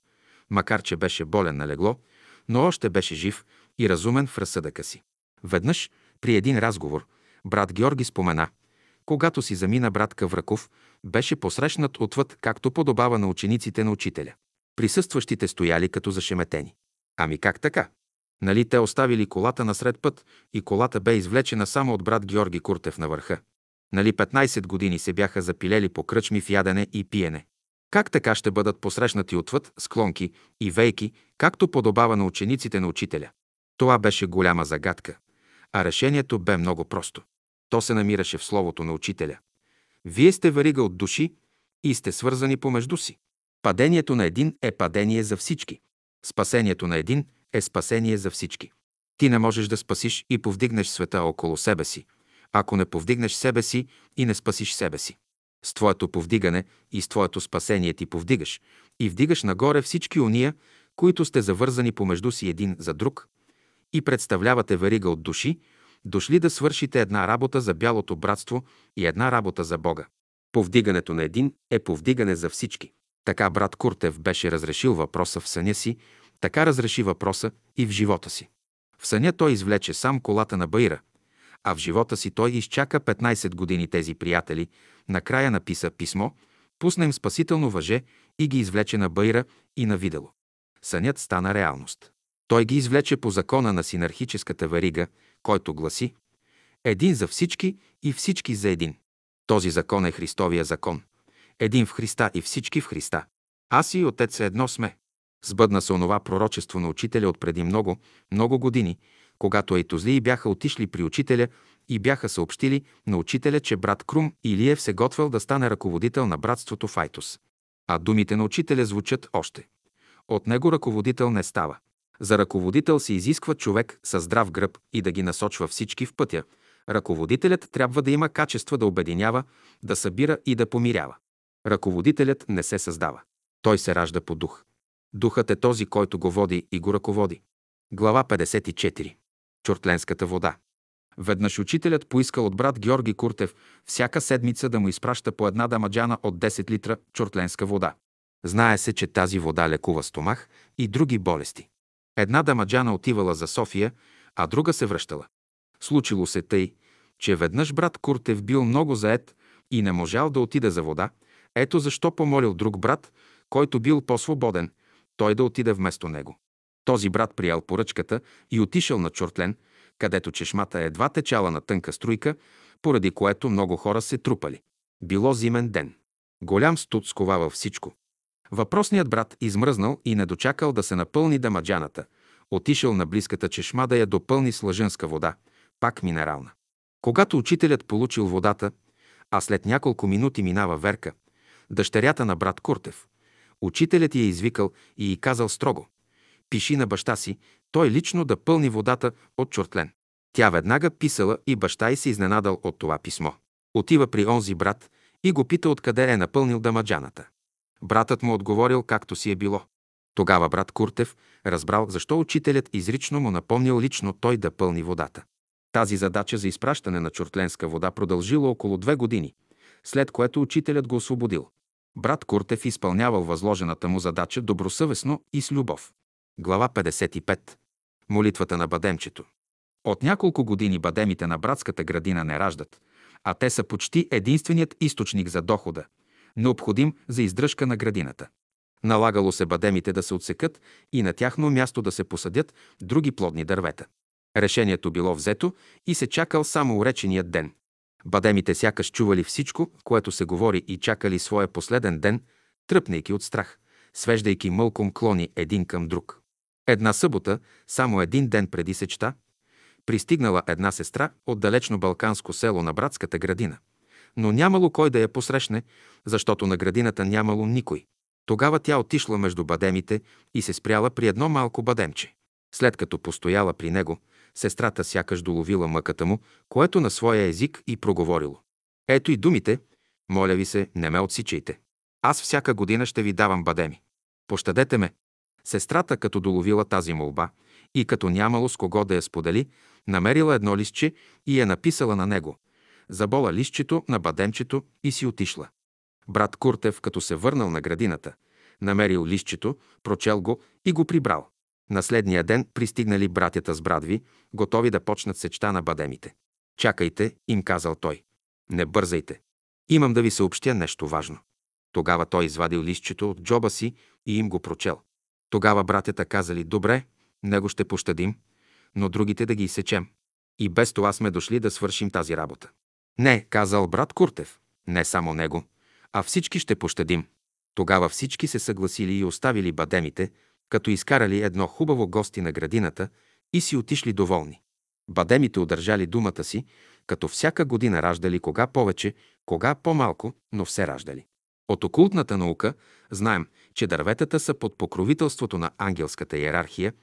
макар че беше болен на легло, но още беше жив и разумен в разсъдъка си. Веднъж, при един разговор, брат Георги спомена, когато си замина брат Кавръков, беше посрещнат отвъд, както подобава на учениците на учителя. Присъстващите стояли като зашеметени. Ами как така? Нали те оставили колата насред път и колата бе извлечена само от брат Георги Куртев на върха? Нали петнайсет години се бяха запилели по кръчми в ядене и пиене? Как така ще бъдат посрещнати отвъд склонки и вейки, както подобава на учениците на учителя? Това беше голяма загадка, а решението бе много просто. То се намираше в словото на учителя. Вие сте верига от души и сте свързани помежду си. Падението на един е падение за всички. Спасението на един е спасение за всички. Ти не можеш да спасиш и повдигнеш света около себе си, ако не повдигнеш себе си и не спасиш себе си. С твоето повдигане и с твоето спасение ти повдигаш и вдигаш нагоре всички уния, които сте завързани помежду си един за друг и представлявате верига от души, дошли да свършите една работа за бялото братство и една работа за Бога. Повдигането на един е повдигане за всички. Така брат Куртев беше разрешил въпроса в съня си, така разреши въпроса и в живота си. В съня той извлече сам колата на баира, а в живота си той изчака петнайсет години тези приятели, накрая написа писмо, пусна им спасително въже и ги извлече на баира и на видело. Сънят стана реалност. Той ги извлече по закона на синархическата верига, който гласи «Един за всички и всички за един». Този закон е Христовия закон. Един в Христа и всички в Христа. Аз и Отец едно сме. Сбъдна се онова пророчество на учителя от преди много, много години, когато айтозлии бяха отишли при учителя и бяха съобщили на учителя, че брат Крум Илиев се готвел да стане ръководител на братството в Айтос. А думите на учителя звучат още. От него ръководител не става. За ръководител се изисква човек със здрав гръб и да ги насочва всички в пътя. Ръководителят трябва да има качества да обединява, да събира и да помирява. Ръководителят не се създава. Той се ражда по дух. Духът е този, който го води и го ръководи. Глава петдесет и четири. Чортленската вода. Веднъж учителят поискал от брат Георги Куртев всяка седмица да му изпраща по една дамаджана от десет литра чортленска вода. Знае се, че тази вода лекува стомах и други болести. Една дамаджана отивала за София, а друга се връщала. Случило се тъй, че веднъж брат Куртев бил много заед и не можал да отида за вода. Ето защо помолил друг брат, който бил по-свободен, той да отиде вместо него. Този брат приял поръчката и отишъл на Чортлен, където чешмата едва течала на тънка струйка, поради което много хора се трупали. Било зимен ден. Голям студ сковава всичко. Въпросният брат измръзнал и не дочакал да се напълни дамаджаната. Отишъл на близката чешма да я допълни с лъженска вода, пак минерална. Когато учителят получил водата, а след няколко минути минава Верка, дъщерята на брат Куртев, учителят я извикал и й казал строго: пиши на баща си, той лично да пълни водата от чортлен. Тя веднага писала и баща й се изненадал от това писмо. Отива при онзи брат и го пита откъде е напълнил дамаджаната. Братът му отговорил както си е било. Тогава брат Куртев разбрал защо учителят изрично му напомнил лично той да пълни водата. Тази задача за изпращане на чортленска вода продължила около две години, след което учителят го освободил. Брат Куртев изпълнявал възложената му задача добросъвестно и с любов. Глава петдесет и пета. Молитвата на бадемчето. От няколко години бадемите на братската градина не раждат, а те са почти единственият източник за дохода, необходим за издръжка на градината. Налагало се бадемите да се отсекат и на тяхно място да се посадят други плодни дървета. Решението било взето и се чакал само уреченият ден. Бадемите сякаш чували всичко, което се говори, и чакали своя последен ден, тръпнейки от страх, свеждайки мълком клони един към друг. Една събота, само един ден преди сечта, пристигнала една сестра от далечно балканско село на братската градина, но нямало кой да я посрещне, защото на градината нямало никой. Тогава тя отишла между бадемите и се спряла при едно малко бадемче. След като постояла при него, сестрата сякаш доловила мъката му, което на своя език и проговорило. Ето и думите: моля ви се, не ме отсичайте. Аз всяка година ще ви давам бадеми. Пощадете ме. Сестрата, като доловила тази молба и като нямало с кого да я сподели, намерила едно листче и я написала на него. Забола листчето на бадемчето и си отишла. Брат Куртев, като се върнал на градината, намерил листчето, прочел го и го прибрал. На следния ден пристигнали братята с брадви, готови да почнат сечта на бадемите. «Чакайте», им казал той. «Не бързайте. Имам да ви съобщя нещо важно». Тогава той извадил листчето от джоба си и им го прочел. Тогава братята казали: «Добре, него ще пощадим, но другите да ги изсечем. И без това сме дошли да свършим тази работа». «Не», казал брат Куртев, «не само него, а всички ще пощадим». Тогава всички се съгласили и оставили бадемите, като изкарали едно хубаво гости на градината и си отишли доволни. Бадемите удържали думата си, като всяка година раждали кога повече, кога по-малко, но все раждали. От окултната наука знаем, че дърветата са под покровителството на ангелската йерархия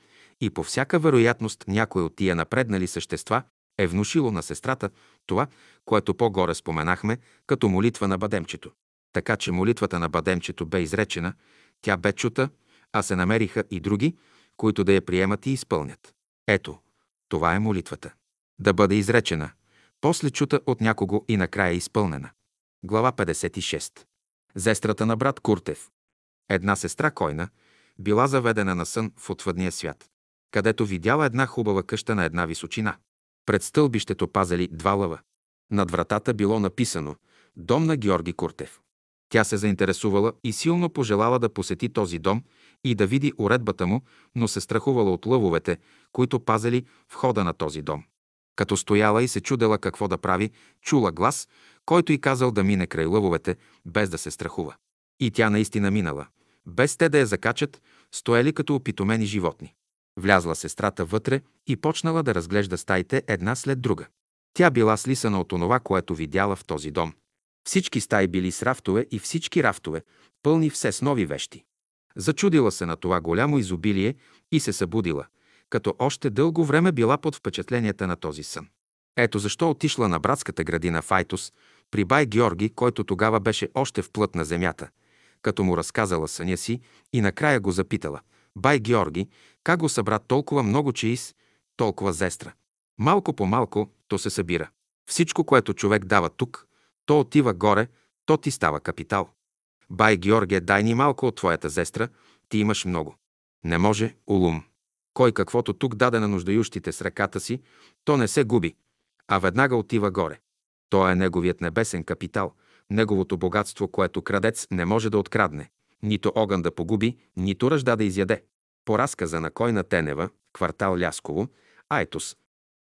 и по всяка вероятност някой от тия напреднали същества е внушило на сестрата това, което по-горе споменахме като молитва на бадемчето. Така че молитвата на бадемчето бе изречена, тя бе чута, а се намериха и други, които да я приемат и изпълнят. Ето, това е молитвата. Да бъде изречена, после чута от някого и накрая изпълнена. Глава петдесет и шеста. Зестрата на брат Куртев. Една сестра Койна била заведена на сън в отвъдния свят, където видяла една хубава къща на една височина. Пред стълбището пазели два лъва. Над вратата било написано: дом на Георги Куртев. Тя се заинтересувала и силно пожелала да посети този дом и да види уредбата му, но се страхувала от лъвовете, които пазели входа на този дом. Като стояла и се чудела какво да прави, чула глас, който й казал да мине край лъвовете, без да се страхува. И тя наистина минала, без те да я закачат, стоели като опитомени животни. Влязла сестрата вътре и почнала да разглежда стаите една след друга. Тя била слисана от онова, което видяла в този дом. Всички стаи били с рафтове и всички рафтове, пълни все с нови вещи. Зачудила се на това голямо изобилие и се събудила, като още дълго време била под впечатленията на този сън. Ето защо отишла на братската градина в Айтос при бай Георги, който тогава беше още в плът на земята, като му разказала съня си и накрая го запитала: бай Георги, как го събра толкова много чеис, толкова зестра? Малко по малко то се събира. Всичко, което човек дава тук, то отива горе, то ти става капитал. Бай Георгие, дай ни малко от твоята зестра, ти имаш много. Не може, улум. Кой каквото тук даде на нуждающите с ръката си, то не се губи, а веднага отива горе. То е неговият небесен капитал, неговото богатство, което крадец не може да открадне, нито огън да погуби, нито ръжда да изяде. По разказа на Койна Тенева, квартал Лясково, Айтос.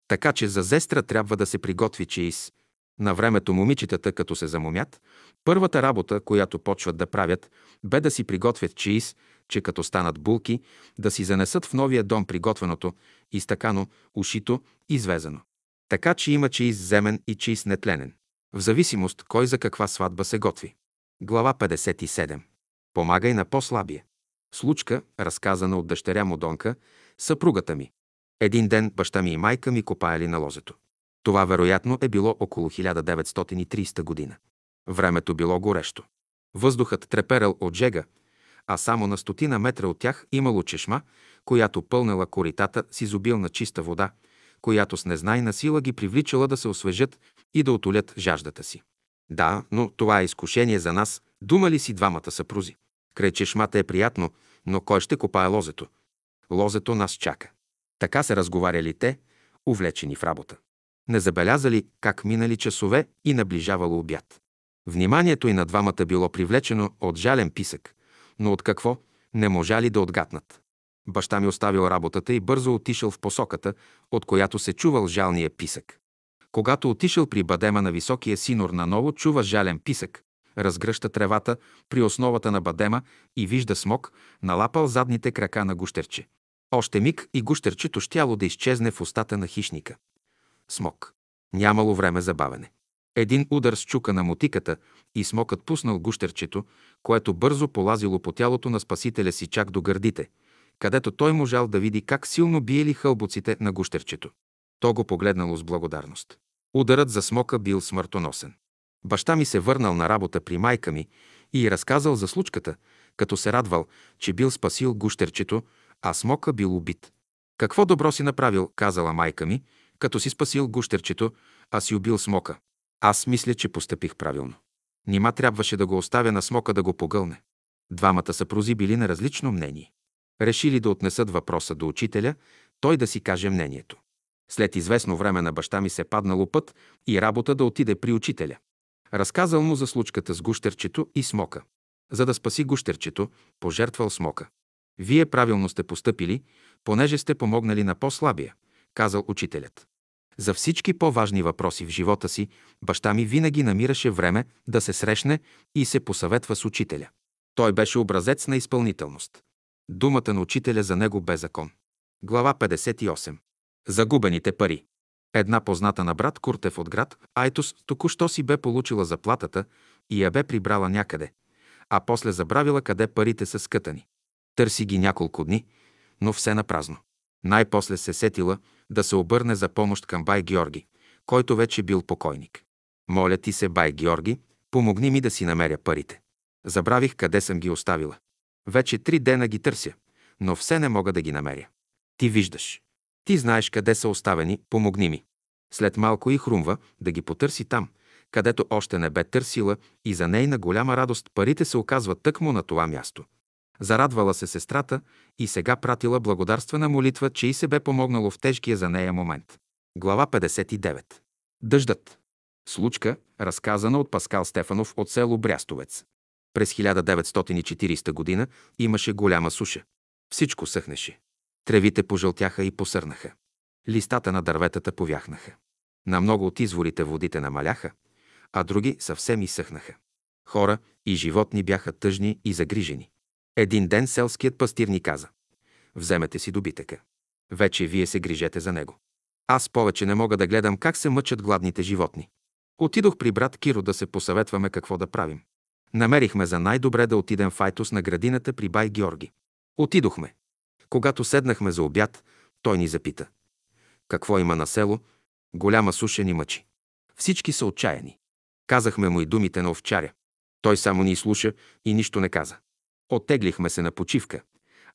Така че за зестра трябва да се приготви чеис, На времето момичетата, като се замомят, първата работа, която почват да правят, бе да си приготвят чиис, че като станат булки, да си занесат в новия дом приготвеното, изтъкано, ушито, извезено. Така, че има чиис земен и чиис нетленен, в зависимост кой за каква сватба се готви. Глава петдесет и седма. Помагай на по-слабия. Случка, разказана от дъщеря му Донка, съпругата ми. Един ден баща ми и майка ми копаяли на лозето. Това вероятно е било около хиляда деветстотин и тридесета година. Времето било горещо. Въздухът треперел от жега, а само на стотина метра от тях имало чешма, която пълнела коритата с изобилна чиста вода, която с незнайна сила ги привличала да се освежат и да отолят жаждата си. Да, но това е изкушение за нас, думали си двамата съпрузи. Край чешмата е приятно, но кой ще копае лозето? Лозето нас чака. Така се разговаряли те, увлечени в работа. Не забелязали как минали часове и наближавало обяд. Вниманието и на двамата било привлечено от жален писък, но от какво не можали да отгатнат. Баща ми оставил работата и бързо отишъл в посоката, от която се чувал жалния писък. Когато отишъл при бадема на високия синор наново, чува жален писък, разгръща тревата при основата на бадема и вижда смок, налапал задните крака на гущерче. Още миг и гущерчето щяло да изчезне в устата на хищника. Смок. Нямало време за бавене. Един удар с чука на мотиката и смокът пуснал гущерчето, което бързо полазило по тялото на спасителя си чак до гърдите, където той можал да види как силно биели хълбоците на гущерчето. То го погледнало с благодарност. Ударът за смока бил смъртоносен. Баща ми се върнал на работа при майка ми и й разказал за случката, като се радвал, че бил спасил гущерчето, а смока бил убит. Какво добро си направил, казала майка ми, като си спасил гущерчето, а си убил смока. Аз мисля, че постъпих правилно. Нима трябваше да го оставя на смока да го погълне. Двамата съпрузи били на различно мнение. Решили да отнесат въпроса до учителя, той да си каже мнението. След известно време на баща ми се паднало път и работа да отиде при учителя. Разказал му за случката с гущерчето и смока. За да спаси гущерчето, пожертвал смока. Вие правилно сте постъпили, понеже сте помогнали на по-слабия, казал учителят. За всички по-важни въпроси в живота си, баща ми винаги намираше време да се срещне и се посъветва с учителя. Той беше образец на изпълнителност. Думата на учителя за него бе закон. Глава петдесет и осма. Загубените пари. Една позната на брат Куртев от град Айтос току-що си бе получила заплатата и я бе прибрала някъде, а после забравила къде парите са скътани. Търси ги няколко дни, но все напразно. Най-после се сетила да се обърне за помощ към бай Георги, който вече бил покойник. Моля ти се, бай Георги, помогни ми да си намеря парите. Забравих къде съм ги оставила. Вече три дена ги търся, но все не мога да ги намеря. Ти виждаш. Ти знаеш къде са оставени, помогни ми. След малко и хрумва да ги потърси там, където още не бе търсила, и за нейна голяма радост парите се оказват тъкмо на това място. Зарадвала се сестрата и сега пратила благодарствена молитва, че и се бе помогнало в тежкия за нея момент. Глава петдесет и девета. Дъждът. Случка, разказана от Паскал Стефанов от село Брястовец. През хиляда деветстотин и четиридесета година имаше голяма суша. Всичко съхнеше. Тревите пожълтяха и посърнаха. Листата на дърветата повяхнаха. На много от изворите водите намаляха, а други съвсем изсъхнаха. Хора и животни бяха тъжни и загрижени. Един ден селският пастир ни каза: вземете си добитъка. Вече вие се грижете за него. Аз повече не мога да гледам как се мъчат гладните животни. Отидох при брат Киро да се посъветваме какво да правим. Намерихме за най-добре да отидем в Айтос на градината при бай Георги. Отидохме. Когато седнахме за обяд, той ни запита: какво има на село? Голяма суша ни мъчи. Всички са отчаяни. Казахме му и думите на овчаря. Той само ни слуша и нищо не каза. Оттеглихме се на почивка,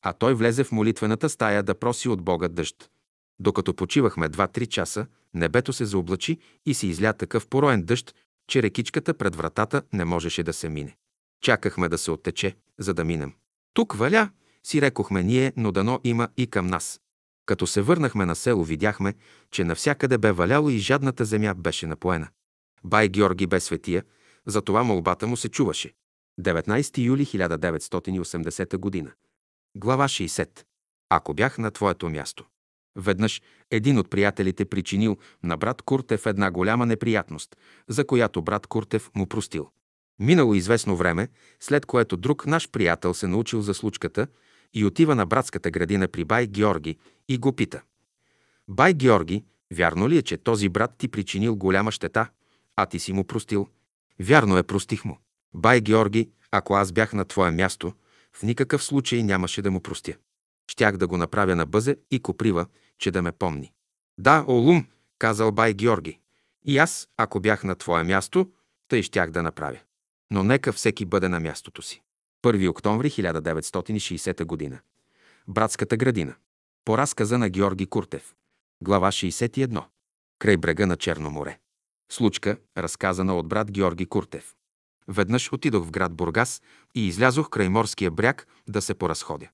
а той влезе в молитвената стая да проси от Бога дъжд. Докато почивахме два-три часа, небето се заоблачи и се изля такъв пороен дъжд, че рекичката пред вратата не можеше да се мине. Чакахме да се оттече, за да минем. Тук валя, си рекохме ние, но дано има и към нас. Като се върнахме на село, видяхме, че навсякъде бе валяло и жадната земя беше напоена. Бай Георги бе светия, затова молбата му се чуваше. деветнадесети юли хиляда деветстотин и осемдесета година. Глава шейсета. Ако бях на твоето място. Веднъж един от приятелите причинил на брат Куртев една голяма неприятност, за която брат Куртев му простил. Минало известно време, след което друг наш приятел се научил за случката и отива на братската градина при бай Георги и го пита: „Бай Георги, вярно ли е, че този брат ти причинил голяма щета, а ти си му простил?“ „Вярно е, простих му.“ „Бай Георги, ако аз бях на твое място, в никакъв случай нямаше да му простя. Щях да го направя на бъзе и коприва, че да ме помни.“ „Да, олум, казал бай Георги, и аз, ако бях на твое място, тъй щях да направя. Но нека всеки бъде на мястото си.“ първи октомври хиляда деветстотин и шейсета г. Братската градина. По разказа на Георги Куртев. Глава шейсет и едно. Край брега на Черно море. Случка, разказана от брат Георги Куртев. Веднъж отидох в град Бургас и излязох край морския бряг да се поразходя.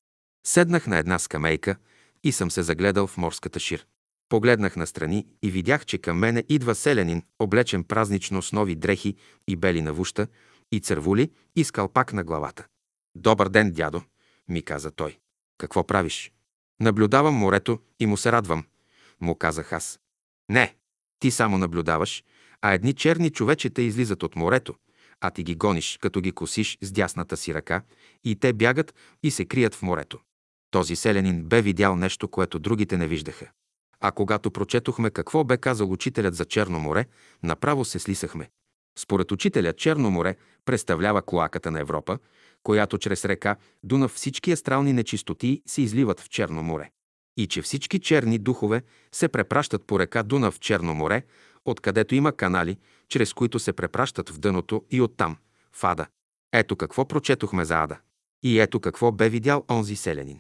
Седнах на една скамейка и съм се загледал в морската шир. Погледнах настрани и видях, че към мене идва селянин, облечен празнично с нови дрехи и бели навуща, и цървули, и с калпак на главата. „Добър ден, дядо“, ми каза той. „Какво правиш?“ „Наблюдавам морето и му се радвам“, му казах аз. „Не, ти само наблюдаваш, а едни черни човечета излизат от морето, а ти ги гониш, като ги косиш с дясната си ръка, и те бягат и се крият в морето.“ Този селянин бе видял нещо, което другите не виждаха. А когато прочетохме какво бе казал учителят за Черно море, направо се слисахме. Според учителя Черно море представлява клоаката на Европа, която чрез река Дунав всички астрални нечистоти се изливат в Черно море. И че всички черни духове се препращат по река Дунав в Черно море, откъдето има канали, чрез които се препращат в дъното и оттам, в ада. Ето какво прочетохме за ада. И ето какво бе видял онзи селянин.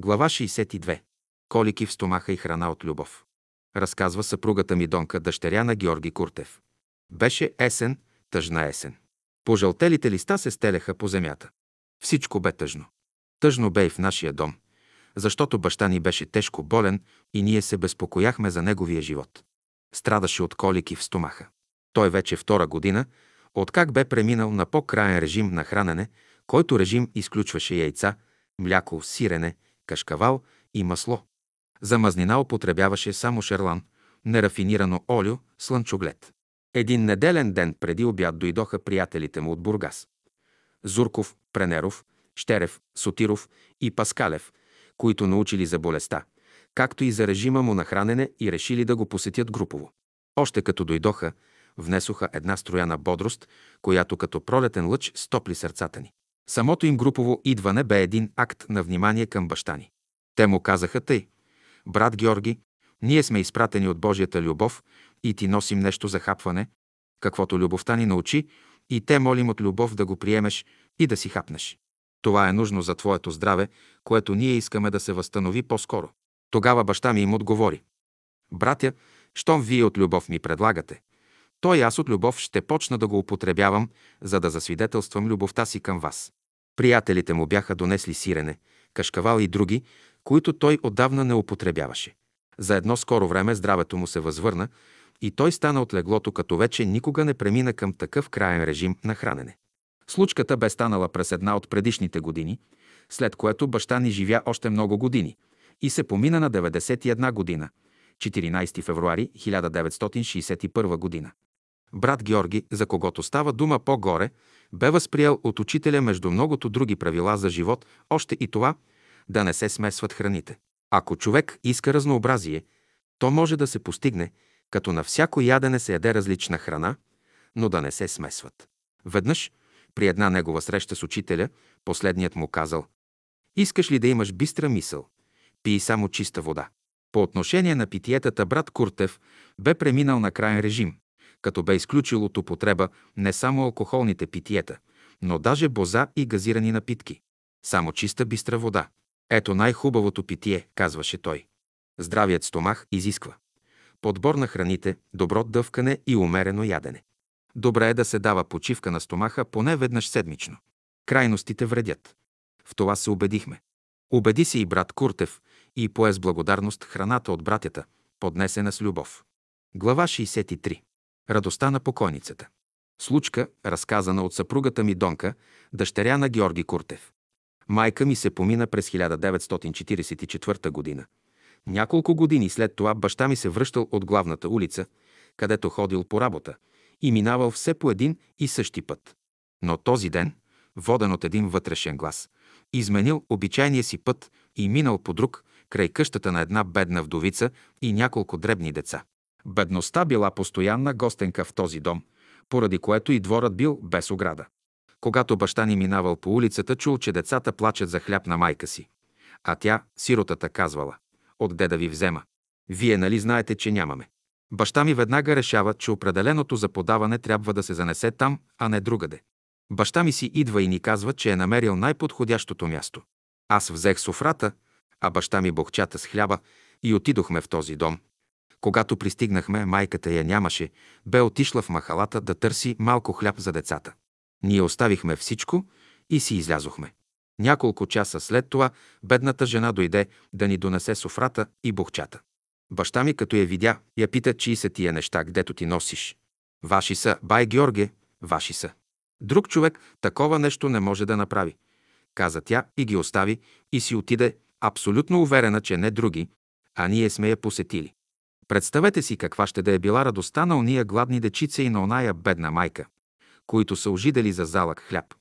Глава шейсет и две. Колики в стомаха и храна от любов. Разказва съпругата ми Донка, дъщеря на Георги Куртев. Беше есен, тъжна есен. Пожълтелите листа се стеляха по земята. Всичко бе тъжно. Тъжно бе и в нашия дом, защото баща ни беше тежко болен и ние се безпокояхме за неговия живот. Страдаше от колики в стомаха. Той вече втора година, откак бе преминал на по-краен режим на хранене, който режим изключваше яйца, мляко, сирене, кашкавал и масло. За мазнина употребяваше само шерлан, нерафинирано олио, слънчоглед. Един неделен ден преди обяд дойдоха приятелите му от Бургас. Зурков, Пренеров, Щерев, Сотиров и Паскалев, които научили за болестта, както и за режима му на хранене, и решили да го посетят групово. Още като дойдоха, внесоха една струяна бодрост, която като пролетен лъч стопли сърцата ни. Самото им групово идване бе един акт на внимание към баща ни. Те му казаха тъй: „Брат Георги, ние сме изпратени от Божията любов и ти носим нещо за хапване, каквото любовта ни научи, и те молим от любов да го приемеш и да си хапнеш. Това е нужно за твоето здраве, което ние искаме да се възстанови по-скоро.“ Тогава баща ми им отговори: „Братя, щом вие от любов ми предлагате, то и аз от любов ще почна да го употребявам, за да засвидетелствам любовта си към вас.“ Приятелите му бяха донесли сирене, кашкавал и други, които той отдавна не употребяваше. За едно скоро време здравето му се възвърна и той стана от леглото, като вече никога не премина към такъв краен режим на хранене. Случката бе станала през една от предишните години, след което баща ни живя още много години и се помина на деветдесет и една година, четиринайсети февруари хиляда деветстотин шейсет и първа година. Брат Георги, за когото става дума по-горе, бе възприел от учителя между многото други правила за живот още и това да не се смесват храните. Ако човек иска разнообразие, то може да се постигне, като на всяко ядене се яде различна храна, но да не се смесват. Веднъж, при една негова среща с учителя, последният му казал: „Искаш ли да имаш бистра мисъл? Пий само чиста вода.“ По отношение на питиетата брат Куртев бе преминал на краен режим, като бе изключил от употреба не само алкохолните питиета, но даже боза и газирани напитки. Само чиста бистра вода. „Ето най-хубавото питие“, казваше той. „Здравият стомах изисква подбор на храните, добро дъвкане и умерено ядене. Добре е да се дава почивка на стомаха поне веднъж седмично. Крайностите вредят.“ В това се убедихме. Убеди се и брат Куртев и пое с благодарност храната от братята, поднесена с любов. Глава шейсет и три. Радостта на покойницата. Случка, разказана от съпругата ми Донка, дъщеря на Георги Куртев. Майка ми се помина през хиляда деветстотин четирийсет и четвърта година. Няколко години след това баща ми се връщал от главната улица, където ходил по работа, и минавал все по един и същи път. Но този ден, воден от един вътрешен глас, изменил обичайния си път и минал по друг, край къщата на една бедна вдовица и няколко дребни деца. Бедността била постоянна гостенка в този дом, поради което и дворът бил без ограда. Когато баща ни минавал по улицата, чул, че децата плачат за хляб на майка си. А тя, сиротата, казвала: «Отде да ви взема? Вие нали знаете, че нямаме?» Баща ми веднага решава, че определеното за подаване трябва да се занесе там, а не другаде. Баща ми си идва и ни казва, че е намерил най-подходящото място. Аз взех софрата, а баща ми бохчата с хляба и отидохме в този дом. Когато пристигнахме, майката я нямаше, бе отишла в махалата да търси малко хляб за децата. Ние оставихме всичко и си излязохме. Няколко часа след това бедната жена дойде да ни донесе софрата и бохчата. Баща ми, като я видя, я пита: «Чии са тия неща, гдето ти носиш?» «Ваши са, бай Георге, ваши са. Друг човек такова нещо не може да направи», каза тя и ги остави и си отиде, абсолютно уверена, че не други, а ние сме я посетили. Представете си каква ще да е била радостта на ония гладни дечица и на оная бедна майка, които са ожидели за залък хляб.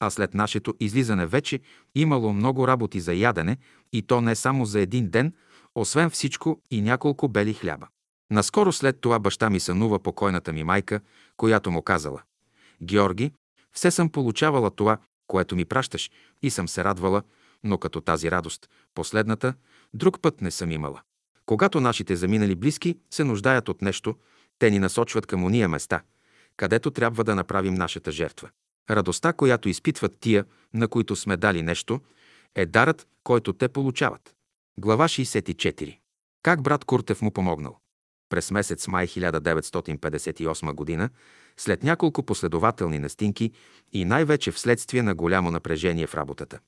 А след нашето излизане вече имало много работи за ядене, и то не само за един ден, освен всичко и няколко бели хляба. Наскоро след това баща ми сънува покойната ми майка, която му казала: «Георги, все съм получавала това, което ми пращаш, и съм се радвала, но като тази радост, последната, друг път не съм имала». Когато нашите заминали близки се нуждаят от нещо, те ни насочват към ония места, където трябва да направим нашата жертва. Радостта, която изпитват тия, на които сме дали нещо, е дарът, който те получават. Глава шейсет и четвърта. Как брат Куртев му помогнал? През месец май хиляда деветстотин петдесет и осма година, след няколко последователни настинки и най-вече вследствие на голямо напрежение в работата,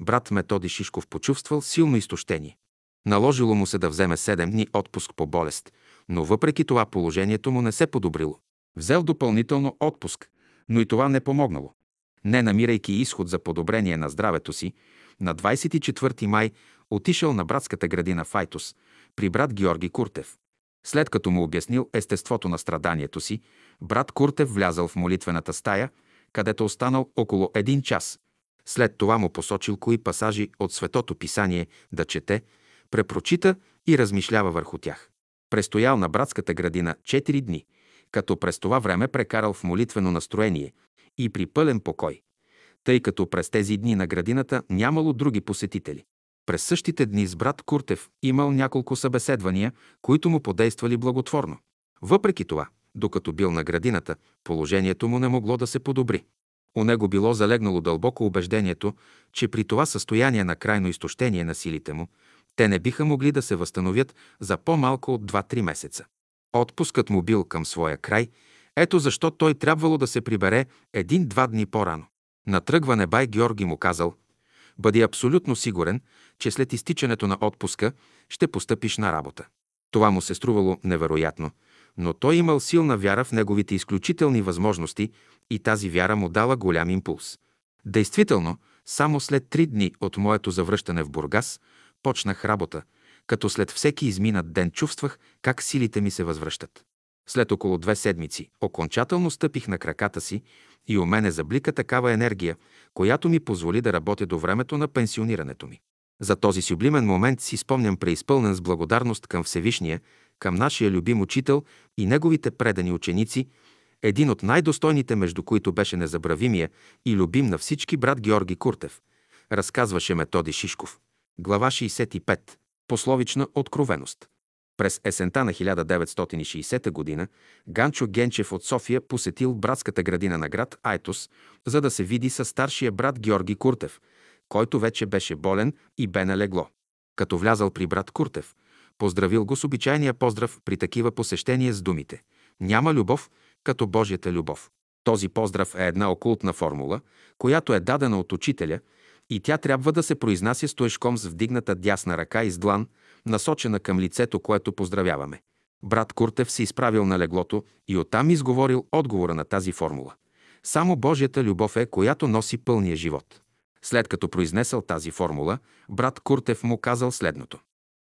брат Методи Шишков почувствал силно изтощение. Наложило му се да вземе седем дни отпуск по болест, но въпреки това положението му не се подобрило. Взел допълнително отпуск, но и това не помогнало. Не намирайки изход за подобрение на здравето си, на двадесет и четвърти май отишъл на братската градина в Айтос при брат Георги Куртев. След като му обяснил естеството на страданието си, брат Куртев влязал в молитвената стая, където останал около един час. След това му посочил кои пасажи от Светото писание да чете, препрочита и размишлява върху тях. Престоял на братската градина четири дни, като през това време прекарал в молитвено настроение и при пълен покой, тъй като през тези дни на градината нямало други посетители. През същите дни с брат Куртев имал няколко събеседвания, които му подействали благотворно. Въпреки това, докато бил на градината, положението му не могло да се подобри. У него било залегнало дълбоко убеждението, че при това състояние на крайно изтощение на силите му, те не биха могли да се възстановят за по-малко от два-три месеца. Отпускът му бил към своя край, ето защо той трябвало да се прибере един-два дни по-рано. На тръгване бай Георги му казал: «Бъди абсолютно сигурен, че след изтичането на отпуска ще постъпиш на работа». Това му се струвало невероятно, но той имал силна вяра в неговите изключителни възможности и тази вяра му дала голям импулс. Действително, само след три дни от моето завръщане в Бургас почнах работа, като след всеки изминат ден чувствах как силите ми се възвръщат. След около две седмици окончателно стъпих на краката си и у мене заблика такава енергия, която ми позволи да работя до времето на пенсионирането ми. За този сюблимен момент си спомням преизпълнен с благодарност към Всевишния, към нашия любим учител и неговите предани ученици, един от най-достойните, между които беше незабравимия и любим на всички брат Георги Куртев, разказваше Методи Шишков. Глава шейсет и пета. Пословична откровеност. През есента на хиляда деветстотин и шейсета година Ганчо Генчев от София посетил братската градина на град Айтос, за да се види със старшия брат Георги Куртев, който вече беше болен и бе налегло. Като влязал при брат Куртев, поздравил го с обичайния поздрав при такива посещения с думите: «Няма любов като Божията любов». Този поздрав е една окултна формула, която е дадена от учителя, и тя трябва да се произнася стоешком с вдигната дясна ръка и с длан, насочена към лицето, което поздравяваме. Брат Куртев се изправил на леглото и оттам изговорил отговора на тази формула: «Само Божията любов е, която носи пълния живот». След като произнесъл тази формула, брат Куртев му казал следното: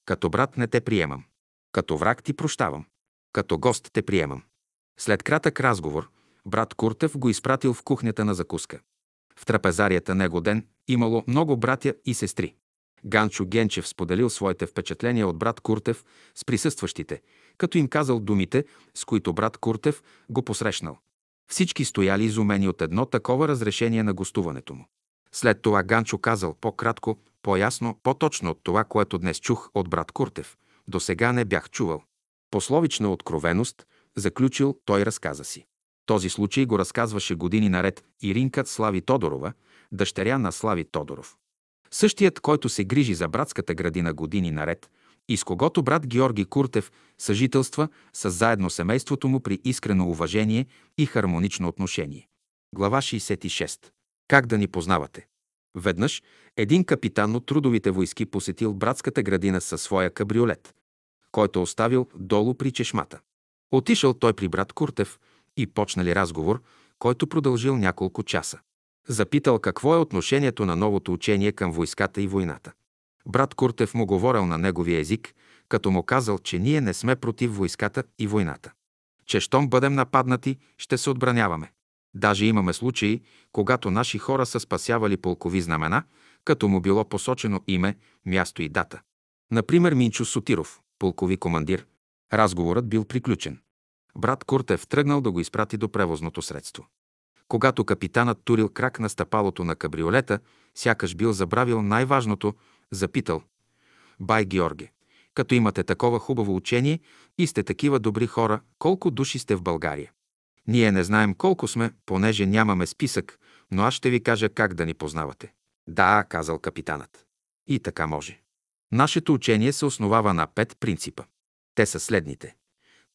Като брат не те приемам. Като враг ти прощавам. Като гост те приемам. След кратък разговор, брат Куртев го изпратил в кухнята на закуска. В трапезарията него ден имало много братя и сестри. Ганчо Генчев споделил своите впечатления от брат Куртев с присъстващите, като им казал думите, с които брат Куртев го посрещнал. Всички стояли изумени от едно такова разрешение на гостуването му. След това Ганчо казал по-кратко, по-ясно, по-точно от това, което днес чух от брат Куртев. До сега не бях чувал. Пословична откровеност, заключил той разказа си. Този случай го разказваше години наред Иринка Слави Тодорова, дъщеря на Слави Тодоров. Същият, който се грижи за братската градина години наред и с когото брат Георги Куртев съжителства с заедно семейството му при искрено уважение и хармонично отношение. Глава шейсет и шеста. Как да ни познавате? Веднъж един капитан от трудовите войски посетил братската градина със своя кабриолет, който оставил долу при чешмата. Отишъл той при брат Куртев и почнали разговор, който продължил няколко часа. Запитал какво е отношението на новото учение към войската и войната. Брат Куртев му говорил на неговия език, като му казал, че ние не сме против войската и войната. Че щом бъдем нападнати, ще се отбраняваме. Даже имаме случаи, когато наши хора са спасявали полкови знамена, като му било посочено име, място и дата. Например, Минчо Сотиров, полкови командир. Разговорът бил приключен. Брат Куртев тръгнал да го изпрати до превозното средство. Когато капитанът турил крак на стъпалото на кабриолета, сякаш бил забравил най-важното, запитал: „Бай Георге, като имате такова хубаво учение и сте такива добри хора, колко души сте в България?“ „Ние не знаем колко сме, понеже нямаме списък, но аз ще ви кажа как да ни познавате.“ „Да“, казал капитанът. „И така може. Нашето учение се основава на пет принципа. Те са следните.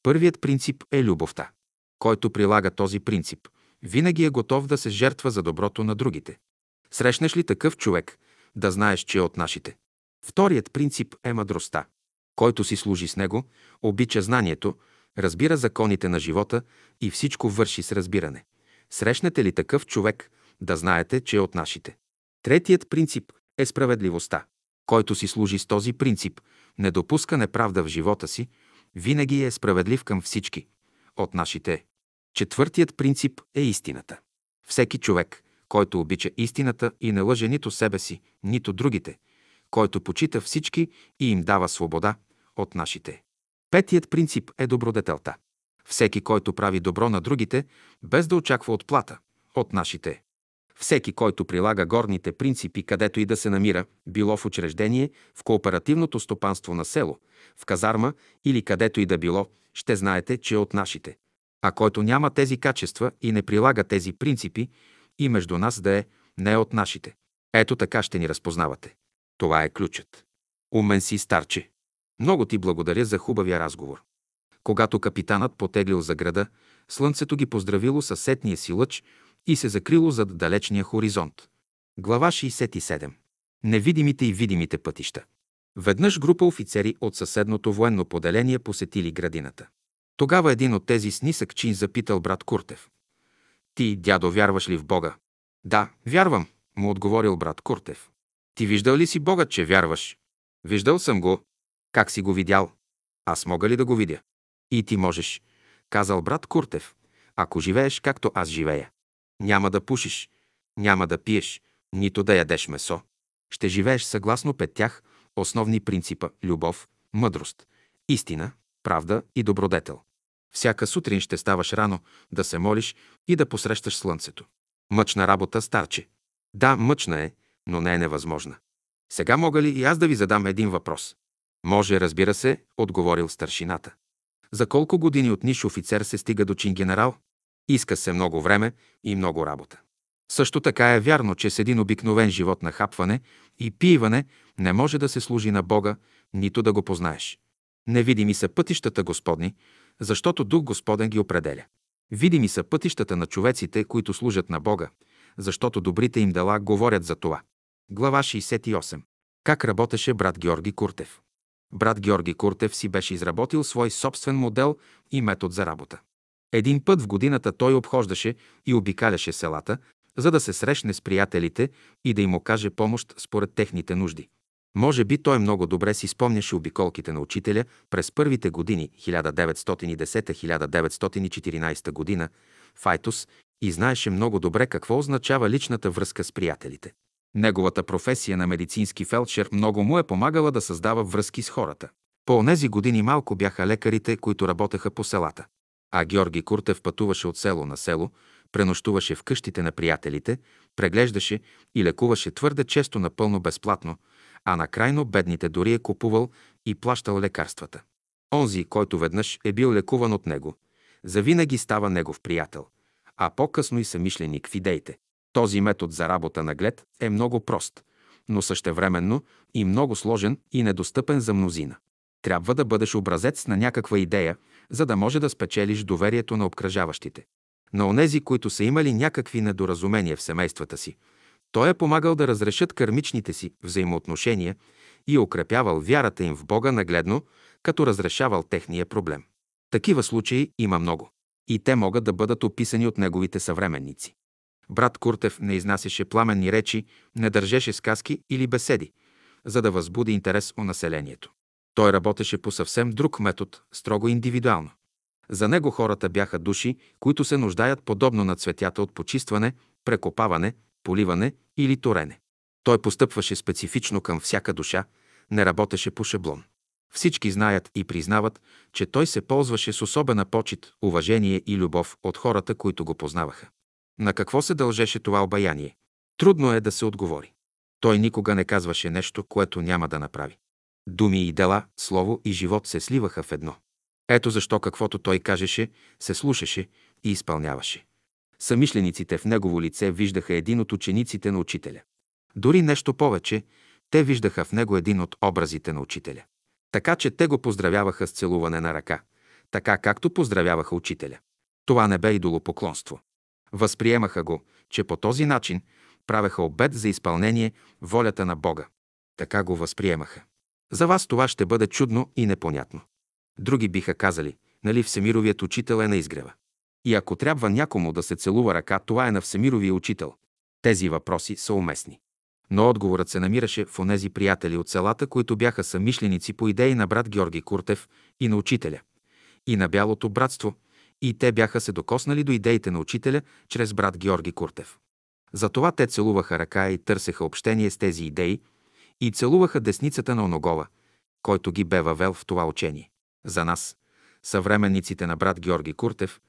Първият принцип е любовта. Който прилага този принцип, винаги е готов да се жертва за доброто на другите. Срещнеш ли такъв човек, да знаеш, че е от нашите. Вторият принцип е мъдростта. Който си служи с него, обича знанието, разбира законите на живота и всичко върши с разбиране. Срещнете ли такъв човек, да знаете, че е от нашите. Третият принцип е справедливостта. Който си служи с този принцип, не допуска неправда в живота си, винаги е справедлив към всички. От нашите е. Четвъртият принцип е истината. Всеки човек, който обича истината и не лъже нито себе си, нито другите, който почита всички и им дава свобода, от нашите е. Петият принцип е добродетелта. Всеки, който прави добро на другите, без да очаква отплата, от нашите е. Всеки, който прилага горните принципи, където и да се намира, било в учреждение, в кооперативното стопанство на село, в казарма или където и да било, ще знаете, че е от нашите. А който няма тези качества и не прилага тези принципи, и между нас да е, не е от нашите. Ето така ще ни разпознавате. Това е ключът. Умен си, старче. Много ти благодаря за хубавия разговор. Когато капитанът потеглил за града, слънцето ги поздравило със сетния си лъч и се закрило зад далечния хоризонт. Глава шейсет и седма. Невидимите и видимите пътища. Веднъж група офицери от съседното военно поделение посетили градината. Тогава един от тези с нисък чин запитал брат Куртев: „Ти, дядо, вярваш ли в Бога?“ „Да, вярвам“, му отговорил брат Куртев. „Ти виждал ли си Бога, че вярваш?“ „Виждал съм го“. „Как си го видял?“ „Аз мога ли да го видя?“ „И ти можеш“, казал брат Куртев, „ако живееш както аз живея. Няма да пушиш, няма да пиеш, нито да ядеш месо. Ще живееш съгласно петях основни принципа – любов, мъдрост, истина, правда и добродетел. Всяка сутрин ще ставаш рано да се молиш и да посрещаш слънцето. Мъчна работа, старче.“ „Да, мъчна е, но не е невъзможна.“ „Сега мога ли и аз да ви задам един въпрос?“ „Може, разбира се“, отговорил старшината. „За колко години от ниш офицер се стига до чин генерал? Иска се много време и много работа. Също така е вярно, че с един обикновен живот на хапване и пиеване не може да се служи на Бога, нито да го познаеш. Невидими са пътищата Господни, защото Дух Господен ги определя. Видими са пътищата на човеците, които служат на Бога, защото добрите им дела говорят за това.“ Глава шейсет и осма. Как работеше брат Георги Куртев? Брат Георги Куртев си беше изработил свой собствен модел и метод за работа. Един път в годината той обхождаше и обикаляше селата, за да се срещне с приятелите и да им окаже помощ според техните нужди. Може би той много добре си спомняше обиколките на учителя през първите години хиляда деветстотин и десета до хиляда деветстотин и четиринадесета година в Айтос и знаеше много добре какво означава личната връзка с приятелите. Неговата професия на медицински фелдшер много му е помагала да създава връзки с хората. По онези години малко бяха лекарите, които работеха по селата. А Георги Куртев пътуваше от село на село, пренощуваше в къщите на приятелите, преглеждаше и лекуваше твърде често напълно безплатно, а на крайно бедните дори е купувал и плащал лекарствата. Онзи, който веднъж е бил лекуван от него, завинаги става негов приятел, а по-късно и съмишленик в идеите. Този метод за работа на глед е много прост, но същевременно и много сложен и недостъпен за мнозина. Трябва да бъдеш образец на някаква идея, за да може да спечелиш доверието на обкръжаващите. На онези, които са имали някакви недоразумения в семействата си, той е помагал да разрешат кармичните си взаимоотношения и укрепявал вярата им в Бога нагледно, като разрешавал техния проблем. Такива случаи има много. И те могат да бъдат описани от неговите съвременници. Брат Куртев не изнасяше пламенни речи, не държеше сказки или беседи, за да възбуди интерес у населението. Той работеше по съвсем друг метод, строго индивидуално. За него хората бяха души, които се нуждаят подобно на цветята от почистване, прекопаване, поливане или торене. Той постъпваше специфично към всяка душа, не работеше по шаблон. Всички знаят и признават, че той се ползваше с особена почит, уважение и любов от хората, които го познаваха. На какво се дължеше това обаяние? Трудно е да се отговори. Той никога не казваше нещо, което няма да направи. Думи и дела, слово и живот се сливаха в едно. Ето защо каквото той кажеше, се слушаше и изпълняваше. Съмишлениците в негово лице виждаха един от учениците на учителя. Дори нещо повече, те виждаха в него един от образите на учителя. Така че те го поздравяваха с целуване на ръка, така както поздравяваха учителя. Това не бе идолопоклонство. Възприемаха го, че по този начин правеха обет за изпълнение волята на Бога. Така го възприемаха. За вас това ще бъде чудно и непонятно. Други биха казали, нали Всемировият учител е на изгрева? И ако трябва някому да се целува ръка, това е на Всемировия учител. Тези въпроси са уместни. Но отговорът се намираше в онези приятели от селата, които бяха съмишленици по идеи на брат Георги Куртев и на учителя, и на Бялото братство, и те бяха се докоснали до идеите на учителя чрез брат Георги Куртев. Затова те целуваха ръка и търсеха общение с тези идеи и целуваха десницата на оногова, който ги бе въвел в това учение. За нас, съвременниците на брат Георги Куртев,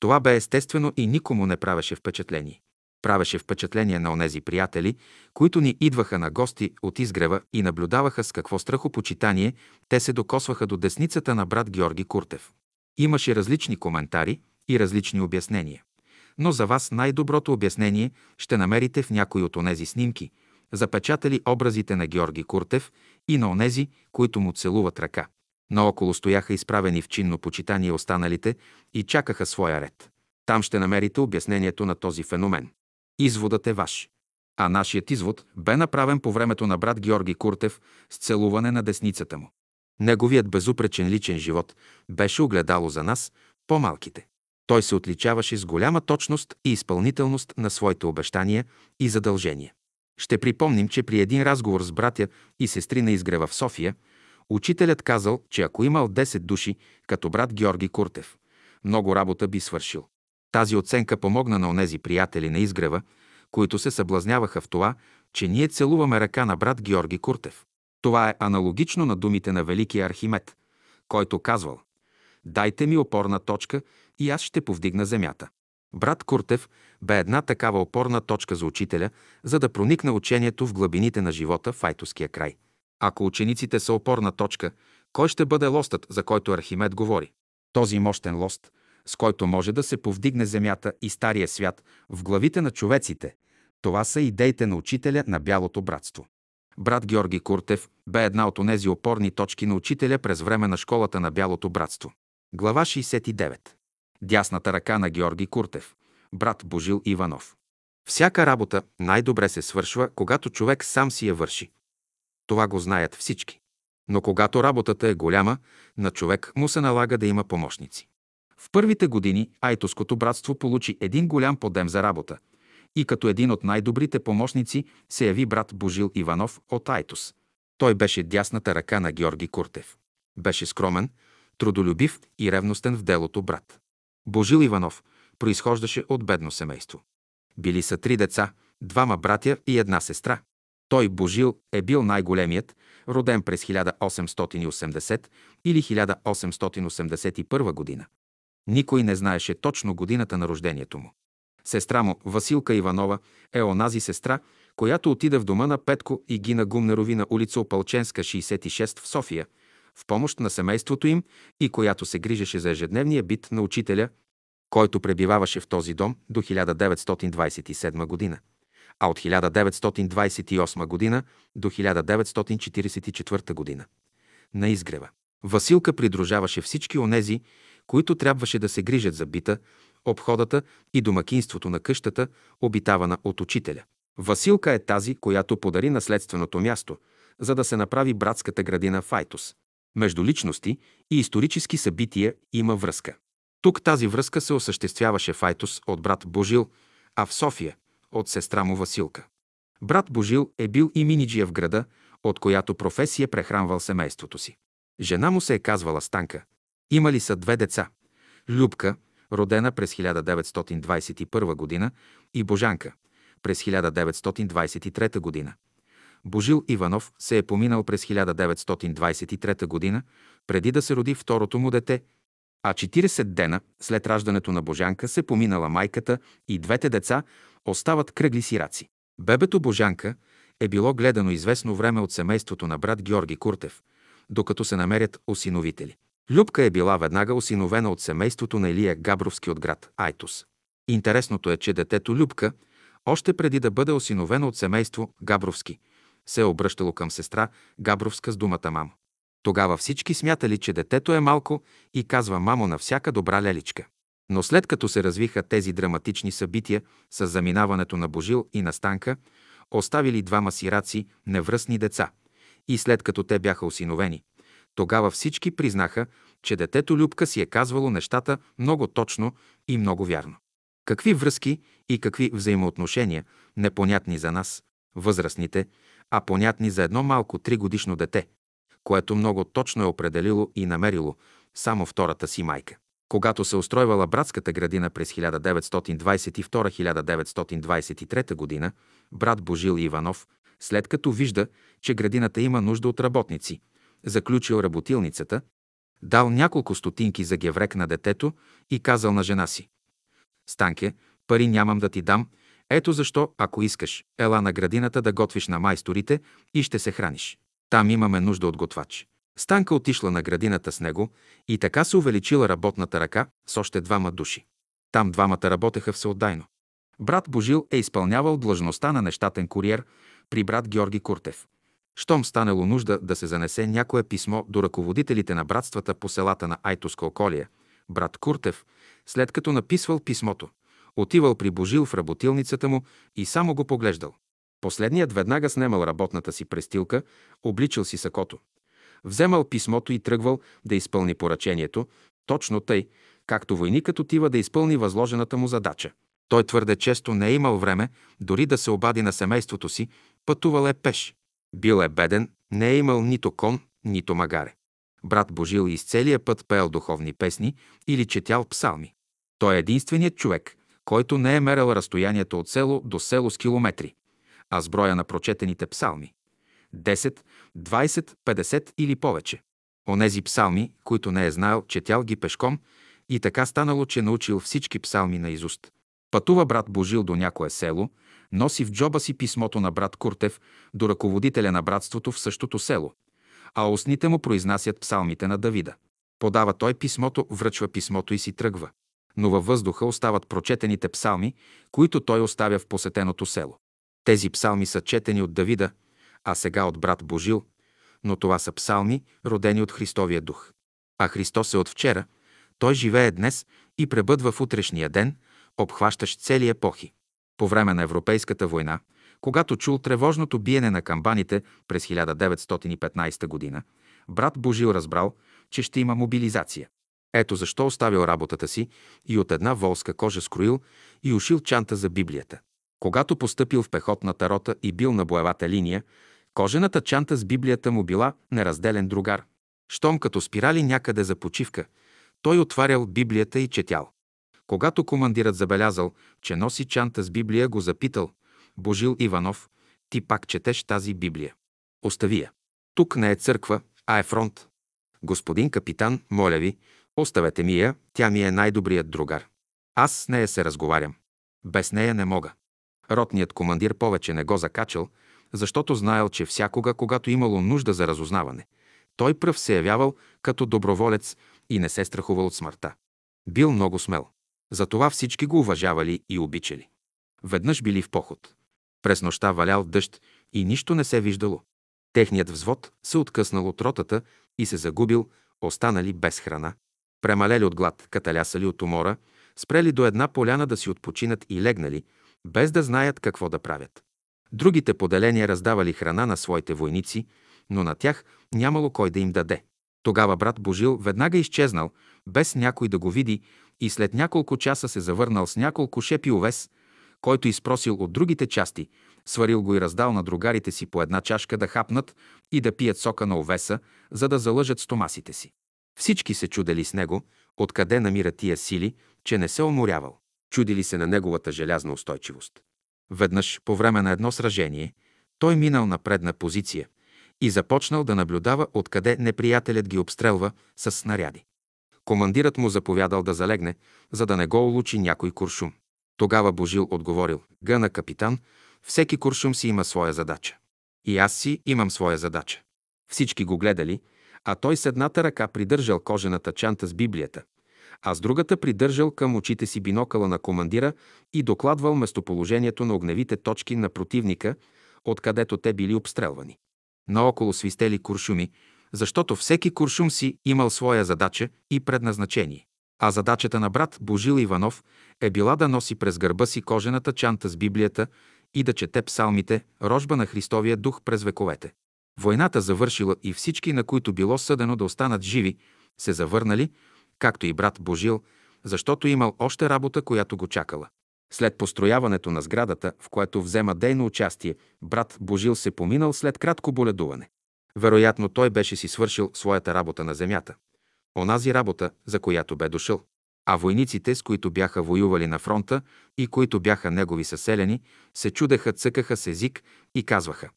това бе естествено и никому не правеше впечатление. Правеше впечатление на онези приятели, които ни идваха на гости от изгрева и наблюдаваха с какво страхопочитание те се докосваха до десницата на брат Георги Куртев. Имаше различни коментари и различни обяснения. Но за вас най-доброто обяснение ще намерите в някои от онези снимки, запечатали образите на Георги Куртев и на онези, които му целуват ръка. Наоколо стояха изправени в чинно почитание останалите и чакаха своя ред. Там ще намерите обяснението на този феномен. Изводът е ваш. А нашият извод бе направен по времето на брат Георги Куртев с целуване на десницата му. Неговият безупречен личен живот беше огледало за нас, по-малките. Той се отличаваше с голяма точност и изпълнителност на своите обещания и задължения. Ще припомним, че при един разговор с братя и сестри на изгрева в София, учителят казал, че ако имал десет души, като брат Георги Куртев, много работа би свършил. Тази оценка помогна на онези приятели на изгрева, които се съблазняваха в това, че ние целуваме ръка на брат Георги Куртев. Това е аналогично на думите на великия Архимед, който казвал: «Дайте ми опорна точка и аз ще повдигна земята». Брат Куртев бе една такава опорна точка за учителя, за да проникне учението в глъбините на живота в Айтоския край. Ако учениците са опорна точка, кой ще бъде лостът, за който Архимед говори? Този мощен лост, с който може да се повдигне земята и стария свят в главите на човеците, това са идеите на учителя на Бялото братство. Брат Георги Куртев бе една от онези опорни точки на учителя през време на школата на Бялото братство. Глава шейсет и девета. Дясната ръка на Георги Куртев, брат Божил Иванов. Всяка работа най-добре се свършва, когато човек сам си я върши. Това го знаят всички. Но когато работата е голяма, на човек му се налага да има помощници. В първите години Айтоското братство получи един голям подем за работа и като един от най-добрите помощници се яви брат Божил Иванов от Айтос. Той беше дясната ръка на Георги Куртев. Беше скромен, трудолюбив и ревностен в делото брат. Божил Иванов произхождаше от бедно семейство. Били са три деца, двама братя и една сестра. Той, Божил, е бил най-големият, роден през хиляда осемстотин и осемдесета или хиляда осемстотин осемдесет и първа година. Никой не знаеше точно годината на рождението му. Сестра му, Василка Иванова, е онази сестра, която отида в дома на Петко и Гина Гумнерови на улица Опалченска, шейсет и шест в София, в помощ на семейството им и която се грижеше за ежедневния бит на учителя, който пребиваваше в този дом до хиляда деветстотин двадесет и седма година, а от хиляда деветстотин двадесет и осма година до хиляда деветстотин четиридесет и четвърта година. На изгрева. Василка придружаваше всички онези, които трябваше да се грижат за бита, обходата и домакинството на къщата, обитавана от учителя. Василка е тази, която подари наследственото място, за да се направи братската градина в Айтос. Между личности и исторически събития има връзка. Тук тази връзка се осъществяваше в Айтос от брат Божил, а в София от сестра му Василка. Брат Божил е бил и миниджия в града, от която професия прехранвал семейството си. Жена му се е казвала Станка. Имали са две деца – Любка, родена през хиляда деветстотин двадесет и първа година, и Божанка, през хиляда деветстотин двадесет и трета година. Божил Иванов се е поминал през хиляда деветстотин двадесет и трета година, преди да се роди второто му дете, а четиридесет дена след раждането на Божанка се поминала майката и двете деца остават кръгли сираци. Бебето Божанка е било гледано известно време от семейството на брат Георги Куртев, докато се намерят осиновители. Любка е била веднага осиновена от семейството на Илия Габровски от град Айтос. Интересното е, че детето Любка, още преди да бъде осиновено от семейство Габровски, се е обръщало към сестра Габровска с думата мамо. Тогава всички смятали, че детето е малко и казва мамо на всяка добра леличка. Но след като се развиха тези драматични събития с заминаването на Божил и на Станка, оставили двама сираци невръстни деца. И след като те бяха осиновени, тогава всички признаха, че детето Любка си е казвало нещата много точно и много вярно. Какви връзки и какви взаимоотношения, непонятни за нас, възрастните, а понятни за едно малко тригодишно дете, което много точно е определило и намерило само втората си майка. Когато се устройвала братската градина през хиляда деветстотин двадесет и втора – хиляда деветстотин двадесет и трета година, брат Божил Иванов, след като вижда, че градината има нужда от работници, заключил работилницата, дал няколко стотинки за геврек на детето и казал на жена си: Станке, пари нямам да ти дам, ето защо, ако искаш, ела на градината да готвиш на майсторите и ще се храниш. Там имаме нужда от готвач. Станка отишла на градината с него и така се увеличила работната ръка с още двама души. Там двамата работеха всеотдайно. Брат Божил е изпълнявал длъжността на нещатен куриер при брат Георги Куртев. Щом станало нужда да се занесе някое писмо до ръководителите на братствата по селата на Айтоска околия, брат Куртев, след като написвал писмото, отивал при Божил в работилницата му и само го поглеждал. Последният веднага снемал работната си престилка, обличал си сакото, вземал писмото и тръгвал да изпълни поръчението, точно тъй, както войникът отива да изпълни възложената му задача. Той твърде често не е имал време дори да се обади на семейството си, пътувал е пеш. Бил е беден, не е имал нито кон, нито магаре. Брат Божил из целия път пеел духовни песни или четял псалми. Той е единственият човек, който не е мерил разстоянието от село до село с километри, а с броя на прочетените псалми – десет, двадесет, петдесет или повече. Онези псалми, които не е знаел, четял ги пешком и така станало, че научил всички псалми наизуст. Пътува брат Божил до някое село, носи в джоба си писмото на брат Куртев до ръководителя на братството в същото село, а устните му произнасят псалмите на Давида. Подава той писмото, връчва писмото и си тръгва. Но във въздуха остават прочетените псалми, които той оставя в посетеното село. Тези псалми са четени от Давида, а сега от брат Божил, но това са псалми, родени от Христовия дух. А Христос е от вчера, той живее днес и пребъдва в утрешния ден, обхващащ цели епохи. По време на Европейската война, когато чул тревожното биене на камбаните през хиляда деветстотин и петнадесета година, брат Божил разбрал, че ще има мобилизация. Ето защо оставил работата си и от една волска кожа скроил и ушил чанта за Библията. Когато постъпил в пехотната рота и бил на боевата линия, Кожената чанта с Библията му била неразделен другар. Щом като спирали някъде за почивка, той отварял Библията и четял. Когато командирът забелязал, че носи чанта с Библия, го запитал: Божил Иванов, ти пак четеш тази Библия? Остави я. Тук не е църква, а е фронт. Господин капитан, моля ви, оставете ми я, тя ми е най-добрият другар. Аз с нея се разговарям. Без нея не мога. Ротният командир повече не го закачал, защото знаел, че всякога, когато имало нужда за разузнаване, той пръв се явявал като доброволец и не се страхувал от смъртта. Бил много смел. Затова всички го уважавали и обичали. Веднъж били в поход. През нощта валял дъжд и нищо не се виждало. Техният взвод се откъснал от ротата и се загубил, останали без храна. Премалели от глад, каталясали от умора, спрели до една поляна да си отпочинат и легнали, без да знаят какво да правят. Другите поделения раздавали храна на своите войници, но на тях нямало кой да им даде. Тогава брат Божил веднага изчезнал, без някой да го види, и след няколко часа се завърнал с няколко шепи овес, който изпросил от другите части, сварил го и раздал на другарите си по една чашка да хапнат и да пият сока на овеса, за да залъжат стомасите си. Всички се чудели с него, откъде намира тия сили, че не се уморявал. Чудили се на неговата желязна устойчивост. Веднъж, по време на едно сражение, той минал на предна позиция и започнал да наблюдава откъде неприятелят ги обстрелва с снаряди. Командирът му заповядал да залегне, за да не го улучи някой куршум. Тогава Божил отговорил: „Гъна, капитан, всеки куршум си има своя задача. И аз си имам своя задача.“ Всички го гледали, а той с едната ръка придържал кожената чанта с Библията, а с другата придържал към очите си бинокъла на командира и докладвал местоположението на огневите точки на противника, откъдето те били обстрелвани. Наоколо свистели куршуми, защото всеки куршум си имал своя задача и предназначение. А задачата на брат Божил Иванов е била да носи през гърба си кожената чанта с Библията и да чете псалмите, рожба на Христовия дух през вековете. Войната завършила и всички, на които било съдено да останат живи, се завърнали, както и брат Божил, защото имал още работа, която го чакала. След построяването на сградата, в което взема дейно участие, брат Божил се поминал след кратко боледуване. Вероятно той беше си свършил своята работа на земята. Онази работа, за която бе дошъл. А войниците, с които бяха воювали на фронта и които бяха негови съселени, се чудеха, цъкаха с език и казваха: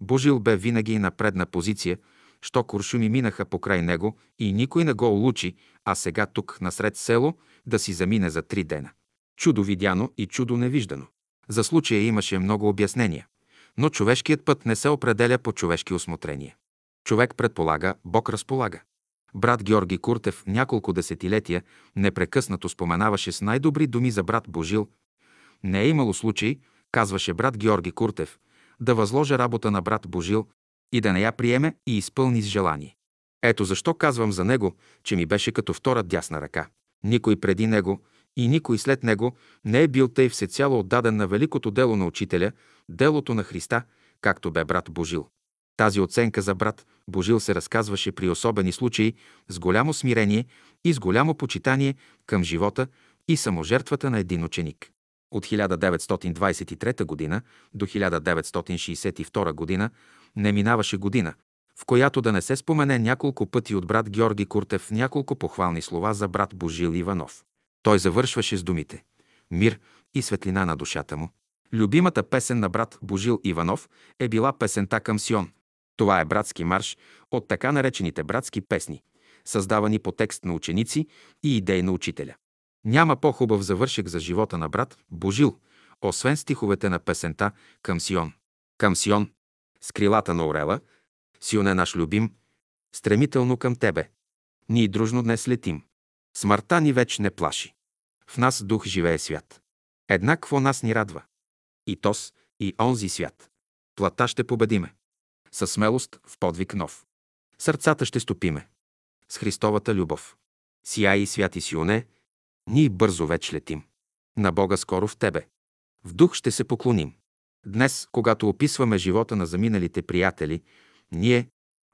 Божил бе винаги на предна позиция, що куршуми минаха покрай него и никой не го улучи, а сега тук насред село да си замине за три дена. Чудо видяно и чудо невиждано. За случая имаше много обяснения, но човешкият път не се определя по човешки усмотрения. Човек предполага, Бог разполага. Брат Георги Куртев няколко десетилетия непрекъснато споменаваше с най-добри думи за брат Божил. Не е имало случай, казваше брат Георги Куртев, да възложа работа на брат Божил и да не я приеме и изпълни с желание. Ето защо казвам за него, че ми беше като втора дясна ръка. Никой преди него и никой след него не е бил тъй всецяло отдаден на великото дело на учителя, делото на Христа, както бе брат Божил. Тази оценка за брат Божил се разказваше при особени случаи с голямо смирение и с голямо почитание към живота и саможертвата на един ученик. От хиляда деветстотин двадесет и трета г. до хиляда деветстотин шестдесет и втора г. не минаваше година, в която да не се спомене няколко пъти от брат Георги Куртев няколко похвални слова за брат Божил Иванов. Той завършваше с думите: „Мир и светлина на душата му“. Любимата песен на брат Божил Иванов е била песента към Сион. Това е братски марш от така наречените братски песни, създавани по текст на ученици и идеи на учителя. Няма по-хубав завършек за живота на брат Божил, освен стиховете на песента към Сион. Към Сион, с крилата на орела, Сион е наш любим, стремително към тебе. Ние дружно днес летим. Смъртта ни веч не плаши. В нас дух живее свят. Еднакво нас ни радва. И тос, и онзи свят. Плата ще победиме. Със смелост в подвиг нов. Сърцата ще стопиме. С Христовата любов. Сияй и святи Сионе, ние бързо веч летим. На Бога скоро в тебе. В дух ще се поклоним. Днес, когато описваме живота на заминалите приятели, ние,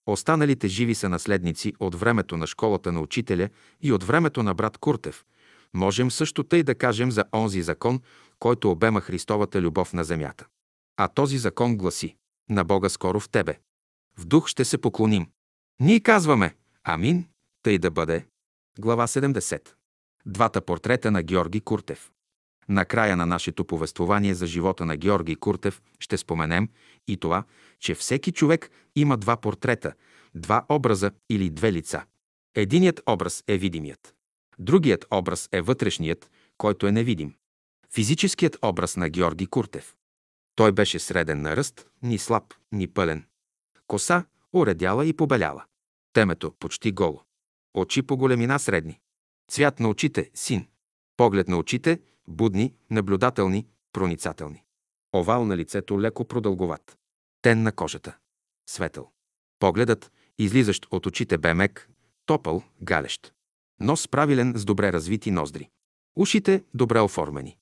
останалите живи са наследници от времето на школата на учителя и от времето на брат Куртев, можем също тъй да кажем за онзи закон, който обема Христовата любов на земята. А този закон гласи: на Бога скоро в тебе. В дух ще се поклоним. Ние казваме амин, тъй да бъде. Глава седемдесета. Двата портрета на Георги Куртев. На края на нашето повествование за живота на Георги Куртев ще споменем и това, че всеки човек има два портрета, два образа или две лица. Единият образ е видимият. Другият образ е вътрешният, който е невидим. Физическият образ на Георги Куртев. Той беше среден на ръст, ни слаб, ни пълен. Коса уредяла и побеляла. Темето почти голо. Очи по големина средни. Цвят на очите – син. Поглед на очите – будни, наблюдателни, проницателни. Овал на лицето леко продълговат. Тен на кожата. Светъл. Погледът, излизащ от очите, бе мек, топъл, галещ. Нос правилен с добре развити ноздри. Ушите добре оформени.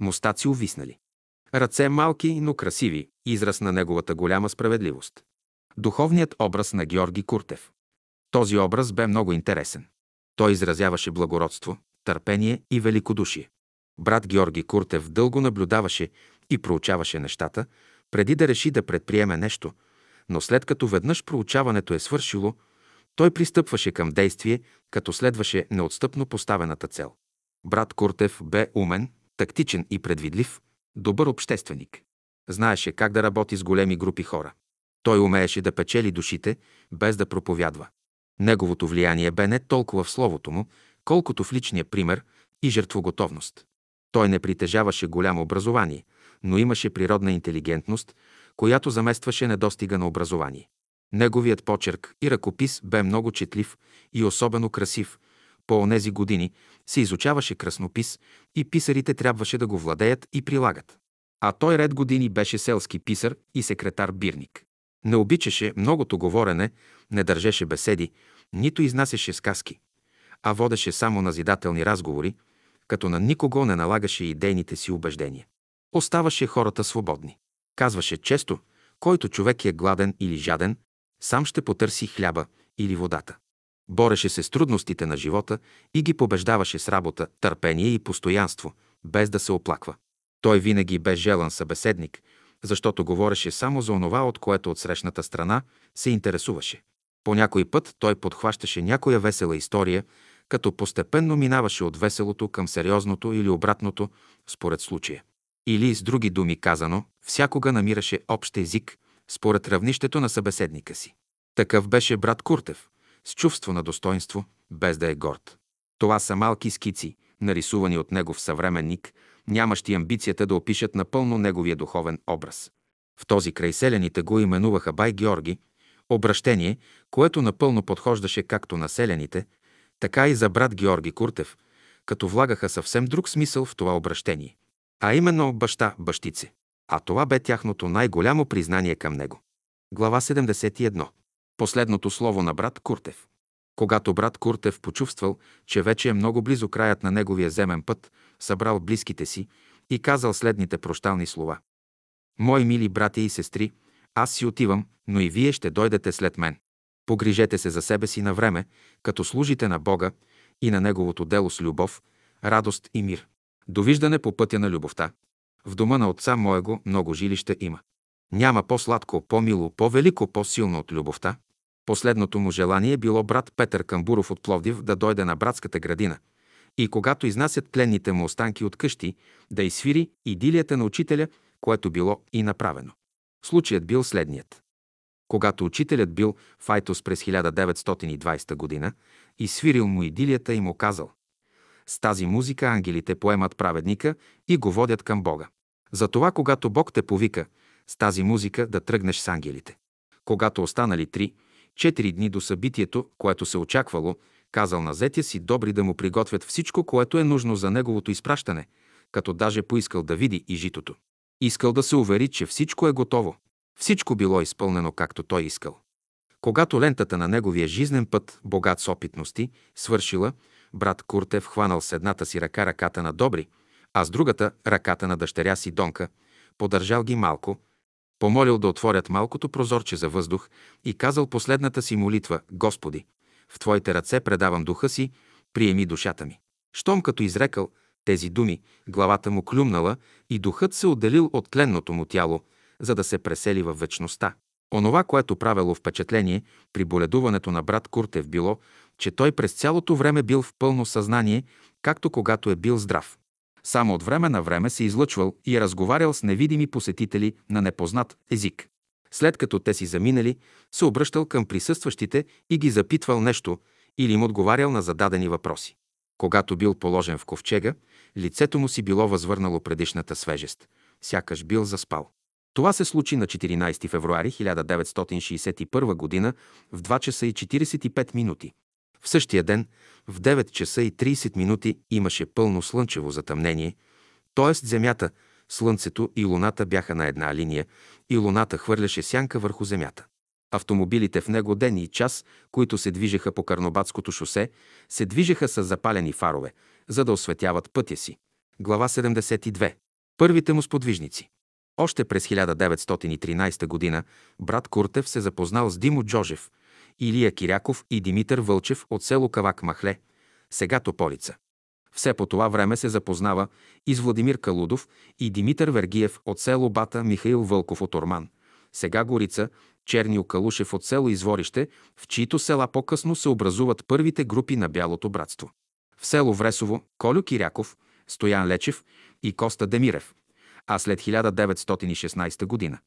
Мустаци увиснали. Ръце малки, но красиви, израз на неговата голяма справедливост. Духовният образ на Георги Куртев. Този образ бе много интересен. Той изразяваше благородство, търпение и великодушие. Брат Георги Куртев дълго наблюдаваше и проучаваше нещата, преди да реши да предприеме нещо, но след като веднъж проучаването е свършило, той пристъпваше към действие, като следваше неотстъпно поставената цел. Брат Куртев бе умен, тактичен и предвидлив, добър общественик. Знаеше как да работи с големи групи хора. Той умееше да печели душите, без да проповядва. Неговото влияние бе не толкова в словото му, колкото в личния пример и жертвоготовност. Той не притежаваше голямо образование, но имаше природна интелигентност, която заместваше недостига на образование. Неговият почерк и ръкопис бе много четлив и особено красив. По онези години се изучаваше краснопис и писарите трябваше да го владеят и прилагат. А той ред години беше селски писар и секретар-бирник. Не обичаше многото говорене, не държеше беседи, нито изнасяше сказки, а водеше само назидателни разговори, като на никого не налагаше идейните си убеждения. Оставаше хората свободни. Казваше често, който човек е гладен или жаден, сам ще потърси хляба или водата. Бореше се с трудностите на живота и ги побеждаваше с работа, търпение и постоянство, без да се оплаква. Той винаги бе желан събеседник, защото говореше само за онова, от което от срещната страна се интересуваше. По някой път той подхващаше някоя весела история, като постепенно минаваше от веселото към сериозното или обратното, според случая. Или, с други думи казано, всякога намираше общ език, според равнището на събеседника си. Такъв беше брат Куртев, с чувство на достоинство, без да е горд. Това са малки скици, нарисувани от негов съвременник, нямащи амбицията да опишат напълно неговия духовен образ. В този край селяните го именуваха Бай Георги, обращение, което напълно подхождаше както на селяните, така и за брат Георги Куртев, като влагаха съвсем друг смисъл в това обращение. А именно баща, бащице. А това бе тяхното най-голямо признание към него. Глава седемдесет и едно. Последното слово на брат Куртев. Когато брат Куртев почувствал, че вече е много близо краят на неговия земен път, събрал близките си и казал следните прощални слова. Мои мили братя и сестри, аз си отивам, но и вие ще дойдете след мен. Погрижете се за себе си на време, като служите на Бога и на Неговото дело с любов, радост и мир. Довиждане по пътя на любовта. В дома на Отца моего много жилища има. Няма по-сладко, по-мило, по-велико, по-силно от любовта. Последното му желание било брат Петър Камбуров от Пловдив да дойде на братската градина и когато изнасят тленните му останки от къщи, да изсвири идилията на учителя, което било и направено. Случаят бил следният. Когато учителят бил в Айтос през хиляда деветстотин и двадесета година, изсвирил му идилията и му казал: с тази музика ангелите поемат праведника и го водят към Бога. Затова, когато Бог те повика, с тази музика да тръгнеш с ангелите. Когато останали три, четири дни до събитието, което се очаквало, казал на зетя си добри да му приготвят всичко, което е нужно за неговото изпращане, като даже поискал да види и житото. Искал да се увери, че всичко е готово. Всичко било изпълнено, както той искал. Когато лентата на неговия жизнен път, богат с опитности, свършила, брат Куртев хванал с едната си ръка ръката на Добри, а с другата ръката на дъщеря си Донка, подържал ги малко, помолил да отворят малкото прозорче за въздух и казал последната си молитва: Господи, в Твоите ръце предавам духа си, приеми душата ми. Щом като изрекал тези думи, главата му клюмнала и духът се отделил от тленното му тяло, за да се пресели в вечността. Онова, което правило впечатление при боледуването на брат Куртев било, че той през цялото време бил в пълно съзнание, както когато е бил здрав. Само от време на време се излъчвал и е разговарял с невидими посетители на непознат език. След като те си заминали, се обръщал към присъстващите и ги запитвал нещо или им отговарял на зададени въпроси. Когато бил положен в ковчега, лицето му си било възвърнало предишната свежест. Сякаш бил заспал. Това се случи на четиринадесети февруари хиляда деветстотин шейсет и първа година в два часа и четиридесет и пет минути. В същия ден, в девет часа и тридесет минути, имаше пълно слънчево затъмнение, т.е. земята, слънцето и луната бяха на една линия и луната хвърляше сянка върху земята. Автомобилите в него ден и час, които се движеха по Карнобатското шосе, се движеха с запалени фарове, за да осветяват пътя си. Глава седемдесет и две. Първите му сподвижници. Още през хиляда деветстотин и тринадесета година брат Куртев се запознал с Димо Джожев, Илия Киряков и Димитър Вълчев от село Кавак Махле, сега Тополица. Все по това време се запознава и с Владимир Калудов и Димитър Вергиев от село Бата, Михаил Вълков от Орман, сега Горица, Чернил Калушев от село Изворище, в чието села по-късно се образуват първите групи на Бялото братство. В село Вресово Колю Киряков, Стоян Лечев и Коста Демирев, а след хиляда деветстотин и шестнадесета година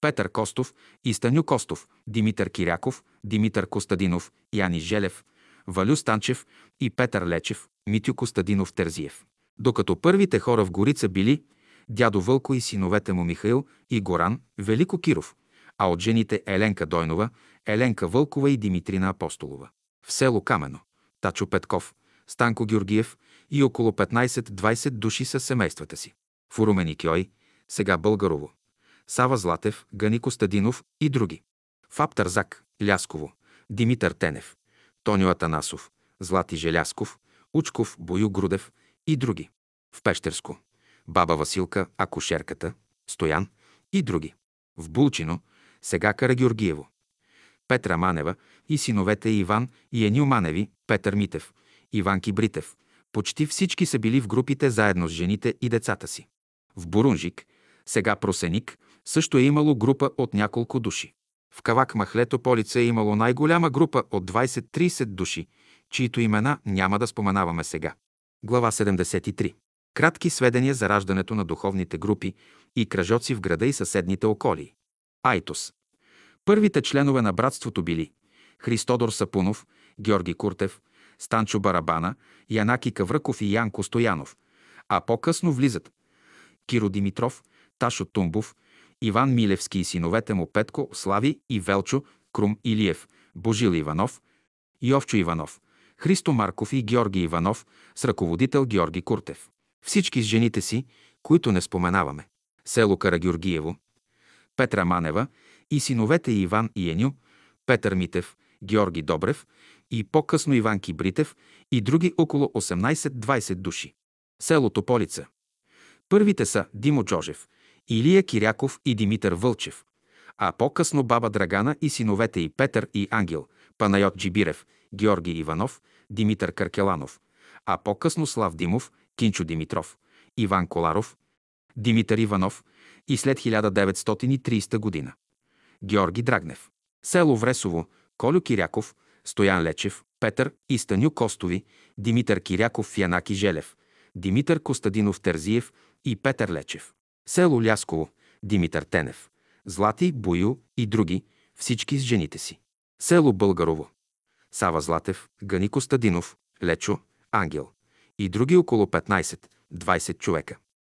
Петър Костов и Станю Костов, Димитър Киряков, Димитър Костадинов, Яни Желев, Валю Станчев и Петър Лечев, Митю Костадинов Терзиев. Докато първите хора в Горица били дядо Вълко и синовете му Михаил и Горан Велико Киров, а от жените Еленка Дойнова, Еленка Вълкова и Димитрина Апостолова. В село Камено Тачо Петков, Станко Георгиев и около петнадесет-двадесет души са семействата си. Фурумен Икьой, сега Българово, Сава Златев, Гани Костадинов и други. Фаб Тързак, Лясково, Димитър Тенев, Тонио Атанасов, Злати Желясков, Учков, Бою Грудев и други. В Пещерско баба Василка, акушерката, Стоян и други. В Булчино, сега Карагеоргиево, Петра Манева и синовете Иван и Енил Маневи, Петър Митев, Иван Кибритев. Почти всички са били в групите заедно с жените и децата си. В Бурунжик, сега Просеник, също е имало група от няколко души. В Кавак Махле Тополица е имало най-голяма група от двадесет-тридесет души, чието имена няма да споменаваме сега. Глава седемдесет и три. Кратки сведения за раждането на духовните групи и кръжоци в града и съседните околии. Айтос. Първите членове на братството били Христодор Сапунов, Георги Куртев, Станчо Барабана, Янаки Кавръков и Янко Стоянов, а по-късно влизат Киро Димитров, Ташо Тумбов, Иван Милевски и синовете му Петко, Слави и Велчо, Крум Илиев, Божил Иванов, Йовчо Иванов, Христо Марков и Георги Иванов с ръководител Георги Куртев. Всички с жените си, които не споменаваме. Село Карагеоргиево, Петра Манева и синовете Иван и Еню, Петър Митев, Георги Добрев и по-късно Иван Кибритев и други около осемнадесет-двадесет души. Село Тополица. Първите са Димо Джожев, Илия Киряков и Димитър Вълчев, а по-късно баба Драгана и синовете и Петър и Ангел, Панайот Джибирев, Георги Иванов, Димитър Каркеланов, а по-късно Слав Димов, Кинчо Димитров, Иван Коларов, Димитър Иванов и след хиляда деветстотин и тридесета година Георги Драгнев. Село Вресово Колю Киряков, Стоян Лечев, Петър и Станю Костови, Димитър Киряков, Янаки Желев, Димитър Костадинов Терзиев и Петър Лечев. Село Лясково Димитър Тенев, Злати, Бою и други, всички с жените си. Село Българово Сава Златев, Гани Костадинов, Лечо, Ангел и други около петнадесет-двадесет човека.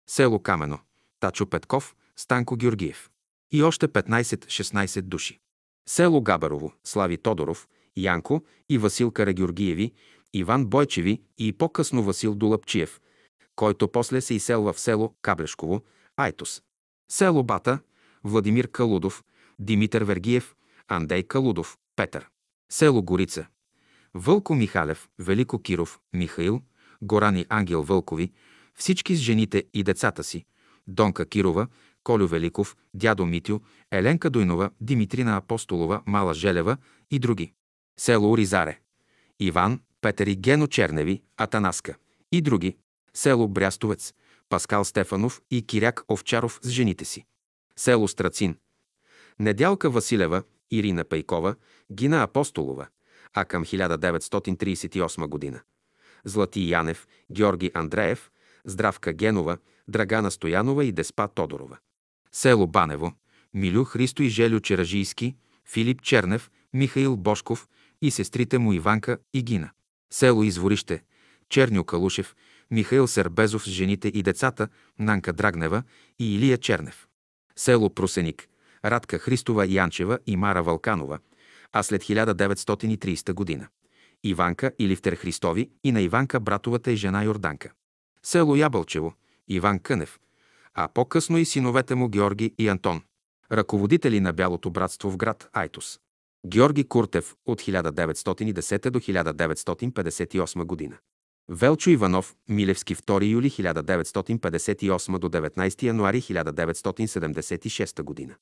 Село Камено Тачо Петков, Станко Георгиев и още петнадесет-шестнадесет души. Село Габарово Слави Тодоров, Янко и Васил Карагеоргиеви, Иван Бойчеви и по-късно Васил Долъпчиев, който после се изселва в село Каблешково, Айтос. Село Бата Владимир Калудов, Димитър Вергиев, Андей Калудов, Петър. Село Горица Вълко Михалев, Велико Киров, Михаил, Горан и Ангел Вълкови, всички с жените и децата си, Донка Кирова, Колю Великов, дядо Митю, Еленка Дойнова, Димитрина Апостолова, Мала Желева и други. Село Оризаре Иван, Петър и Гено Черневи, Атанаска и други. Село Брястовец Паскал Стефанов и Киряк Овчаров с жените си. село Страцин, Недялка Василева, Ирина Пейкова, Гина Апостолова, а към хиляда деветстотин тридесет и осма година Злати Янев, Георги Андреев, Здравка Генова, Драгана Стоянова и Деспа Тодорова. Село Банево, Милю Христо и Желю Черажийски, Филип Чернев, Михаил Бошков и сестрите му Иванка и Гина. Село Изворище, Черню Калушев, Михаил Сербезов с жените и децата, Нанка Драгнева и Илия Чернев. Село Просеник, Радка Христова Янчева и Мара Вълканова, а след хиляда деветстотин и тридесета година Иванка и Лифтер Христови и на Иванка братовата и жена Йорданка. Село Ябълчево, Иван Кънев, а по-късно и синовете му Георги и Антон, ръководители на Бялото братство в град Айтос. Георги Куртев от хиляда деветстотин и десета до хиляда деветстотин петдесет и осма година. Велчо Иванов Милевски, втори юли хиляда деветстотин петдесет и осма до деветнадесети януари хиляда деветстотин седемдесет и шеста година.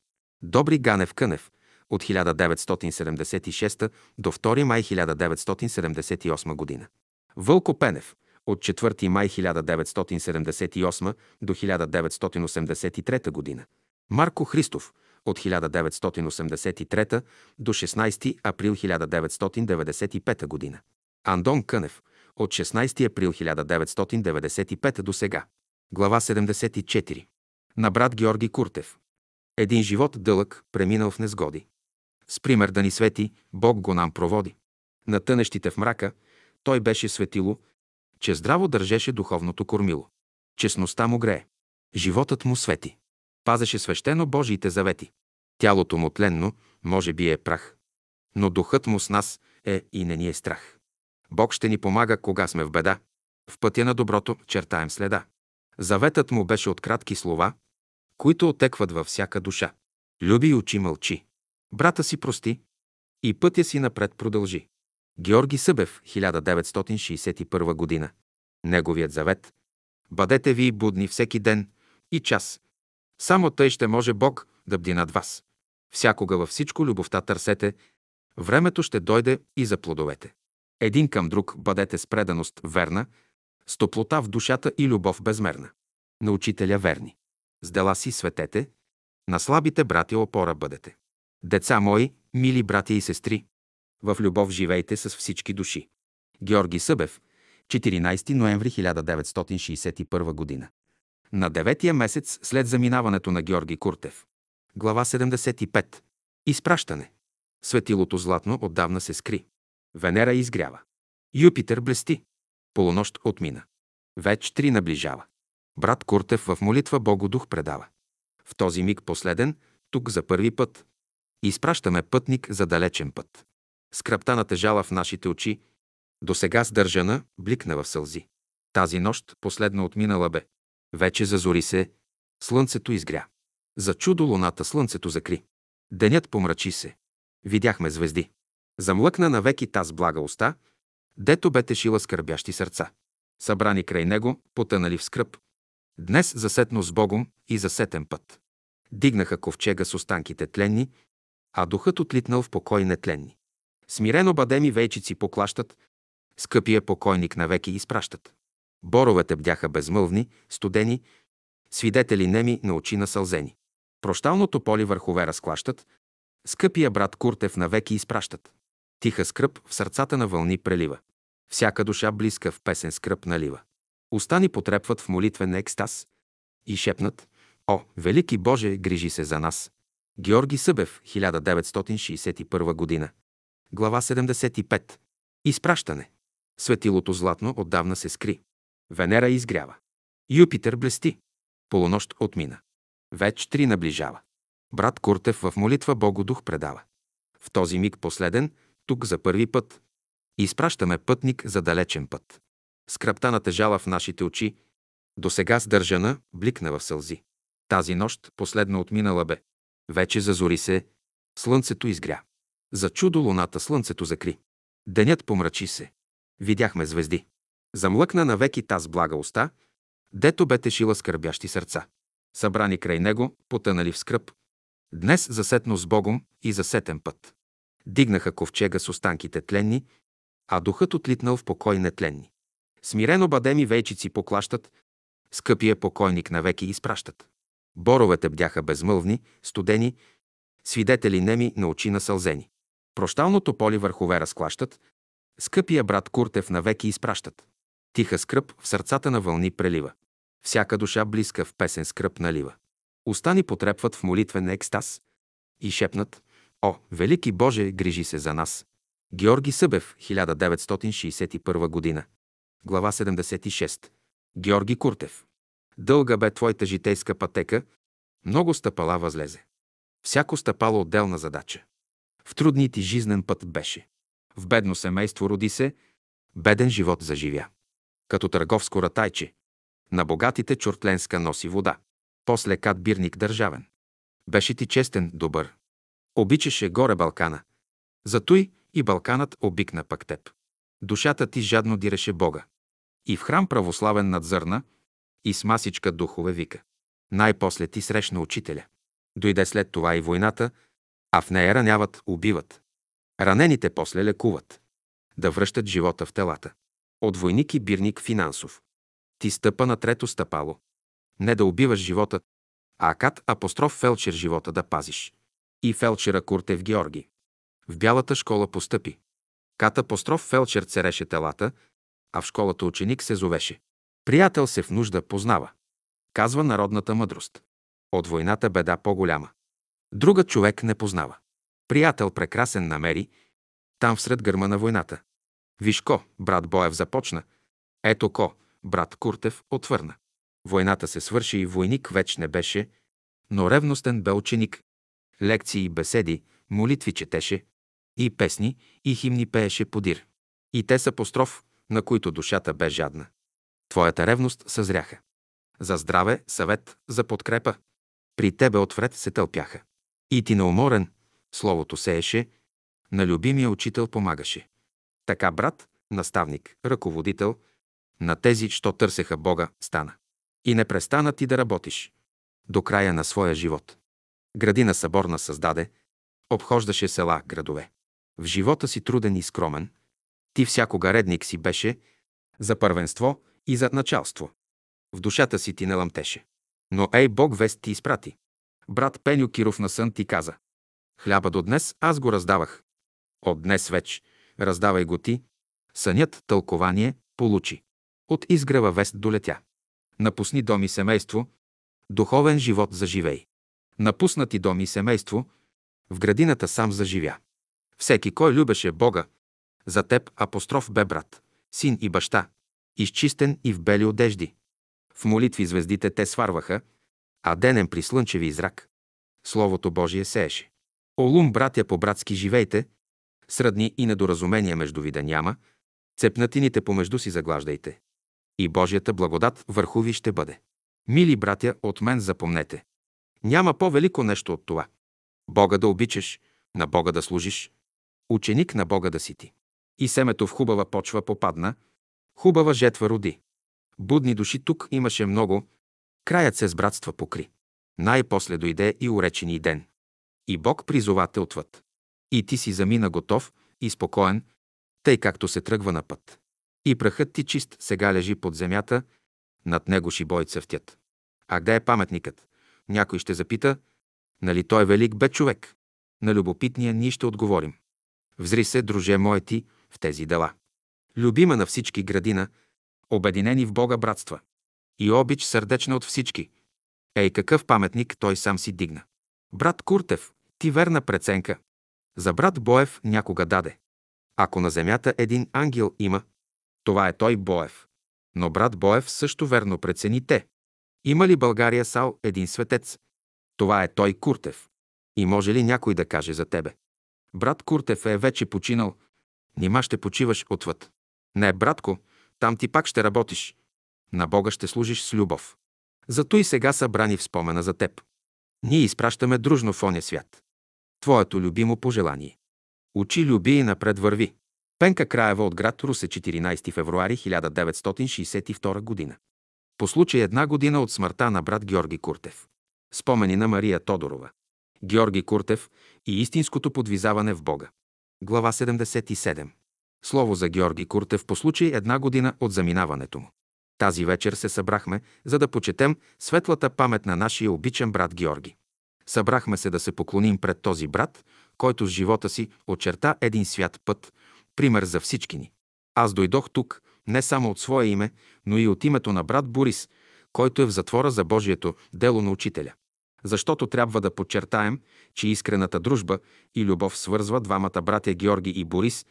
Добри Ганев Кънев от хиляда деветстотин седемдесет и шеста до втори май хиляда деветстотин седемдесет и осма година. Вълко Пенев от четвърти май хиляда деветстотин седемдесет и осма до хиляда деветстотин осемдесет и трета година. Марко Христов от хиляда деветстотин осемдесет и трета до шестнадесети април хиляда деветстотин деветдесет и пета година. Андон Кънев от шестнадесети април хиляда деветстотин деветдесет и пета до сега. Глава седемдесет и четири. На брат Георги Куртев. Един живот дълъг, преминал в незгоди. С пример да ни свети, Бог го нам проводи. На тънещите в мрака той беше светило, че здраво държеше духовното кормило. Честността му грее. Животът му свети. Пазеше свещено Божиите завети. Тялото му тленно, може би е прах. Но духът му с нас е и не ни е страх. Бог ще ни помага, кога сме в беда. В пътя на доброто чертаем следа. Заветът му беше от кратки слова, които отекват във всяка душа. Люби и учи, мълчи. Брата си прости и пътя си напред продължи. Георги Събев, хиляда деветстотин шестдесет и първа година. Неговият завет. Бъдете ви будни всеки ден и час. Само тъй ще може Бог да бди над вас. Всякога във всичко любовта търсете, времето ще дойде и за плодовете. Един към друг бъдете с преданост верна, с топлота в душата и любов безмерна. На учителя верни. С дела си светете, на слабите братя опора бъдете. Деца мои, мили братя и сестри, в любов живейте с всички души. Георги Събев, четиринадесети ноември хиляда деветстотин шестдесет и първа година. На деветия месец след заминаването на Георги Куртев. Глава седемдесет и пета. Изпращане. Светилото златно отдавна се скри. Венера изгрява. Юпитер блести. Полунощ отмина. Веч три наближава. Брат Куртев в молитва Богу дух предава. В този миг последен, тук за първи път. Изпращаме пътник за далечен път. Скръпта натежала в нашите очи, досега сдържана, бликна в сълзи. Тази нощ последно отминала бе. Вече зазори се, слънцето изгря. За чудо луната слънцето закри. Денят помрачи се. Видяхме звезди. Замлъкна навеки таз блага уста, дето бе тешила скърбящи сърца. Събрани край него, потънали в скръб. Днес засетно с Богом и засетен път. Дигнаха ковчега с останките тленни, а духът отлитнал в покой нетленни. Смирено бадеми вейчици поклащат, скъпия покойник навеки изпращат. Боровете бдяха безмълвни, студени, свидетели неми на очи насълзени. Прощалното поле върхове разклащат, скъпия брат Куртев навеки изпращат. Тиха скръб в сърцата на вълни прелива. Всяка душа близка в песен скръб налива. Уста ни потрепват в молитвен екстаз и шепнат: О, велики Боже, грижи се за нас! Георги Събев, хиляда деветстотин шестдесет и първа година. Глава седемдесет и пета. Изпращане. Светилото златно отдавна се скри. Венера изгрява. Юпитер блести. Полунощ отмина. Веч три наближава. Брат Куртев в молитва Богу дух предава. В този миг последен, тук за първи път. Изпращаме пътник за далечен път. Скръпта натежала в нашите очи, досега сдържана, бликна в сълзи. Тази нощ последно отминала бе. Вече зазори се, слънцето изгря. За чудо луната слънцето закри. Денят помрачи се. Видяхме звезди. Замлъкна навеки таз блага уста, дето бе тешила скърбящи сърца. Събрани край него, потънали в скръб. Днес засетно с Богом и засетен път. Дигнаха ковчега с останките тленни, а духът отлитнал в покой нетленни. Смирено бадеми вейчици поклащат, скъпия покойник навеки изпращат. Боровете бяха безмълвни, студени, свидетели неми на очи насълзени. Прощалното поле върхове разклащат, скъпия брат Куртев навеки изпращат. Тиха скръб в сърцата на вълни прелива. Всяка душа близка в песен скръб налива. Уста ни потрепват в молитвен екстаз и шепнат: О, велики Боже, грижи се за нас! Георги Събев, хиляда деветстотин шейсет и първа година. Глава седемдесет и шеста. Георги Куртев. Дълга бе твоята житейска пътека, много стъпала възлезе. Всяко стъпало отделна задача. В трудния ти жизнен път беше. В бедно семейство роди се, беден живот заживя. Като търговско ратайче, на богатите чортленска носи вода. После кат бирник държавен. Беше ти честен, добър. Обичаше горе Балкана. Затуй и Балканът обикна пък теб. Душата ти жадно диреше Бога. И в храм православен над зърна, и с масичка духове вика. Най-после ти срещна учителя. Дойде след това и войната, а в нея раняват, убиват. Ранените после лекуват. Да връщат живота в телата. От войник и бирник финансов. Ти стъпа на трето стъпало. Не да убиваш живота, а кат апостроф фелчер живота да пазиш. И фелчера Куртев Георги. В бялата школа постъпи. Кат апостроф фелчер цереше телата, а в школата ученик се зовеше. Приятел се в нужда познава. Казва народната мъдрост. От войната беда по-голяма. Друга човек не познава. Приятел прекрасен намери, там всред гърма на войната. Вишко, брат Боев започна. Ето ко, брат Куртев отвърна. Войната се свърши и войник вече не беше, но ревностен бе ученик. Лекции и беседи, молитви четеше, и песни, и химни пееше подир. И те са апостроф, на които душата бе жадна. Твоята ревност съзряха. За здраве, съвет, за подкрепа. При тебе отвред се тълпяха. И ти неуморен, словото сееше, на любимия учител помагаше. Така брат, наставник, ръководител, на тези, що търсеха Бога, стана. И не престана ти да работиш до края на своя живот. Градина съборна създаде, обхождаше села, градове. В живота си труден и скромен, ти всякога редник си беше за първенство и за началство. В душата си ти не лъмтеше. Но ей, Бог вест ти изпрати. Брат Пеню Киров на сън ти каза: хляба до днес аз го раздавах. От днес веч, раздавай го ти. Сънят тълкование получи. От изгрева вест долетя. Напусни дом и семейство, духовен живот заживей. Напуснати дом и семейство, в градината сам заживя. Всеки, кой любеше Бога, за теб апостроф бе брат, син и баща, изчистен и в бели одежди. В молитви звездите те сварваха, а денем при слънчеви израк Словото Божие сееше. Олум, братя, по-братски живейте, сръдни и недоразумения между ви да няма, цепнатините помежду си заглаждайте. И Божията благодат върху ви ще бъде. Мили братя, от мен запомнете. Няма по-велико нещо от това. Бога да обичаш, на Бога да служиш, ученик на Бога да си ти. И семето в хубава почва попадна, хубава жетва роди. Будни души тук имаше много, краят се с братства покри. Най-после дойде и уречени ден. И Бог призова те отвъд. И ти си замина готов и спокоен, тъй както се тръгва на път. И прахът ти чист сега лежи под земята, над него шибои цъфтят. А къде е паметникът? Някой ще запита, нали той велик бе човек? На любопитния ние ще отговорим. Взри се, друже мое, ти в тези дела. Любима на всички градина, обединени в Бога братства. И обич сърдечна от всички. Ей, какъв паметник той сам си дигна. Брат Куртев, ти верна преценка. За брат Боев някога даде. Ако на земята един ангел има, това е той Боев. Но брат Боев също верно прецени те. Има ли България сал един светец? Това е той Куртев. И може ли някой да каже за тебе? Брат Куртев е вече починал. Нима ще почиваш отвъд. Не, братко, там ти пак ще работиш. На Бога ще служиш с любов. Зато и сега са брани в спомена за теб. Ние изпращаме дружно в оня свят. Твоето любимо пожелание. Учи, люби и напред върви. Пенка Краева от град Русе, четиринайсети февруари хиляда деветстотин шейсет и втора година. По случай една година от смъртта на брат Георги Куртев. Спомени на Мария Тодорова. Георги Куртев и истинското подвизаване в Бога. Глава седемдесет и седма. Слово за Георги Куртев по случай една година от заминаването му. Тази вечер се събрахме, за да почетем светлата памет на нашия обичан брат Георги. Събрахме се да се поклоним пред този брат, който с живота си очерта един свят път, пример за всички ни. Аз дойдох тук не само от свое име, но и от името на брат Борис, който е в затвора за Божието дело на учителя. Защото трябва да подчертаем, че искрената дружба и любов свързва двамата братя Георги и Борис,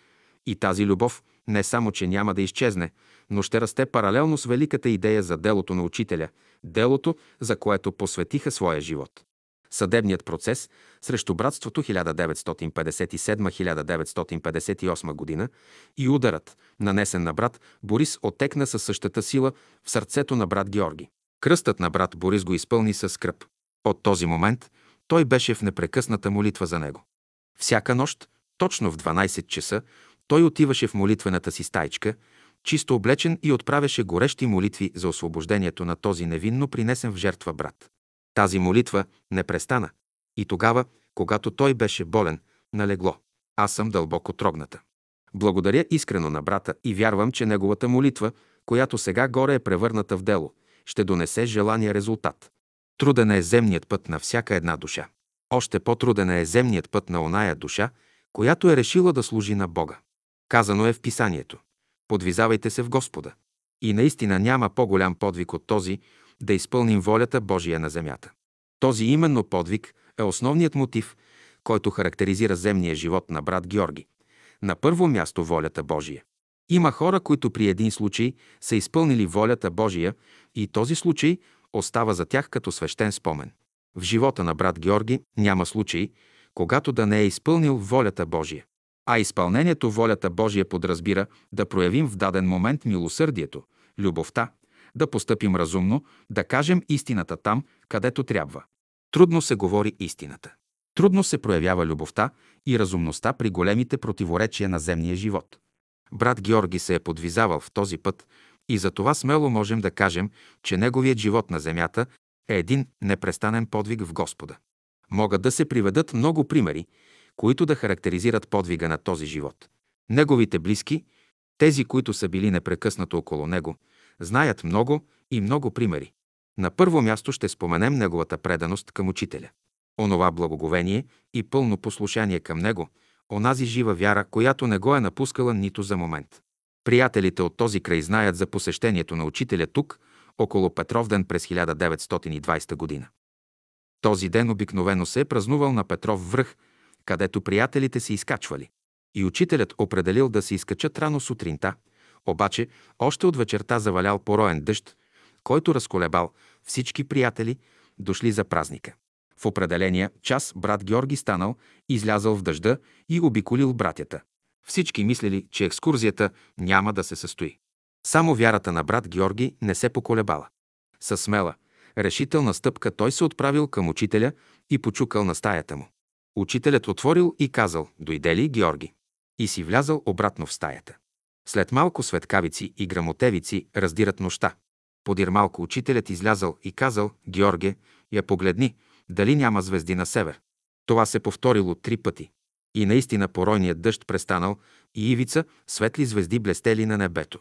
и тази любов не само, че няма да изчезне, но ще расте паралелно с великата идея за делото на учителя, делото, за което посветиха своя живот. Съдебният процес срещу братството хиляда деветстотин петдесет и седма до хиляда деветстотин петдесет и осма година и ударът, нанесен на брат Борис, отекна със същата сила в сърцето на брат Георги. Кръстът на брат Борис го изпълни със скръб. От този момент той беше в непрекъсната молитва за него. Всяка нощ, точно в дванайсет часа, той отиваше в молитвената си стаичка, чисто облечен, и отправяше горещи молитви за освобождението на този невинно принесен в жертва брат. Тази молитва не престана. И тогава, когато той беше болен, налегло. Аз съм дълбоко трогната. Благодаря искрено на брата и вярвам, че неговата молитва, която сега горе е превърната в дело, ще донесе желания резултат. Труден е земният път на всяка една душа. Още по-труден е земният път на оная душа, която е решила да служи на Бога. Казано е в Писанието: подвизавайте се в Господа. И наистина няма по-голям подвиг от този да изпълним волята Божия на земята. Този именно подвиг е основният мотив, който характеризира земния живот на брат Георги. На първо място волята Божия. Има хора, които при един случай са изпълнили волята Божия и този случай остава за тях като свещен спомен. В живота на брат Георги няма случай, когато да не е изпълнил волята Божия. А изпълнението волята Божия подразбира да проявим в даден момент милосърдието, любовта, да постъпим разумно, да кажем истината там, където трябва. Трудно се говори истината. Трудно се проявява любовта и разумността при големите противоречия на земния живот. Брат Георги се е подвизавал в този път и за това смело можем да кажем, че неговият живот на земята е един непрестанен подвиг в Господа. Могат да се приведат много примери, които да характеризират подвига на този живот. Неговите близки, тези, които са били непрекъснато около него, знаят много и много примери. На първо място ще споменем неговата преданост към учителя. Онова благоговение и пълно послушание към него, онази жива вяра, която не го е напускала нито за момент. Приятелите от този край знаят за посещението на учителя тук, около Петровден през хиляда деветстотин и двадесета година. Този ден обикновено се е празнувал на Петров връх, където приятелите се изкачвали. И учителят определил да се изкачат рано сутринта, обаче още от вечерта завалял пороен дъжд, който разколебал всички приятели, дошли за празника. В определения час брат Георги станал, излязал в дъжда и обиколил братята. Всички мислили, че екскурзията няма да се състои. Само вярата на брат Георги не се поколебала. Със смела, решителна стъпка той се отправил към учителя и почукал на стаята му. Учителят отворил и казал: дойде ли Георги? И си влязал обратно в стаята. След малко светкавици и грамотевици раздират нощта. Подир малко учителят излязал и казал: Георге, я погледни, дали няма звезди на север. Това се повторило три пъти. И наистина поройният дъжд престанал и ивица светли звезди блестели на небето.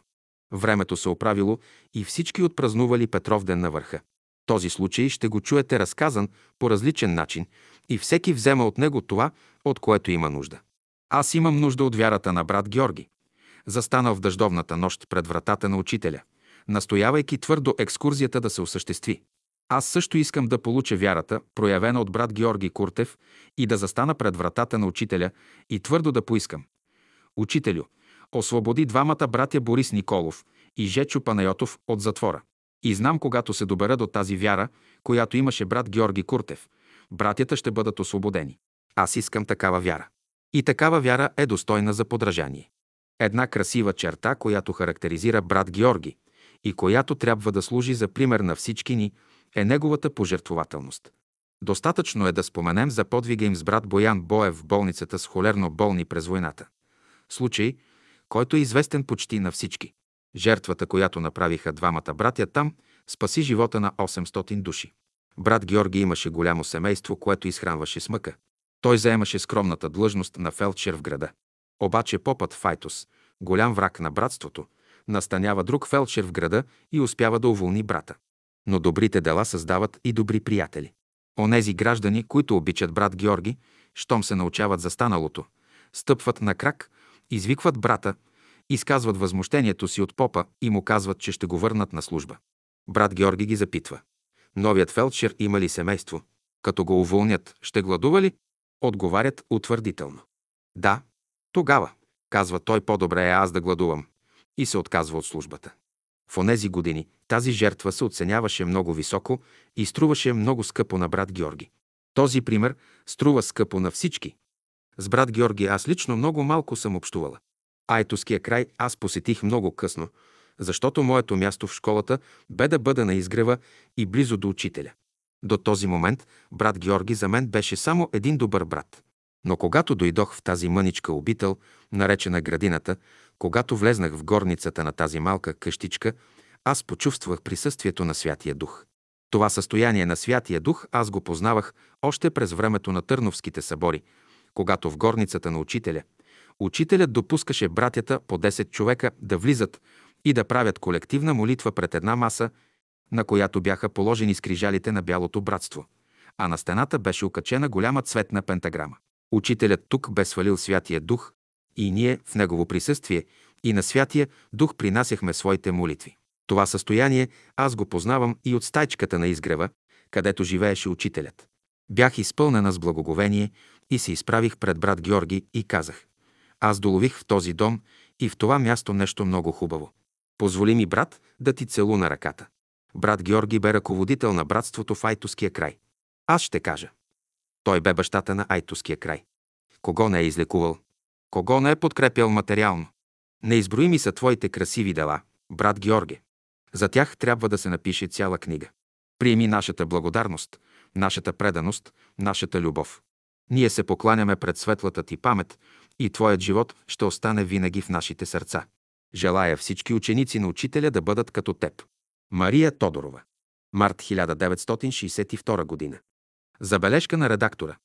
Времето се оправило и всички отпразнували Петровден на върха. Този случай ще го чуете разказан по различен начин и всеки взема от него това, от което има нужда. Аз имам нужда от вярата на брат Георги. Застанал в дъждовната нощ пред вратата на учителя, настоявайки твърдо екскурзията да се осъществи. Аз също искам да получа вярата, проявена от брат Георги Куртев, и да застана пред вратата на учителя и твърдо да поискам: учителю, освободи двамата братя Борис Николов и Жечо Панайотов от затвора. И знам, когато се добера до тази вяра, която имаше брат Георги Куртев, братята ще бъдат освободени. Аз искам такава вяра. И такава вяра е достойна за подражание. Една красива черта, която характеризира брат Георги и която трябва да служи за пример на всички ни, е неговата пожертвователност. Достатъчно е да споменем за подвига им с брат Боян Боев в болницата с холерно болни през войната. Случай, който е известен почти на всички. Жертвата, която направиха двамата братя там, спаси живота на осемстотин души. Брат Георги имаше голямо семейство, което изхранваше с мъка. Той заемаше скромната длъжност на фелдшер в града. Обаче попът Файтос, голям враг на братството, настанява друг фелдшер в града и успява да уволни брата. Но добрите дела създават и добри приятели. Онези граждани, които обичат брат Георги, щом се научават за станалото, стъпват на крак, извикват брата, изказват възмущението си от попа и му казват, че ще го върнат на служба. Брат Георги ги запитва: новият фелдшер има ли семейство? Като го уволнят, ще гладува ли? Отговарят утвърдително. Да, тогава, казва той, по-добре е аз да гладувам, и се отказва от службата. В онези години тази жертва се оценяваше много високо и струваше много скъпо на брат Георги. Този пример струва скъпо на всички. С брат Георги аз лично много малко съм общувала. Айтоския край аз посетих много късно, защото моето място в школата бе да бъда на изгрева и близо до учителя. До този момент брат Георги за мен беше само един добър брат. Но когато дойдох в тази мъничка обител, наречена градината, когато влезнах в горницата на тази малка къщичка, аз почувствах присъствието на Святия Дух. Това състояние на Святия Дух аз го познавах още през времето на Търновските събори, когато в горницата на учителя, учителят допускаше братята по десет човека да влизат и да правят колективна молитва пред една маса, на която бяха положени скрижалите на Бялото братство, а на стената беше окачена голяма цветна пентаграма. Учителят тук бе свалил Святия Дух и ние в Негово присъствие и на Святия Дух принасяхме своите молитви. Това състояние аз го познавам и от стайчката на изгрева, където живееше учителят. Бях изпълнена с благоговение и се изправих пред брат Георги и казах: аз долових в този дом и в това място нещо много хубаво. Позволи ми, брат, да ти целуна ръката. Брат Георги бе ръководител на братството в Айтоския край. Аз ще кажа. Той бе бащата на Айтоския край. Кого не е излекувал? Кого не е подкрепял материално? Неизброими са твоите красиви дела, брат Георге. За тях трябва да се напише цяла книга. Приеми нашата благодарност, нашата преданост, нашата любов. Ние се покланяме пред светлата ти памет и твоят живот ще остане винаги в нашите сърца. Желая всички ученици на учителя да бъдат като теб. Мария Тодорова. Март хиляда деветстотин шейсет и втора година. Забележка на редактора.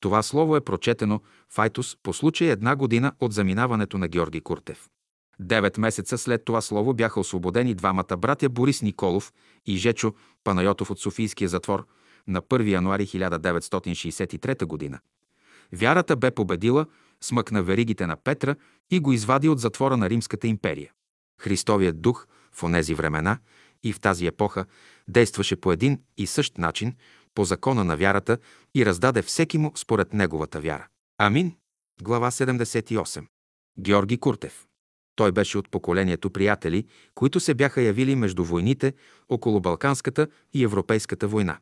Това слово е прочетено в Айтос по случай една година от заминаването на Георги Куртев. Девет месеца след това слово бяха освободени двамата братя Борис Николов и Жечо Панайотов от Софийския затвор на първи януари хиляда деветстотин шейсет и трета година. Вярата бе победила, смъкна веригите на Петра и го извади от затвора на Римската империя. Христовият дух в онези времена и в тази епоха действаше по един и същ начин, по закона на вярата, и раздаде всеки му според неговата вяра. Амин. Глава седемдесет и осма. Георги Куртев. Той беше от поколението приятели, които се бяха явили между войните около Балканската и Европейската война.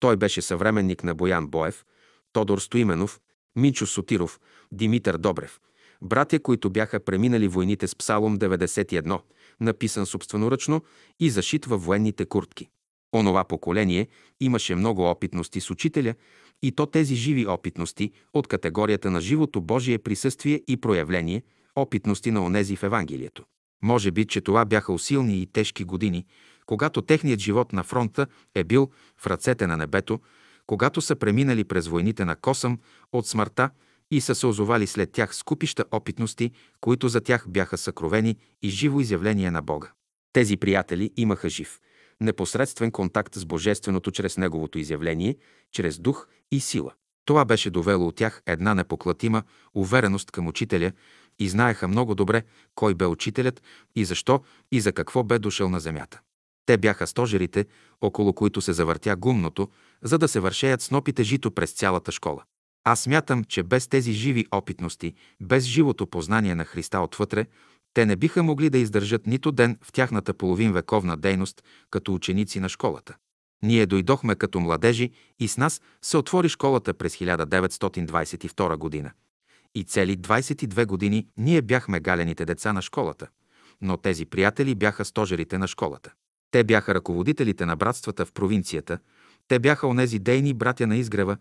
Той беше съвременник на Боян Боев, Тодор Стоименов, Минчо Сотиров, Димитър Добрев, братя, които бяха преминали войните с Псалом деветдесет и едно, написан собственоръчно и зашит във военните куртки. Онова поколение имаше много опитности с учителя, и то тези живи опитности от категорията на живото Божие присъствие и проявление, опитности на онези в Евангелието. Може би, че това бяха усилни и тежки години, когато техният живот на фронта е бил в ръцете на небето, когато са преминали през войните на Косъм от смъртта и са се озовали след тях с купища опитности, които за тях бяха съкровени и живо изявление на Бога. Тези приятели имаха жив, непосредствен контакт с Божественото чрез Неговото изявление, чрез дух и сила. Това беше довело от тях една непоклатима увереност към учителя и знаеха много добре кой бе учителят и защо и за какво бе дошъл на земята. Те бяха стожерите, около които се завъртя гумното, за да се вършеят снопите жито през цялата школа. Аз смятам, че без тези живи опитности, без живото познание на Христа отвътре, те не биха могли да издържат нито ден в тяхната половинвековна дейност като ученици на школата. Ние дойдохме като младежи и с нас се отвори школата през хиляда деветстотин двадесет и втора година. И цели двадесет и две години ние бяхме галените деца на школата, но тези приятели бяха стожерите на школата. Те бяха ръководителите на братствата в провинцията, те бяха онези дейни братя на изгрева,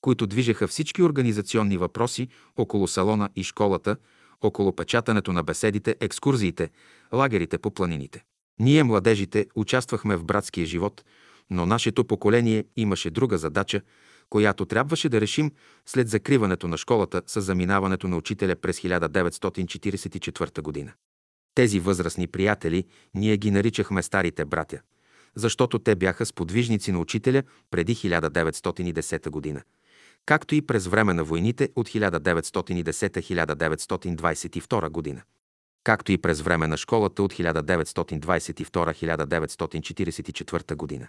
които движеха всички организационни въпроси около салона и школата, около печатането на беседите, екскурзиите, лагерите по планините. Ние, младежите, участвахме в братския живот, но нашето поколение имаше друга задача, която трябваше да решим след закриването на школата с заминаването на учителя през хиляда деветстотин четиридесет и четвърта година. Тези възрастни приятели ние ги наричахме старите братя, защото те бяха сподвижници на учителя преди хиляда деветстотин и десета година, както и през време на войните от хиляда деветстотин и десета до хиляда деветстотин двадесет и втора година, както и през време на школата от хиляда деветстотин двадесет и втора до хиляда деветстотин четиридесет и четвърта година.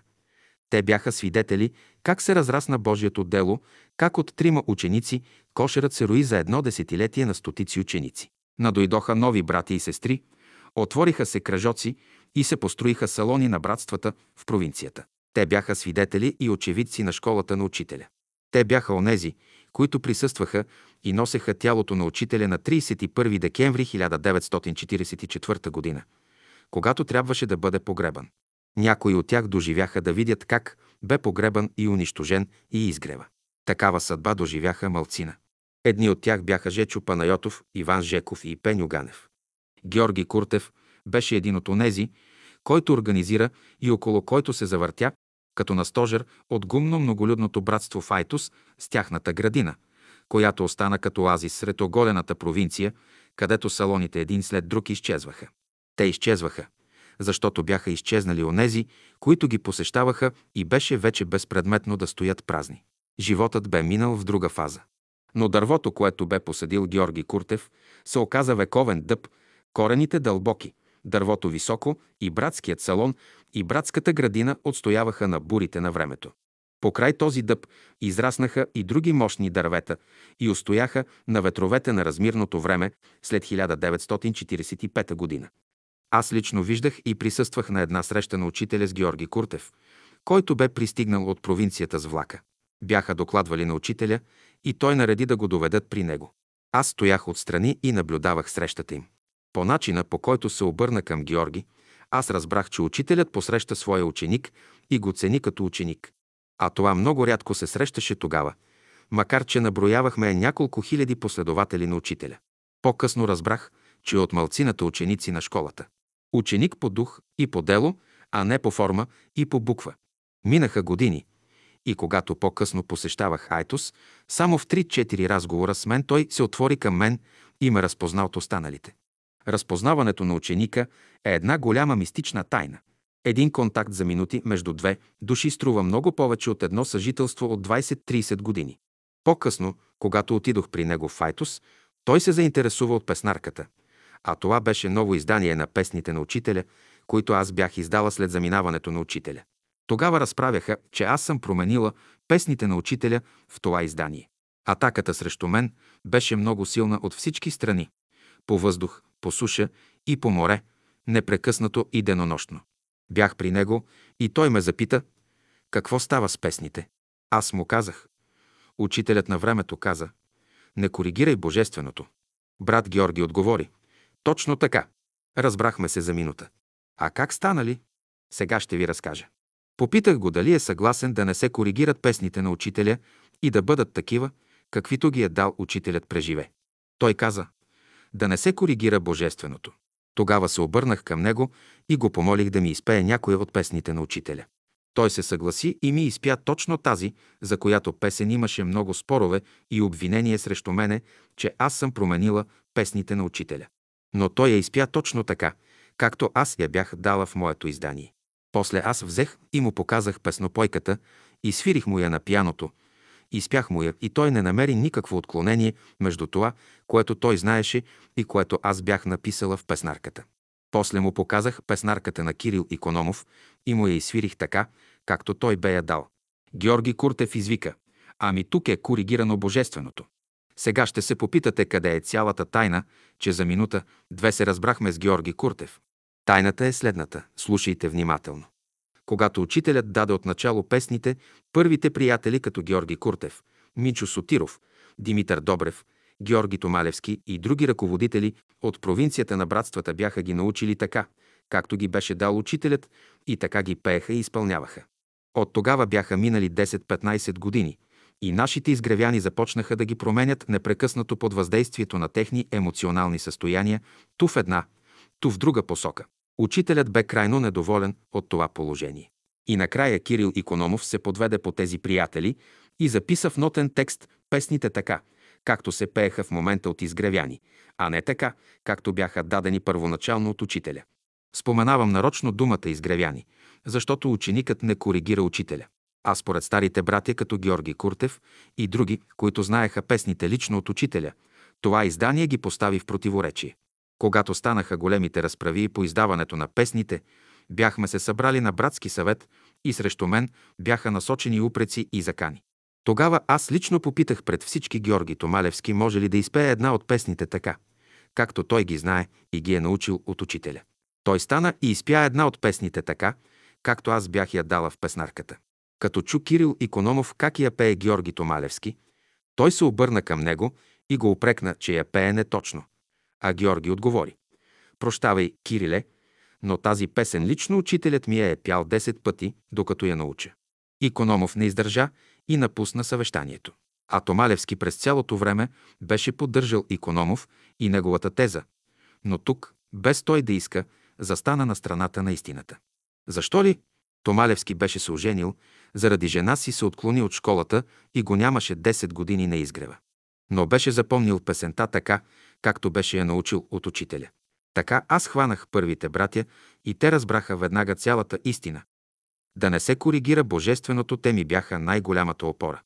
Те бяха свидетели как се разрасна Божието дело, как от трима ученици кошерът се рои за едно десетилетие на стотици ученици. Надойдоха нови брати и сестри, отвориха се кръжоци и се построиха салони на братствата в провинцията. Те бяха свидетели и очевидци на школата на учителя. Те бяха онези, които присъстваха и носеха тялото на учителя на тридесет и първи декември хиляда деветстотин четиридесет и четвърта година, когато трябваше да бъде погребан. Някои от тях доживяха да видят как бе погребан и унищожен и изгрева. Такава съдба доживяха малцина. Едни от тях бяха Жечо Панайотов, Иван Жеков и Пеню Ганев. Георги Куртев беше един от онези, който организира и около който се завъртя като на стожер от гумно многолюдното братство в Айтос с тяхната градина, която остана като оазис сред оголената провинция, където салоните един след друг изчезваха. Те изчезваха, защото бяха изчезнали онези, които ги посещаваха и беше вече безпредметно да стоят празни. Животът бе минал в друга фаза. Но дървото, което бе посадил Георги Куртев, се оказа вековен дъб, корените дълбоки, дървото високо и братският салон и братската градина отстояваха на бурите на времето. Покрай този дъб израснаха и други мощни дървета и устояха на ветровете на размирното време след хиляда деветстотин четиридесет и пета година. Аз лично виждах и присъствах на една среща на учителя с Георги Куртев, който бе пристигнал от провинцията с влака. Бяха докладвали на учителя и той нареди да го доведат при него. Аз стоях отстрани и наблюдавах срещата им. По начина, по който се обърна към Георги, аз разбрах, че учителят посреща своя ученик и го цени като ученик. А това много рядко се срещаше тогава, макар че наброявахме няколко хиляди последователи на учителя. По-късно разбрах, че от малцината ученици на школата. Ученик по дух и по дело, а не по форма и по буква. Минаха години и когато по-късно посещавах Айтос, само в три-четири разговора с мен той се отвори към мен и ме разпозна от останалите. Разпознаването на ученика е една голяма мистична тайна. Един контакт за минути между две души струва много повече от едно съжителство от двадесет-тридесет години. По-късно, когато отидох при него в Айтос, той се заинтересува от песнарката. А това беше ново издание на песните на учителя, които аз бях издала след заминаването на учителя. Тогава разправяха, че аз съм променила песните на учителя в това издание. Атаката срещу мен беше много силна от всички страни. По въздух, по суша и по море, непрекъснато и денонощно. Бях при него и той ме запита, какво става с песните? Аз му казах. Учителят на времето каза, не коригирай божественото. Брат Георги отговори, точно така. Разбрахме се за минута. А как стана ли? Сега ще ви разкажа. Попитах го дали е съгласен да не се коригират песните на учителя и да бъдат такива, каквито ги е дал учителят преживе. Той каза, да не се коригира божественото. Тогава се обърнах към него и го помолих да ми изпее някоя от песните на учителя. Той се съгласи и ми изпя точно тази, за която песен имаше много спорове и обвинения срещу мене, че аз съм променила песните на учителя. Но той я изпя точно така, както аз я бях дала в моето издание. После аз взех и му показах песнопойката и свирих му я на пианото. Изпях му я и той не намери никакво отклонение между това, което той знаеше и което аз бях написала в песнарката. После му показах песнарката на Кирил Икономов и му я изсвирих така, както той бе я дал. Георги Куртев извика, ами тук е коригирано божественото. Сега ще се попитате къде е цялата тайна, че за минута две се разбрахме с Георги Куртев. Тайната е следната, слушайте внимателно. Когато учителят даде отначало песните, първите приятели като Георги Куртев, Мичо Сотиров, Димитър Добрев, Георги Томалевски и други ръководители от провинцията на братствата бяха ги научили така, както ги беше дал учителят и така ги пееха и изпълняваха. От тогава бяха минали десет-петнадесет години и нашите изгревяни започнаха да ги променят непрекъснато под въздействието на техни емоционални състояния, ту в една, ту в друга посока. Учителят бе крайно недоволен от това положение. И накрая Кирил Икономов се подведе по тези приятели и записа в нотен текст песните така, както се пееха в момента от изгревяни, а не така, както бяха дадени първоначално от учителя. Споменавам нарочно думата изгревяни, защото ученикът не коригира учителя. А според старите братя, като Георги Куртев и други, които знаеха песните лично от учителя, това издание ги постави в противоречие. Когато станаха големите разправи по издаването на песните, бяхме се събрали на братски съвет и срещу мен бяха насочени упреци и закани. Тогава аз лично попитах пред всички Георги Томалевски може ли да изпее една от песните така, както той ги знае и ги е научил от учителя. Той стана и изпя една от песните така, както аз бях я дала в песнарката. Като чу Кирил Икономов как я пее Георги Томалевски, той се обърна към него и го упрекна, че я пее неточно. А Георги отговори: „Прощавай, Кириле, но тази песен лично учителят ми я е пял десет пъти, докато я науча.“ Икономов не издържа и напусна съвещанието. А Томалевски през цялото време беше поддържал Икономов и неговата теза, но тук, без той да иска, застана на страната на истината. Защо ли? Томалевски беше се оженил, заради жена си се отклони от школата и го нямаше десет години на изгрева. Но беше запомнил песента така, както беше я научил от учителя. Така аз хванах първите братя и те разбраха веднага цялата истина. Да не се коригира божественото, те ми бяха най-голямата опора.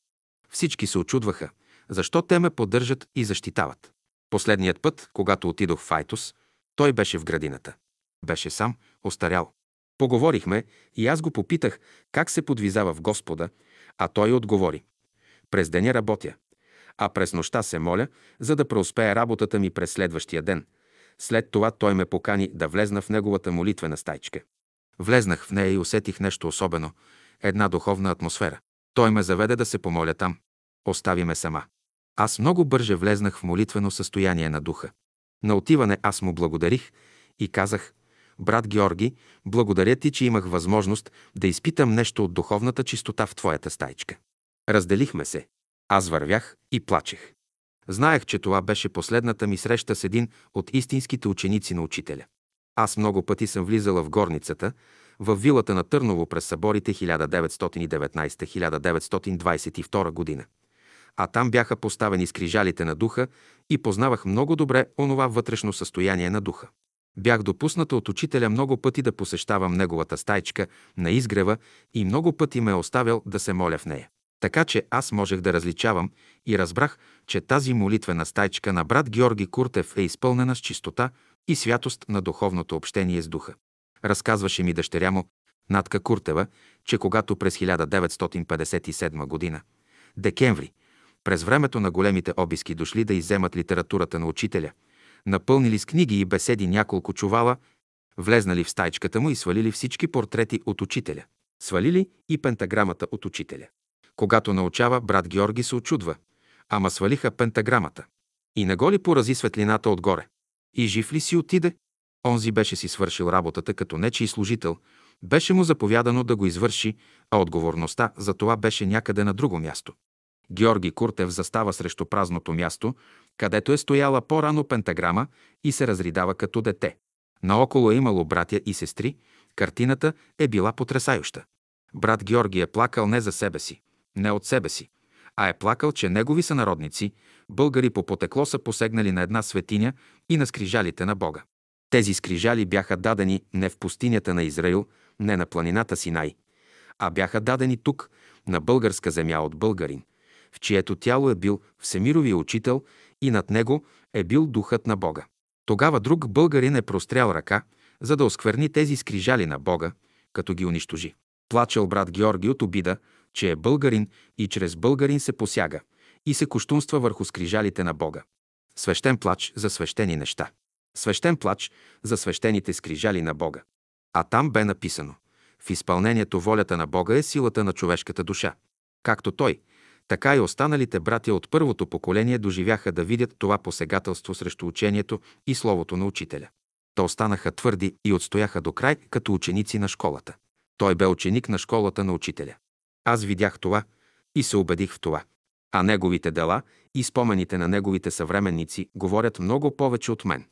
Всички се очудваха, защо те ме поддържат и защитават. Последният път, когато отидох в Айтос, той беше в градината. Беше сам, остарял. Поговорихме и аз го попитах как се подвизава в Господа, а той отговори: „През деня работя, а през нощта се моля, за да преуспее работата ми през следващия ден.“ След това той ме покани да влезна в неговата молитвена стайчка. Влезнах в нея и усетих нещо особено, една духовна атмосфера. Той ме заведе да се помоля там. Остави ме сама. Аз много бърже влезнах в молитвено състояние на духа. На отиване аз му благодарих и казах: „Брат Георги, благодаря ти, че имах възможност да изпитам нещо от духовната чистота в твоята стайчка.“ Разделихме се. Аз вървях и плачех. Знаех, че това беше последната ми среща с един от истинските ученици на учителя. Аз много пъти съм влизала в горницата, в вилата на Търново през съборите хиляда деветстотин и деветнадесета до хиляда деветстотин двадесет и втора година. А там бяха поставени скрижалите на духа и познавах много добре онова вътрешно състояние на духа. Бях допусната от учителя много пъти да посещавам неговата стайчка на изгрева и много пъти ме е оставял да се моля в нея. Така че аз можех да различавам и разбрах, че тази молитвена стайчка на брат Георги Куртев е изпълнена с чистота и святост на духовното общение с духа. Разказваше ми дъщеря му, Натка Куртева, че когато през хиляда деветстотин петдесет и седма година, декември, през времето на големите обиски дошли да изземат литературата на учителя, напълнили с книги и беседи няколко чувала, влезнали в стайчката му и свалили всички портрети от учителя. Свалили и пентаграмата от учителя. Когато научава, брат Георги се очудва. Ама свалиха пентаграмата. И не го ли порази светлината отгоре? И жив ли си отиде? Онзи беше си свършил работата като нечий служител. Беше му заповядано да го извърши, а отговорността за това беше някъде на друго място. Георги Куртев застава срещу празното място, където е стояла по-рано пентаграма и се разридава като дете. Наоколо е имало братя и сестри, картината е била потресающа. Брат Георги е плакал не за себе си, не от себе си, а е плакал, че негови сънародници, българи по потекло, са посегнали на една светиня и на скрижалите на Бога. Тези скрижали бяха дадени не в пустинята на Израил, не на планината Синай, а бяха дадени тук, на българска земя от българин, в чието тяло е бил Всемировия учител и над него е бил духът на Бога. Тогава друг българин е прострял ръка, за да оскверни тези скрижали на Бога, като ги унищожи. Плачел брат Георги от обида, че е българин и чрез българин се посяга и се кощунства върху скрижалите на Бога. Свещен плач за свещени неща. Свещен плач за свещените скрижали на Бога. А там бе написано: „В изпълнението волята на Бога е силата на човешката душа.“ Както той, така и останалите братя от първото поколение доживяха да видят това посегателство срещу учението и словото на учителя. Те останаха твърди и отстояха до край като ученици на школата. Той бе ученик на школата на учителя. Аз видях това и се убедих в това. А неговите дела и спомените на неговите съвременници говорят много повече от мен.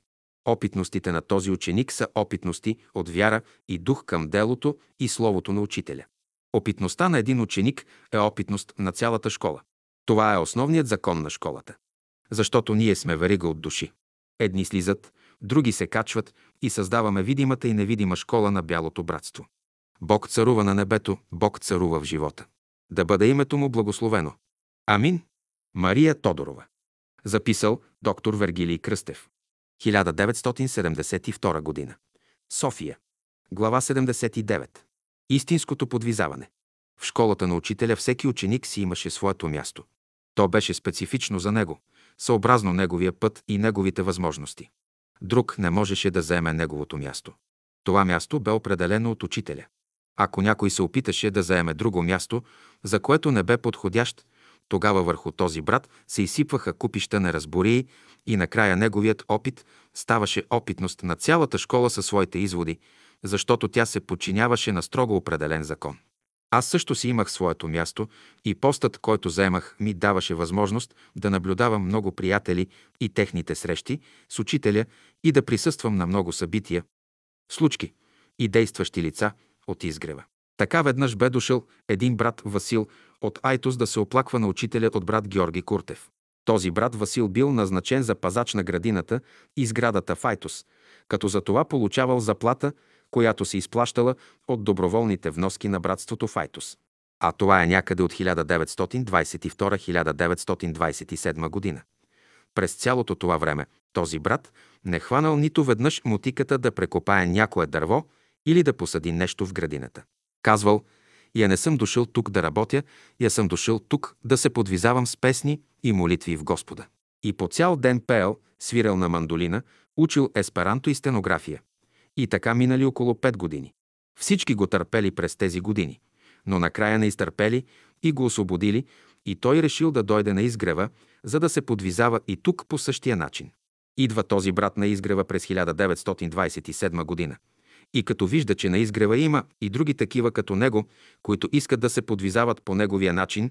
Опитностите на този ученик са опитности от вяра и дух към делото и словото на учителя. Опитността на един ученик е опитност на цялата школа. Това е основният закон на школата. защото ние сме верига от души. Едни слизат, други се качват и създаваме видимата и невидима школа на бялото братство. Бог царува на небето, Бог царува в живота. Да бъде името му благословено. Амин. Мария Тодорова. Записал доктор Вергилий Кръстев. хиляда деветстотин седемдесет и втора година. София. Глава седемдесет и девета. Истинското подвизаване. В школата на учителя всеки ученик си имаше своето място. То беше специфично за него, съобразно неговия път и неговите възможности. Друг не можеше да заеме неговото място. Това място бе определено от учителя. Ако някой се опиташе да заеме друго място, за което не бе подходящ, тогава върху този брат се изсипваха купища неразбории и накрая неговият опит ставаше опитност на цялата школа със своите изводи, защото тя се подчиняваше на строго определен закон. Аз също си имах своето място и постът, който заемах, ми даваше възможност да наблюдавам много приятели и техните срещи с учителя и да присъствам на много събития, случки и действащи лица от изгрева. Така веднъж бе дошъл един брат Васил от Айтос да се оплаква на учителя от брат Георги Куртев. Този брат Васил бил назначен за пазач на градината и сградата в Айтос, като за това получавал заплата, която се изплащала от доброволните вноски на братството в Айтос. А това е някъде от хиляда деветстотин двадесет и втора до хиляда деветстотин двадесет и седма година. През цялото това време този брат не хванал нито веднъж мутиката да прекопае някое дърво или да посади нещо в градината. Казвал: «Я не съм дошъл тук да работя, я съм дошъл тук да се подвизавам с песни и молитви в Господа». И по цял ден пеел, свирал на мандолина, учил есперанто и стенография. И така минали около пет години. Всички го търпели през тези години, но накрая не изтърпели и го освободили, и той решил да дойде на изгрева, за да се подвизава и тук по същия начин. Идва този брат на изгрева през хиляда деветстотин двадесет и седма година. И като вижда, че на изгрева има и други такива като него, които искат да се подвизават по неговия начин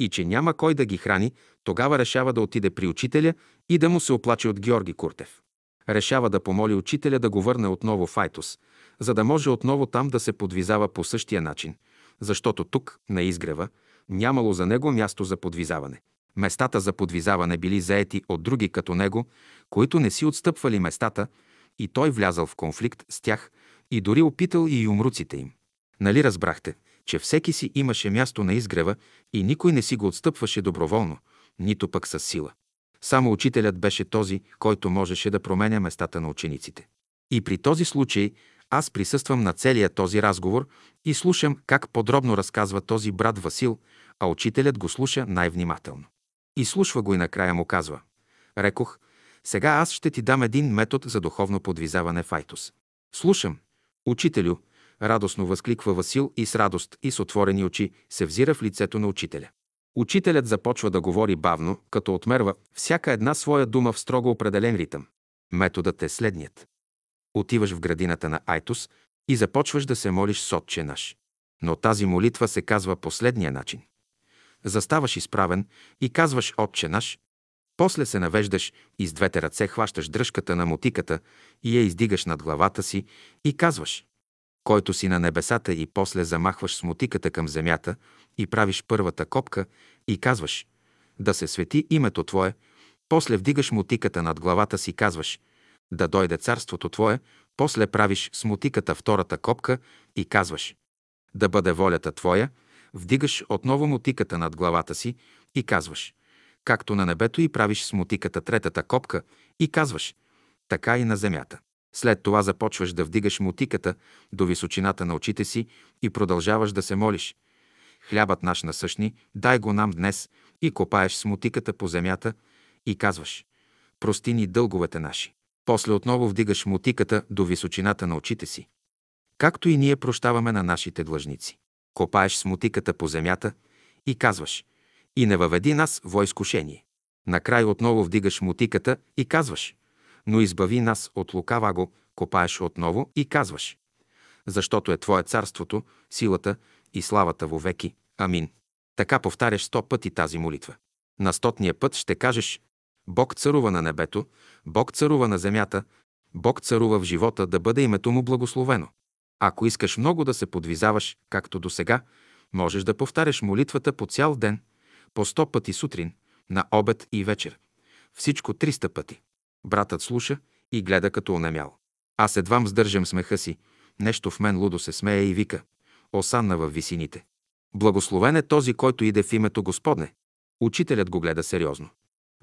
и че няма кой да ги храни, тогава решава да отиде при учителя и да му се оплаче от Георги Куртев. Решава да помоли учителя да го върне отново в Айтос, за да може отново там да се подвизава по същия начин, защото тук, на изгрева, нямало за него място за подвизаване. Местата за подвизаване били заети от други като него, които не си отстъпвали местата, и той влязал в конфликт с тях и дори опитал и юмруците им. Нали разбрахте, че всеки си имаше място на изгрева и никой не си го отстъпваше доброволно, нито пък със сила. Само учителят беше този, който можеше да променя местата на учениците. И при този случай аз присъствам на целия този разговор и слушам как подробно разказва този брат Васил, а учителят го слуша най-внимателно. И слушва го и накрая му казва: «Рекох, сега аз ще ти дам един метод за духовно подвизаване в Айтос». «Слушам, учителю», радостно възкликва Васил и с радост и с отворени очи се взира в лицето на учителя. Учителят започва да говори бавно, като отмерва всяка една своя дума в строго определен ритъм. Методът е следният. Отиваш в градината на Айтос и започваш да се молиш с Отче наш. Но тази молитва се казва последния начин. Заставаш изправен и казваш Отче наш. После се навеждаш и с двете ръце хващаш дръжката на мотиката и я издигаш над главата си и казваш: «Който си на небесата», и после замахваш с мотиката към земята и правиш първата копка и казваш: «Да се свети името Твое», после вдигаш мотиката над главата си, казваш: «Да дойде царството Твое», после правиш с мотиката втората копка и казваш: «Да бъде волята Твоя», вдигаш отново мотиката над главата си и казваш: «Както на небето», и правиш с мотиката третата копка и казваш: «Така и на земята». След това започваш да вдигаш мотиката до височината на очите си и продължаваш да се молиш: «Хлябът наш насъщни, дай го нам днес», и копаеш с мотиката по земята и казваш: «Прости ни дълговете наши». После отново вдигаш мотиката до височината на очите си: «Както и ние прощаваме на нашите длъжници». Копаеш с мотиката по земята и казваш: «И не въведи нас во изкушение». Накрай отново вдигаш мотиката и казваш: «Но избави нас от лукава го», копаеш отново и казваш: «Защото е Твое царството, силата и славата вовеки. Амин». Така повтаряш сто пъти тази молитва. На стотния път ще кажеш: «Бог царува на небето, Бог царува на земята, Бог царува в живота, да бъде името му благословено». Ако искаш много да се подвизаваш, както досега, можеш да повтаряш молитвата по цял ден, по сто пъти сутрин, на обед и вечер, всичко триста пъти. Братът слуша и гледа като онемял. Аз едвам сдържам смеха си. Нещо в мен лудо се смее и вика: Осанна във висините. Благословен е този, който иде в името Господне. Учителят го гледа сериозно.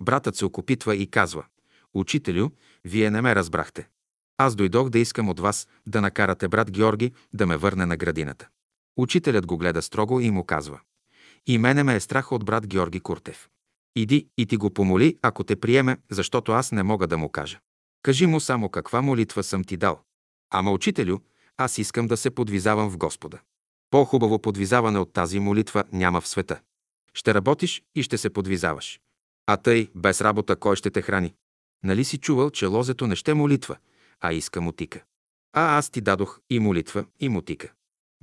Братът се окопитва и казва: Учителю, вие не ме разбрахте. Аз дойдох да искам от вас да накарате брат Георги да ме върне на градината. Учителят го гледа строго и му казва: И мене ме е страх от брат Георги Куртев. Иди и ти го помоли, ако те приеме, защото аз не мога да му кажа. Кажи му само каква молитва съм ти дал. Ама, учителю, аз искам да се подвизавам в Господа. По-хубаво подвизаване от тази молитва няма в света. Ще работиш и ще се подвизаваш. А тъй, без работа, кой ще те храни? Нали си чувал, че лозето не ще молитва, а иска мотика? А аз ти дадох и молитва, и мотика.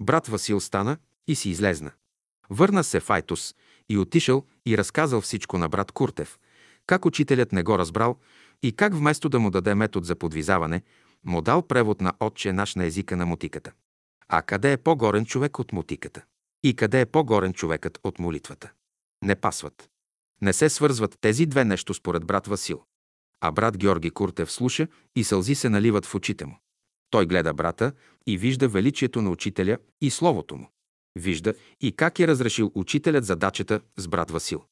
Брат Васил стана и си излезна. Върна се Файтус и отишъл и разказал всичко на брат Куртев, как учителят не го разбрал и как вместо да му даде метод за подвизаване, му дал превод на Отче наш на езика на мотиката. А къде е по-горен човек от мотиката? И къде е по-горен човекът от молитвата? Не пасват. Не се свързват тези две нещо според брат Васил. А брат Георги Куртев слуша и сълзи се наливат в очите му. Той гледа брата и вижда величието на учителя и словото му. Вижда и как е разрешил учителят задачата с брат Васил.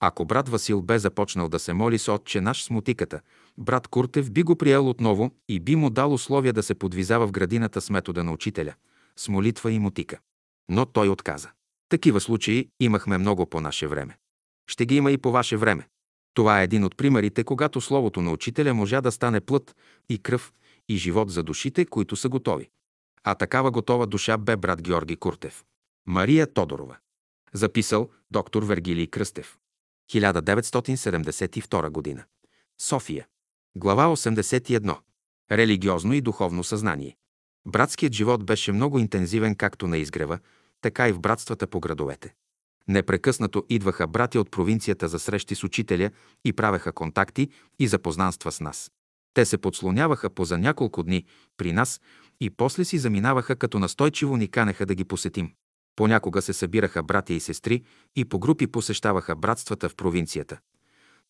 Ако брат Васил бе започнал да се моли с Отче наш с мотиката, брат Куртев би го приел отново и би му дал условия да се подвизава в градината с метода на учителя, с молитва и мотика. Но той отказа. Такива случаи имахме много по наше време. Ще ги има и по ваше време. Това е един от примерите, когато словото на учителя можа да стане плът и кръв и живот за душите, които са готови. А такава готова душа бе брат Георги Куртев. Мария Тодорова. Записал доктор Вергилий Кръстев. хиляда деветстотин седемдесет и втора година. София. Глава осемдесет и едно. Религиозно и духовно съзнание. Братският живот беше много интензивен както на изгрева, така и в братствата по градовете. Непрекъснато идваха братя от провинцията за срещи с учителя и правеха контакти и запознанства с нас. Те се подслоняваха по за няколко дни при нас и после си заминаваха, като настойчиво ни канеха да ги посетим. Понякога се събираха братя и сестри и по групи посещаваха братствата в провинцията.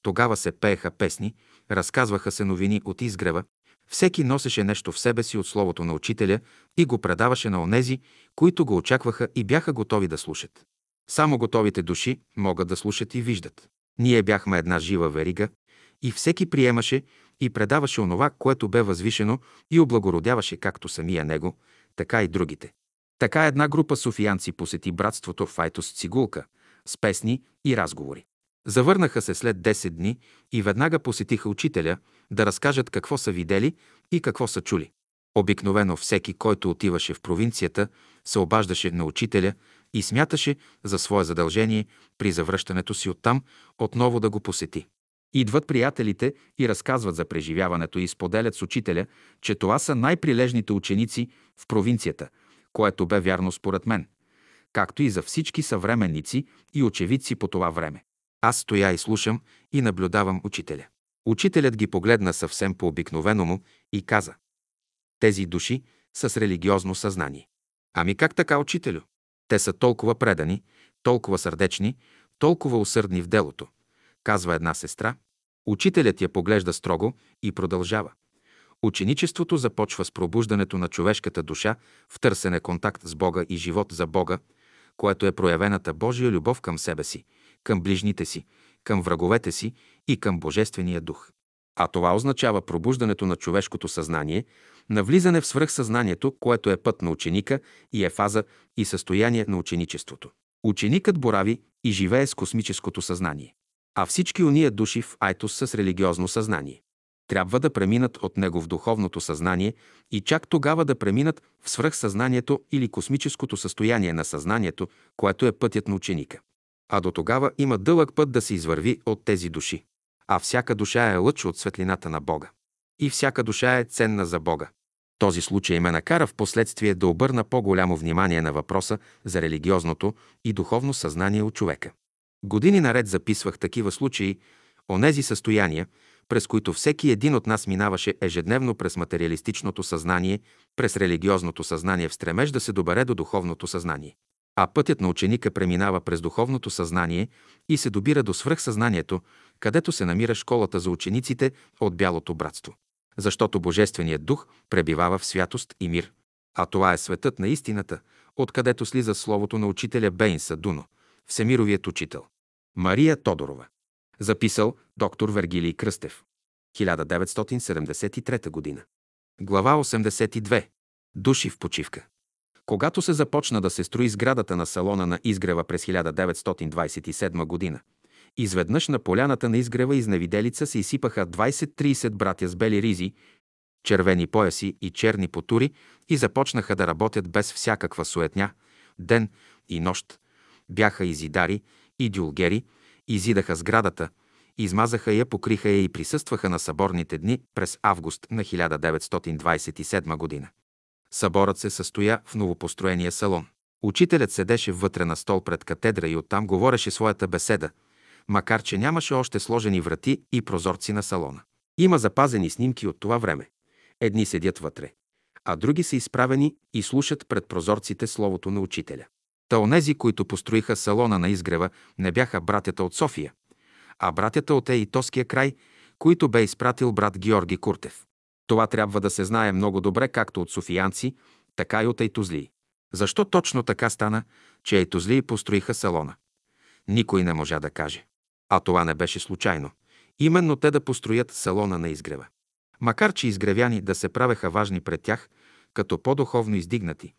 Тогава се пееха песни, разказваха се новини от изгрева. Всеки носеше нещо в себе си от словото на учителя и го предаваше на онези, които го очакваха и бяха готови да слушат. Само готовите души могат да слушат и виждат. Ние бяхме една жива верига и всеки приемаше и предаваше онова, което бе възвишено и облагородяваше както самия него, така и другите. Така една група софиянци посети братството в Айтос Цигулка с песни и разговори. Завърнаха се след десет дни и веднага посетиха учителя да разкажат какво са видели и какво са чули. Обикновено всеки, който отиваше в провинцията, се обаждаше на учителя и смяташе за свое задължение при завръщането си оттам отново да го посети. Идват приятелите и разказват за преживяването и споделят с учителя, че това са най-прилежните ученици в провинцията, което бе вярно според мен, както и за всички съвременници и очевидци по това време. Аз стоя и слушам и наблюдавам учителя. Учителят ги погледна съвсем по-обикновено му и каза: Тези души са с религиозно съзнание. Ами как така, учителю? Те са толкова предани, толкова сърдечни, толкова усърдни в делото, казва една сестра. Учителят я поглежда строго и продължава. Ученичеството започва с пробуждането на човешката душа в търсене контакт с Бога и живот за Бога, което е проявената Божия любов към себе си, към ближните си, към враговете си и към Божествения дух. А това означава пробуждането на човешкото съзнание, навлизане в свръхсъзнанието, което е път на ученика и е фаза и състояние на ученичеството. Ученикът борави и живее с космическото съзнание. А всички уния души в Айтос с религиозно съзнание трябва да преминат от него в духовното съзнание и чак тогава да преминат в свръхсъзнанието или космическото състояние на съзнанието, което е пътят на ученика. А до тогава има дълъг път да се извърви от тези души. А всяка душа е лъч от светлината на Бога. И всяка душа е ценна за Бога. Този случай ме накара в последствие да обърна по-голямо внимание на въпроса за религиозното и духовно съзнание у човека. Години наред записвах такива случаи, онези състояния, през които всеки един от нас минаваше ежедневно през материалистичното съзнание, през религиозното съзнание в стремеж да се добере до духовното съзнание. А пътят на ученика преминава през духовното съзнание и се добира до свръхсъзнанието, където се намира школата за учениците от Бялото братство. Защото Божественият дух пребивава в святост и мир. А това е светът на истината, откъдето слиза словото на учителя Бейнса Дуно, всемировият учител. Мария Тодорова. Записал доктор Вергилий Кръстев. хиляда деветстотин седемдесет и трета година. Глава осемдесет и две. Души в почивка. Когато се започна да се строи сградата на салона на Изгрева през хиляда деветстотин двадесет и седма година, изведнъж на поляната на Изгрева изневиделица се изсипаха двадесет-тридесет братя с бели ризи, червени пояси и черни потури и започнаха да работят без всякаква суетня, ден и нощ. Бяха и зидари, и дюлгери, изидаха сградата, измазаха я, покриха я и присъстваха на съборните дни през август на хиляда деветстотин двадесет и седма година. Съборът се състоя в новопостроения салон. Учителят седеше вътре на стол пред катедра и оттам говореше своята беседа, макар че нямаше още сложени врати и прозорци на салона. Има запазени снимки от това време. Едни седят вътре, а други са изправени и слушат пред прозорците словото на учителя. Та онези, които построиха салона на Изгрева, не бяха братята от София, а братята от Еитоския край, които бе изпратил брат Георги Куртев. Това трябва да се знае много добре както от софиянци, така и от айтозлии. Защо точно така стана, че айтозлии построиха салона? Никой не можа да каже. А това не беше случайно. Именно те да построят салона на Изгрева. Макар че изгревяни да се правеха важни пред тях, като по-духовно издигнати,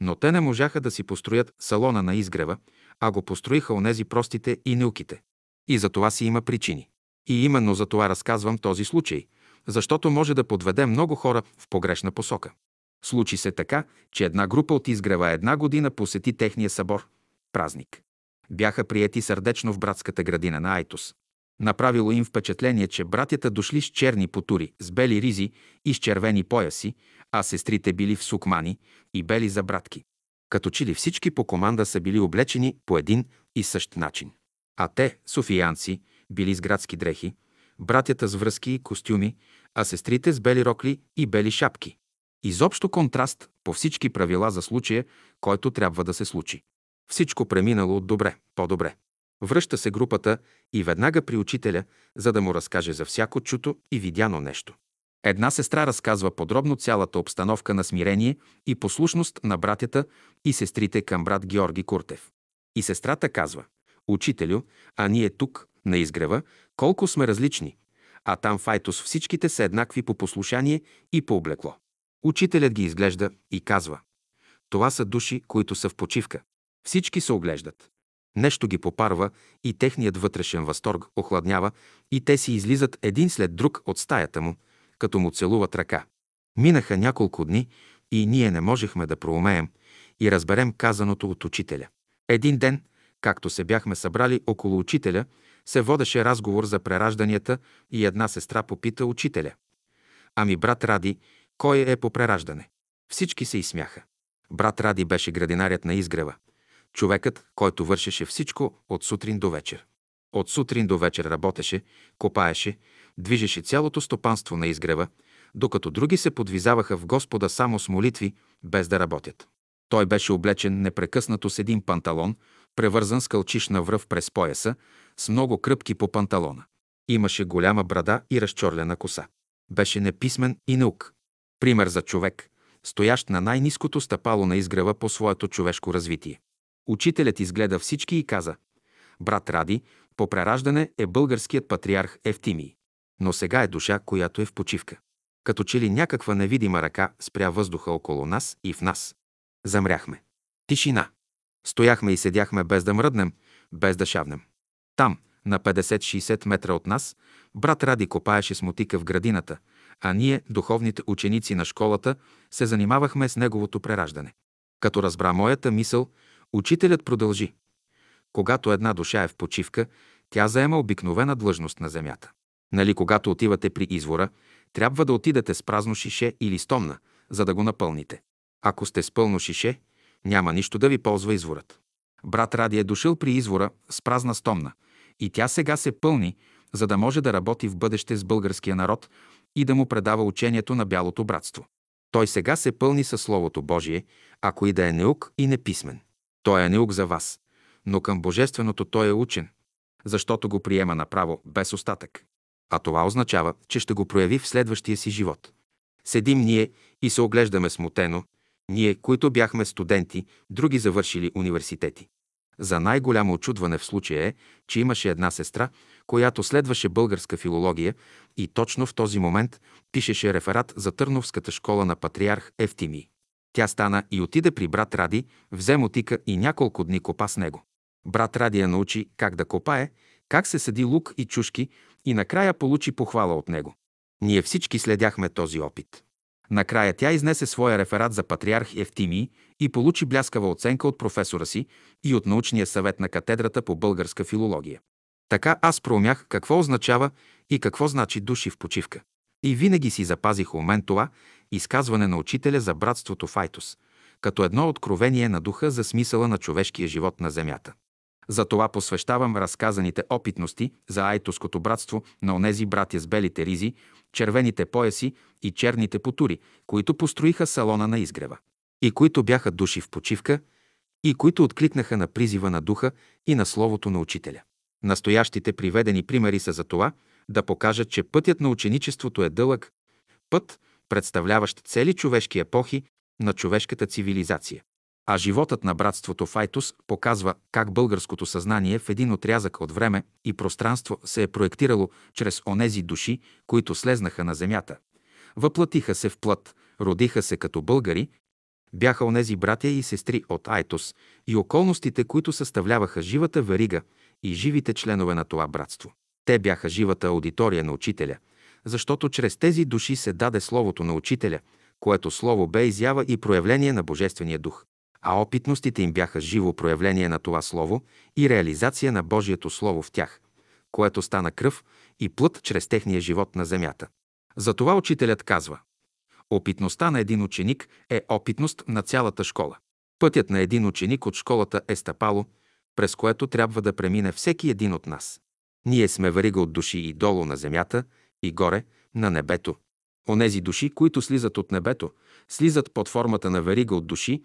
но те не можаха да си построят салона на Изгрева, а го построиха онези простите и неуките. И за това си има причини. И именно за това разказвам този случай, защото може да подведе много хора в погрешна посока. Случи се така, че една група от Изгрева една година посети техния събор – празник. Бяха приети сърдечно в братската градина на Айтос. Направило им впечатление, че братята дошли с черни потури, с бели ризи и с червени пояси, а сестрите били в сукмани и бели забратки. Като че ли всички по команда са били облечени по един и същ начин. А те, софиянци, били с градски дрехи, братята с връзки и костюми, а сестрите с бели рокли и бели шапки. Изобщо контраст по всички правила за случая, който трябва да се случи. Всичко преминало от добре, по-добре. Връща се групата и веднага при учителя, за да му разкаже за всяко чуто и видяно нещо. Една сестра разказва подробно цялата обстановка на смирение и послушност на братята и сестрите към брат Георги Куртев. И сестрата казва: «Учителю, а ние тук, на Изгрева, колко сме различни, а там в Айтос всичките са еднакви по послушание и по облекло». Учителят ги изглежда и казва: «Това са души, които са в почивка». Всички се оглеждат. Нещо ги попарва и техният вътрешен възторг охладнява и те си излизат един след друг от стаята му, като му целуват ръка. Минаха няколко дни и ние не можехме да проумеем и разберем казаното от учителя. Един ден, както се бяхме събрали около учителя, се водеше разговор за преражданията и една сестра попита учителя: «Ами брат Ради, кой е по прераждане?» Всички се изсмяха. Брат Ради беше градинарят на Изгрева. Човекът, който вършеше всичко от сутрин до вечер. От сутрин до вечер работеше, копаеше, движеше цялото стопанство на Изгрева, докато други се подвизаваха в Господа само с молитви, без да работят. Той беше облечен непрекъснато с един панталон, превързан с кълчишна връв през пояса, с много кръпки по панталона. Имаше голяма брада и разчорлена коса. Беше неписмен и неук. Пример за човек, стоящ на най-ниското стъпало на Изгрева по своето човешко развитие. Учителят изгледа всички и каза: «Брат Ради, по прераждане е българският патриарх Евтимий, но сега е душа, която е в почивка». Като че ли някаква невидима ръка спря въздуха около нас и в нас. Замряхме. Тишина. Стояхме и седяхме без да мръднем, без да шавнем. Там, на петдесет-шейсет метра от нас, брат Ради копаеше с мотика в градината, а ние, духовните ученици на школата, се занимавахме с неговото прераждане. Като разбра моята мисъл, учителят продължи: «Когато една душа е в почивка, тя заема обикновена длъжност на земята. Нали, когато отивате при извора, трябва да отидете с празно шише или с томна, за да го напълните. Ако сте с пълно шише, няма нищо да ви ползва изворът. Брат Ради е дошъл при извора с празна стомна и тя сега се пълни, за да може да работи в бъдеще с българския народ и да му предава учението на Бялото братство. Той сега се пълни със Словото Божие, ако и да е неук и неписмен. Той е неук за вас, но към Божественото той е учен. защото го приема направо, без остатък. А това означава, че ще го прояви в следващия си живот. Седим ние и се оглеждаме смутено, ние, които бяхме студенти, други завършили университети. За най-голямо очудване в случая е, че имаше една сестра, която следваше българска филология и точно в този момент пишеше реферат за Търновската школа на патриарх Евтимий. Тя стана и отиде при брат Ради, взе мотика и няколко дни копа с него. Брат Ради я научи как да копае, как се съди лук и чушки и накрая получи похвала от него. Ние всички следяхме този опит. Накрая тя изнесе своя реферат за патриарх Евтимий и получи бляскава оценка от професора си и от научния съвет на катедрата по българска филология. Така аз проумях какво означава и какво значи души в почивка. И винаги си запазих у мен това изказване на учителя за братството Файтос, като едно откровение на духа за смисъла на човешкия живот на земята. Затова посвещавам разказаните опитности за айтоското братство на онези братя с белите ризи, червените пояси и черните потури, които построиха салона на изгрева, и които бяха души в почивка, и които откликнаха на призива на духа и на словото на учителя. Настоящите приведени примери са за това да покажат, че пътят на ученичеството е дълъг път, представляващ цели човешки епохи на човешката цивилизация. А животът на братството Файтос показва как българското съзнание в един отрязък от време и пространство се е проектирало чрез онези души, които слезнаха на земята. Въплатиха се в плът, родиха се като българи, бяха онези братя и сестри от Айтос и околностите, които съставляваха живата верига и живите членове на това братство. Те бяха живата аудитория на учителя, защото чрез тези души се даде словото на учителя, което слово бе изява и проявление на Божествения дух. А опитностите им бяха живо проявление на това слово и реализация на Божието слово в тях, което стана кръв и плът чрез техния живот на земята. Затова учителят казва: опитността на един ученик е опитност на цялата школа. Пътят на един ученик от школата е стъпало, през което трябва да премине всеки един от нас. Ние сме верига от души и долу на земята, и горе на небето. Онези души, които слизат от небето, слизат под формата на верига от души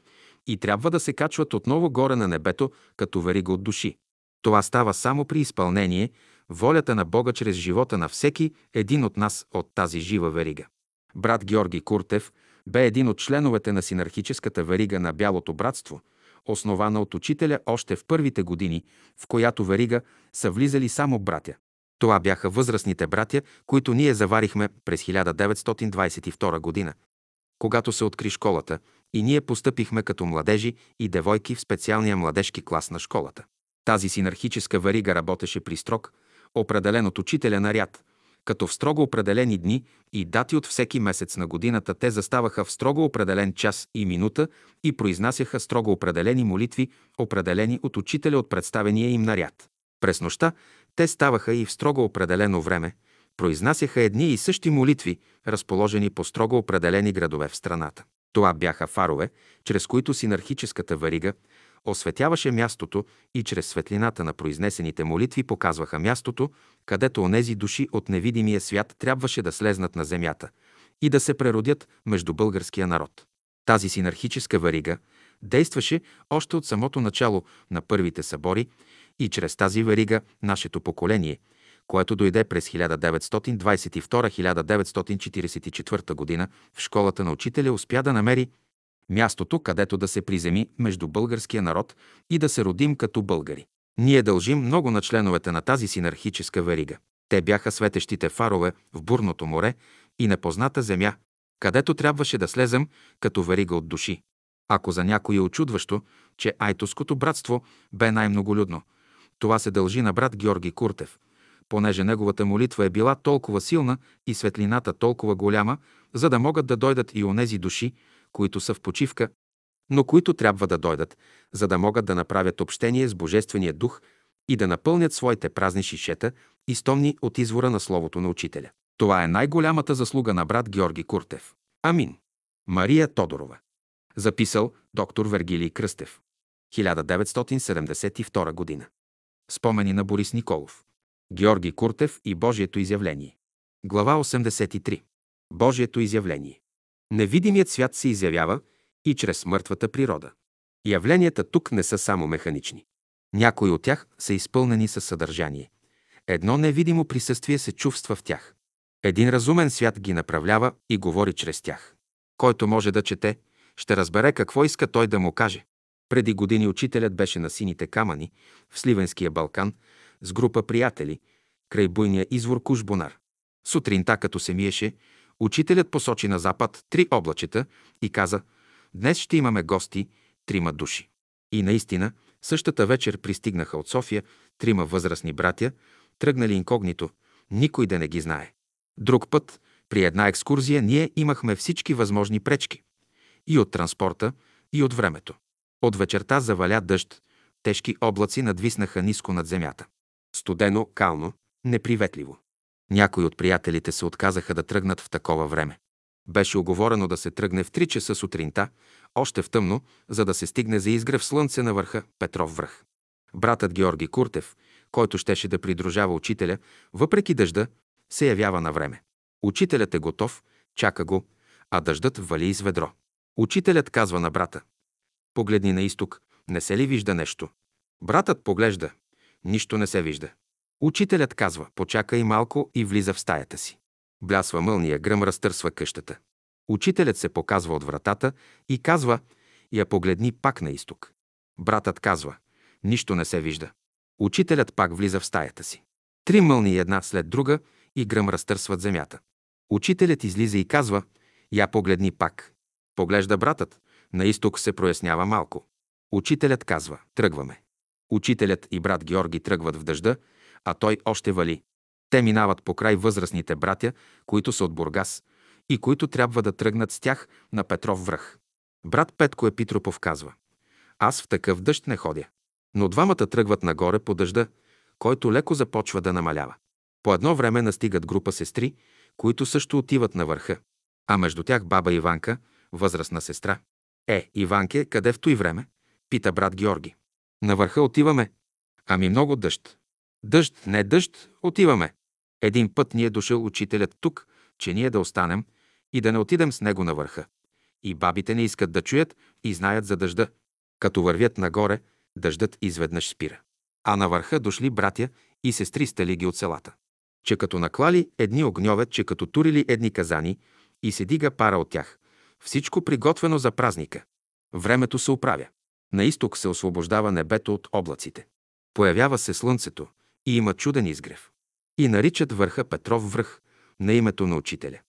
и трябва да се качват отново горе на небето, като верига от души. Това става само при изпълнение волята на Бога чрез живота на всеки един от нас от тази жива верига. Брат Георги Куртев бе един от членовете на синархическата верига на Бялото братство, основана от учителя още в първите години, в която верига са влизали само братя. Това бяха възрастните братя, които ние заварихме през хиляда деветстотин двадесет и втора година, когато се откри школата, и ние постъпихме като младежи и девойки в специалния младежки клас на школата. Тази синархическа верига работеше при строг, определен от учителя наряд, като в строго определени дни и дати от всеки месец на годината те заставаха в строго определен час и минута и произнасяха строго определени молитви, определени от учителя от представения им наряд. През нощта те ставаха и в строго определено време, произнасяха едни и същи молитви, разположени по строго определени градове в страната. Това бяха фарове, чрез които синархическата верига осветяваше мястото и чрез светлината на произнесените молитви показваха мястото, където онези души от невидимия свят трябваше да слезнат на земята и да се преродят между българския народ. Тази синархическа верига действаше още от самото начало на първите събори и чрез тази верига нашето поколение, което дойде през хиляда деветстотин двадесет и втора до хиляда деветстотин четиридесет и четвърта година, в школата на учителя успя да намери мястото, където да се приземи между българския народ и да се родим като българи. Ние дължим много на членовете на тази синархическа верига. Те бяха светещите фарове в бурното море и непозната земя, където трябваше да слезем като верига от души. Ако за някой е очудващо, че айтоското братство бе най-многолюдно, това се дължи на брат Георги Куртев, понеже неговата молитва е била толкова силна и светлината толкова голяма, за да могат да дойдат и онези души, които са в почивка, но които трябва да дойдат, за да могат да направят общение с Божествения дух и да напълнят своите празни шишета, изтомни от извора на словото на учителя. Това е най-голямата заслуга на брат Георги Куртев. Амин. Мария Тодорова. Записал доктор Вергилий Кръстев. хиляда деветстотин седемдесет и втора година. Спомени на Борис Николов. Георги Куртев и Божието изявление. Глава осемдесет и три. Божието изявление. Невидимият свят се изявява и чрез мъртвата природа. Явленията тук не са само механични. Някои от тях са изпълнени със съдържание. Едно невидимо присъствие се чувства в тях. Един разумен свят ги направлява и говори чрез тях. Който може да чете, ще разбере какво иска той да му каже. Преди години учителят беше на Сините камъни, в Сливенския Балкан, с група приятели, край буйния извор Кушбонар. Сутринта, като се миеше, учителят посочи на запад три облачета и каза: «Днес ще имаме гости, трима души». И наистина, същата вечер пристигнаха от София трима възрастни братя, тръгнали инкогнито, никой да не ги знае. Друг път, при една екскурзия, ние имахме всички възможни пречки. И от транспорта, и от времето. От вечерта заваля дъжд, тежки облаци надвиснаха ниско над земята. Студено, кално, неприветливо. Някои от приятелите се отказаха да тръгнат в такова време. Беше уговорено да се тръгне в три часа сутринта, още в тъмно, за да се стигне за изгрев слънце на върха Петров връх. Братът Георги Куртев, който щеше да придружава учителя, въпреки дъжда, се явява на време. Учителят е готов, чака го, а дъждът вали из ведро. Учителят казва на брата: «Погледни на изток, не се ли вижда нещо?» Братът поглежда, нищо не се вижда. Учителят казва: «Почакай малко», и влиза в стаята си. Блясва мълния гръм, разтърсва къщата. Учителят се показва от вратата и казва: «Я погледни пак на изток». Братът казва: «Нищо не се вижда». Учителят пак влиза в стаята си. Три мълнии една след друга и гръм разтърсват земята. Учителят излиза и казва: «Я погледни пак». Поглежда братът, на изток се прояснява малко. Учителят казва: «Тръгваме». Учителят и брат Георги тръгват в дъжда, а той още вали. Те минават покрай възрастните братя, които са от Бургас и които трябва да тръгнат с тях на Петров връх. Брат Петко Епитропов казва: «Аз в такъв дъжд не ходя». Но двамата тръгват нагоре по дъжда, който леко започва да намалява. По едно време настигат група сестри, които също отиват на върха, а между тях баба Иванка, възрастна сестра. «Е, Иванке, къде в той време?» пита брат Георги. «На върха отиваме». «Ами много дъжд». «Дъжд, не дъжд, отиваме. Един път ни е дошъл учителят тук, че ние да останем и да не отидем с него на върха. И бабите не искат да чуят и знаят за дъжда». Като вървят нагоре, дъждът изведнъж спира. А на върха дошли братя и сестри сталиги от селата. Че като наклали едни огньове, че като турили едни казани и се дига пара от тях. Всичко приготвено за празника. Времето се оправя. На изток се освобождава небето от облаците. Появява се слънцето и има чуден изгрев. И наричат върха Петров връх на името на учителя.